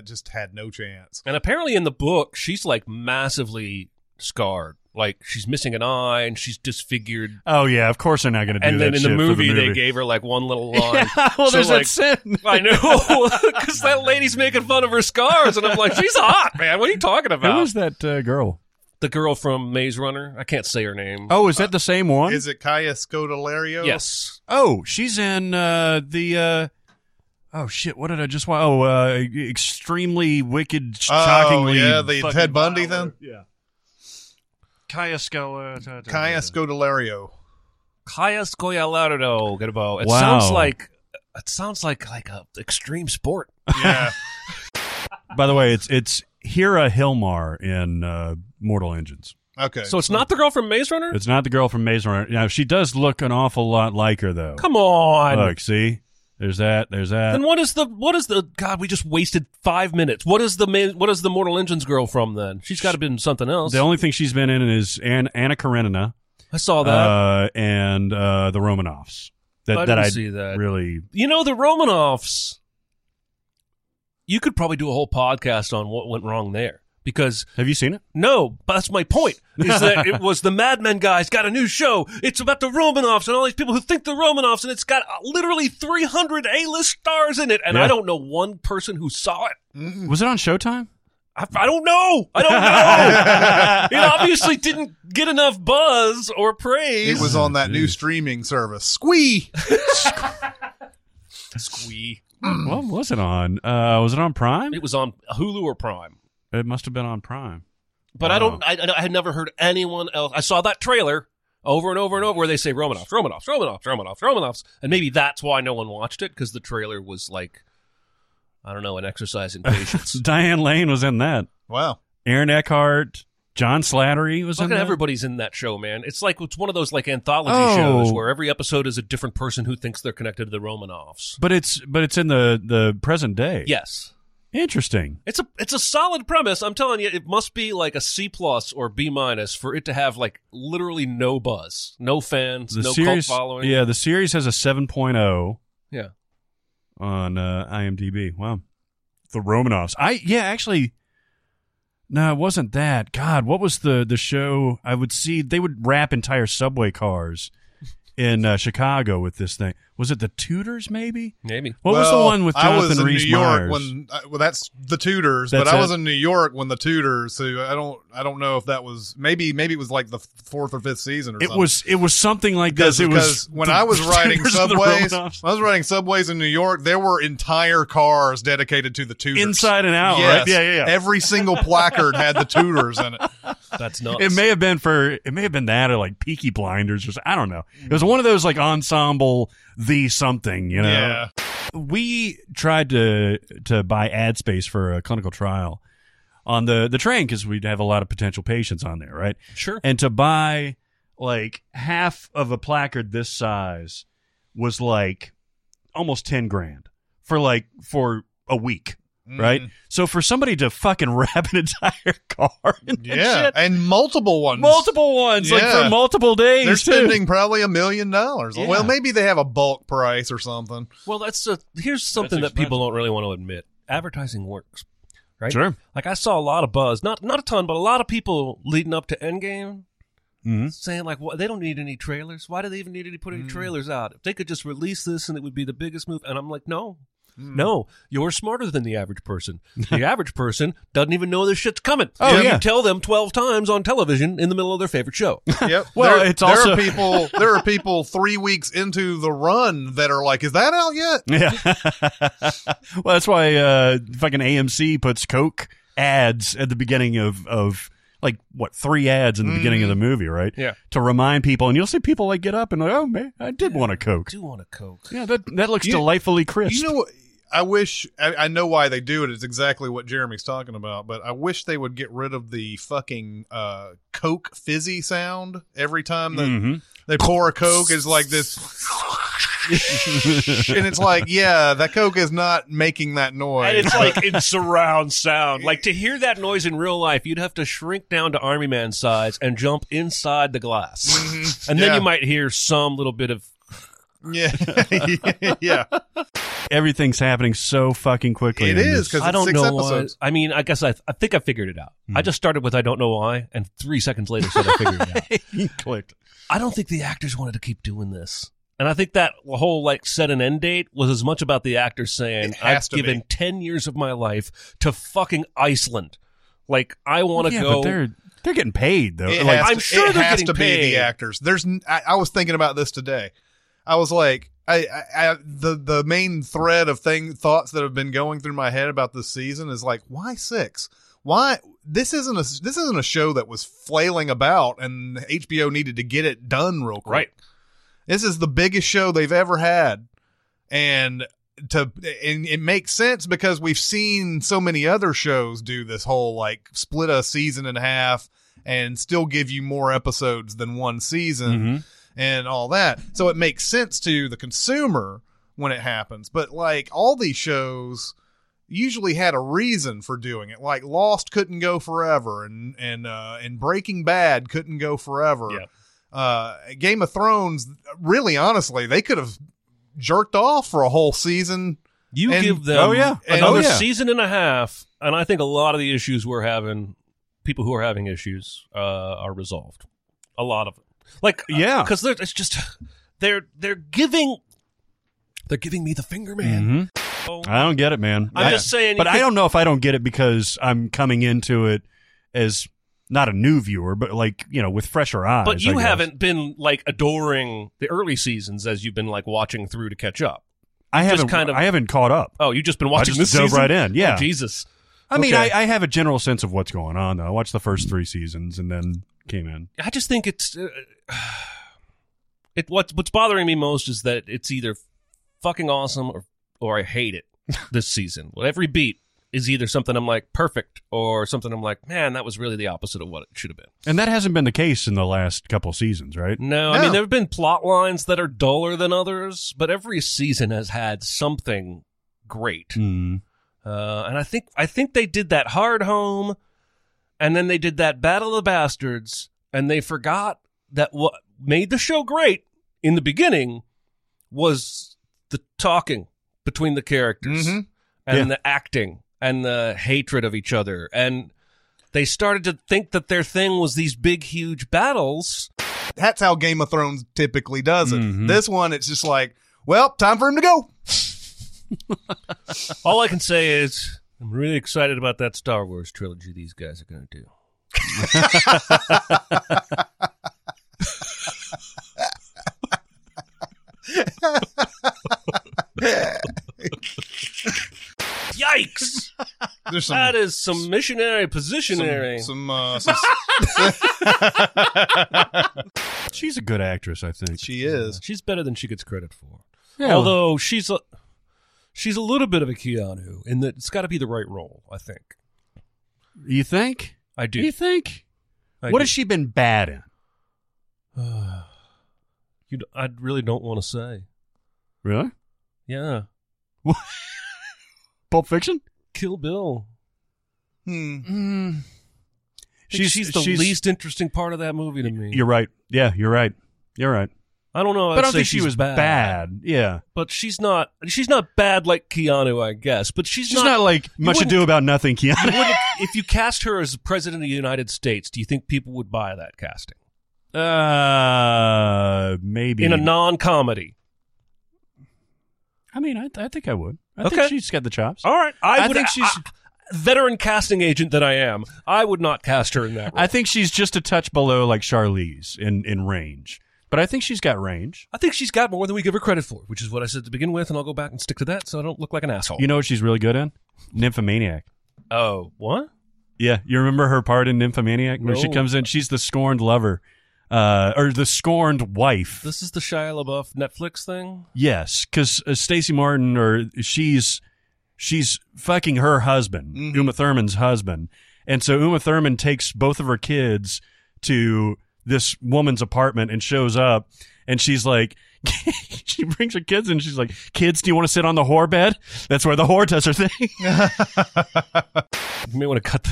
just had no chance. And apparently in the book, she's like massively scarred. Like she's missing an eye and she's disfigured. Oh yeah, of course they're not going to do that. And then in the movie they gave her like one little line. There's like, that sin. I know, because that lady's making fun of her scars, and I'm like, she's hot, man. What are you talking about? Who is that girl? The girl from Maze Runner. I can't say her name. Oh, is that the same one? Is it Kaya Scodelario? Yes. Oh, she's in the. Oh shit! What did I just watch? Oh, extremely wicked, shockingly. Oh yeah, the Ted Bundy thing. Yeah. Kaya Scodelario. Kajaskoja Laudado Gabo. It sounds like a extreme sport. Yeah. By the way, it's Hera Hilmar in Mortal Engines. Okay. So it's not the girl from Maze Runner? It's not the girl from Maze Runner. Now, she does look an awful lot like her, though. Come on. Look, see? There's that. Then what is the God, we just wasted 5 minutes. What is the Mortal Engines girl from then? She's got to be in something else. The only thing she's been in is Anna Karenina. I saw that. And the Romanovs. I didn't see that. Really. You know, the Romanovs, you could probably do a whole podcast on what went wrong there. Because have you seen it? No, but that's my point. Is that it was the Mad Men guys got a new show. It's about the Romanovs and all these people who think the Romanovs, and it's got literally 300 A-list stars in it, and I don't know one person who saw it. Was it on Showtime? I don't know. It obviously didn't get enough buzz or praise. It was on that new streaming service. Squee. Squee. What was it on? Was it on Prime? It was on Hulu or Prime. It must have been on Prime. But wow. I had never heard anyone else. I saw that trailer over and over and over where they say Romanovs. And maybe that's why no one watched it, because the trailer was like, I don't know, an exercise in patience. Diane Lane was in that. Wow. Aaron Eckhart, John Slattery was in that. Everybody's in that show, man. It's like it's one of those like anthology shows where every episode is a different person who thinks they're connected to the Romanovs. But it's in the present day. Yes. Interesting. It's a solid premise. I'm telling you, it must be like a C+ or B- for it to have like literally no buzz, no fans, no cult following. Yeah, the series has a 7.0. Yeah, on IMDb. Wow, the Romanovs. It wasn't that. God, what was the show? I would see they would wrap entire subway cars in Chicago with this thing. Was it the Tudors, maybe? What was the one with Jonathan Rhys Meyers? That's the Tudors, I was in New York when the Tudors, so I don't know if that was, maybe it was like the fourth or fifth season or something. It was something like this. When I was riding subways in New York, there were entire cars dedicated to the Tudors. Inside and out, yes. Right? Yeah. Every single placard had the Tudors in it. That's nuts. It may have been that or like Peaky Blinders or something. I don't know. It was one of those like ensemble something, you know. Yeah. We tried to buy ad space for a clinical trial on the train because we'd have a lot of potential patients on there, right? Sure. And to buy like half of a placard this size was like almost $10,000 for a week. Right? So for somebody to fucking wrap an entire car and multiple ones, like for multiple days. They're spending probably $1 million. Yeah. Well, maybe they have a bulk price or something. Well, here's something that people don't really want to admit. Advertising works, right? Sure. Like I saw a lot of buzz, not a ton, but a lot of people leading up to Endgame saying like, well, they don't need any trailers. Why do they even need to put any trailers out? If they could just release this and it would be the biggest move. And I'm like, no. No, you're smarter than the average person. The average person doesn't even know this shit's coming. Oh, yeah. You tell them 12 times on television in the middle of their favorite show. Yep. Well, there are people 3 weeks into the run that are like, is that out yet? Yeah. Well, that's why fucking AMC puts Coke ads at the beginning of like, what, 3 ads in the beginning of the movie, right? Yeah. To remind people. And you'll see people like get up and like, oh, man, I did want a Coke. I do want a Coke. Yeah, that looks delightfully crisp. You know what? I know why they do it. It's exactly what Jeremy's talking about, but I wish they would get rid of the fucking Coke fizzy sound every time they pour a Coke. Is like this, and it's like, yeah, that Coke is not making that noise. And it's like in surround sound. Like to hear that noise in real life, you'd have to shrink down to Army Man size and jump inside the glass, and then you might hear some little bit of. Yeah. Everything's happening so fucking quickly. It is, because I don't know episodes. Why. I mean, I guess I think I figured it out. I just started with I don't know why, and 3 seconds later said I figured it out. He clicked. I don't think the actors wanted to keep doing this. And I think that whole like set an end date was as much about the actors saying, I've given 10 years of my life to fucking Iceland. Like, I want to go. But they're getting paid, though. Like, I'm sure they're getting paid. It has to be the actors. I was thinking about this today. I was like, the main thread of thoughts that have been going through my head about this season is like, why 6? Why this isn't a show that was flailing about and HBO needed to get it done real quick. Right. This is the biggest show they've ever had. And it makes sense because we've seen so many other shows do this whole like split a season in half and still give you more episodes than one season and all that. So it makes sense to the consumer when it happens. But like all these shows usually had a reason for doing it. Like Lost couldn't go forever and Breaking Bad couldn't go forever. Yeah. Game of Thrones, really honestly, they could have jerked off for a whole season. You give them another season and a half, and I think a lot of the issues we're having, people who are having issues, are resolved. A lot of them. Like, because it's just they're giving me the finger, man. Oh, I don't get it, man. I'm just saying, but I don't know if I don't get it because I'm coming into it as not a new viewer, but like, you know, with fresher eyes. But you haven't been like adoring the early seasons as you've been like watching through to catch up. I haven't caught up. Oh, you've just been watching this season? I just dove right in. Yeah. Oh, Jesus. I mean, I have a general sense of what's going on, though. I watched the first three seasons and then came in. I just think it's what's bothering me most is that it's either fucking awesome or I hate it this season. Well, every beat is either something I'm like, perfect, or something I'm like, man, that was really the opposite of what it should have been. And that hasn't been the case in the last couple seasons, right? No. I mean, there have been plot lines that are duller than others, but every season has had something great. And I think they did that Hard Home, and then they did that Battle of the Bastards, and they forgot that what made the show great in the beginning was the talking between the characters and the acting and the hatred of each other. And they started to think that their thing was these big, huge battles. That's how Game of Thrones typically does it. This one, it's just like, well, time for him to go. All I can say is I'm really excited about that Star Wars trilogy these guys are going to do. Yikes! That is some missionary positionary. She's a good actress, I think. She is. She's better than she gets credit for. Yeah. Although she's a little bit of a Keanu in that it's got to be the right role, I think. You think? I do. You think? What has she been bad in? I really don't want to say. Really? Yeah. What? Pulp Fiction? Kill Bill. She's the least interesting part of that movie to me. You're right. Yeah, you're right. You're right. I don't know. But I don't think she was bad. Yeah. But she's not bad like Keanu, I guess. But she's not like Much Ado About Nothing, Keanu. If you cast her as President of the United States, do you think people would buy that casting? Maybe. In a non-comedy. I mean, I think I would. I think she's got the chops. All right. I think she's veteran casting agent that I am. I would not cast her in that role. I think she's just a touch below like Charlize in range. But I think she's got range. I think she's got more than we give her credit for, which is what I said to begin with, and I'll go back and stick to that so I don't look like an asshole. You know what she's really good in? Nymphomaniac. Oh, what? Yeah. You remember her part in Nymphomaniac where she comes in? She's the scorned lover. Or the scorned wife. This is the Shia LaBeouf Netflix thing? Yes, because Stacey Martin, or she's fucking her husband, Uma Thurman's husband. And so Uma Thurman takes both of her kids to this woman's apartment and shows up, and she's like, she brings her kids in, and she's like, kids, do you want to sit on the whore bed? That's where the whore does her thing. You may want to cut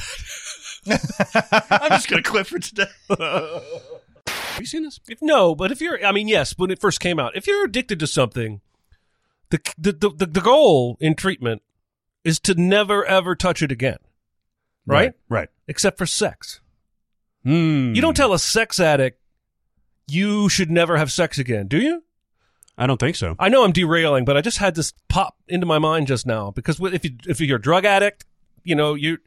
that. I'm just going to quit for today. Have you seen this? No, but if you're, I mean, yes, when it first came out, if you're addicted to something, the goal in treatment is to never, ever touch it again. Right? Right. Except for sex. You don't tell a sex addict you should never have sex again, do you? I don't think so. I know I'm derailing, but I just had this pop into my mind just now because if you're a drug addict, you know, you're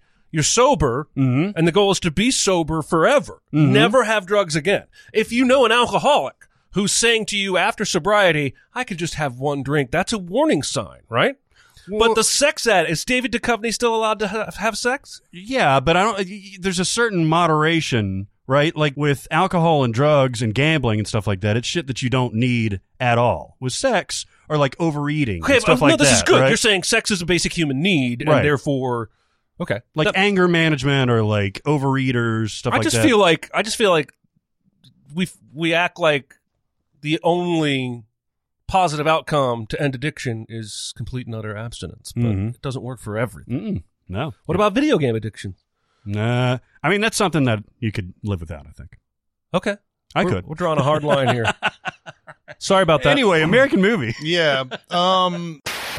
sober, and the goal is to be sober forever. Never have drugs again. If you know an alcoholic who's saying to you after sobriety, I could just have one drink, that's a warning sign, right? Well, but the sex addict, is David Duchovny still allowed to have sex? Yeah, but there's a certain moderation right? Like with alcohol and drugs and gambling and stuff like that, it's shit that you don't need at all. With sex or like overeating and stuff like that. No, this is good. Right? You're saying sex is a basic human need and therefore... Okay. Like that, anger management or like overeaters, stuff like that. I just feel like we act like the only positive outcome to end addiction is complete and utter abstinence, but it doesn't work for everything. No. What about video game addiction? Nah. I mean, that's something that you could live without, I think. Okay. We're drawing a hard line here. Sorry about that. Anyway, American movie. Yeah.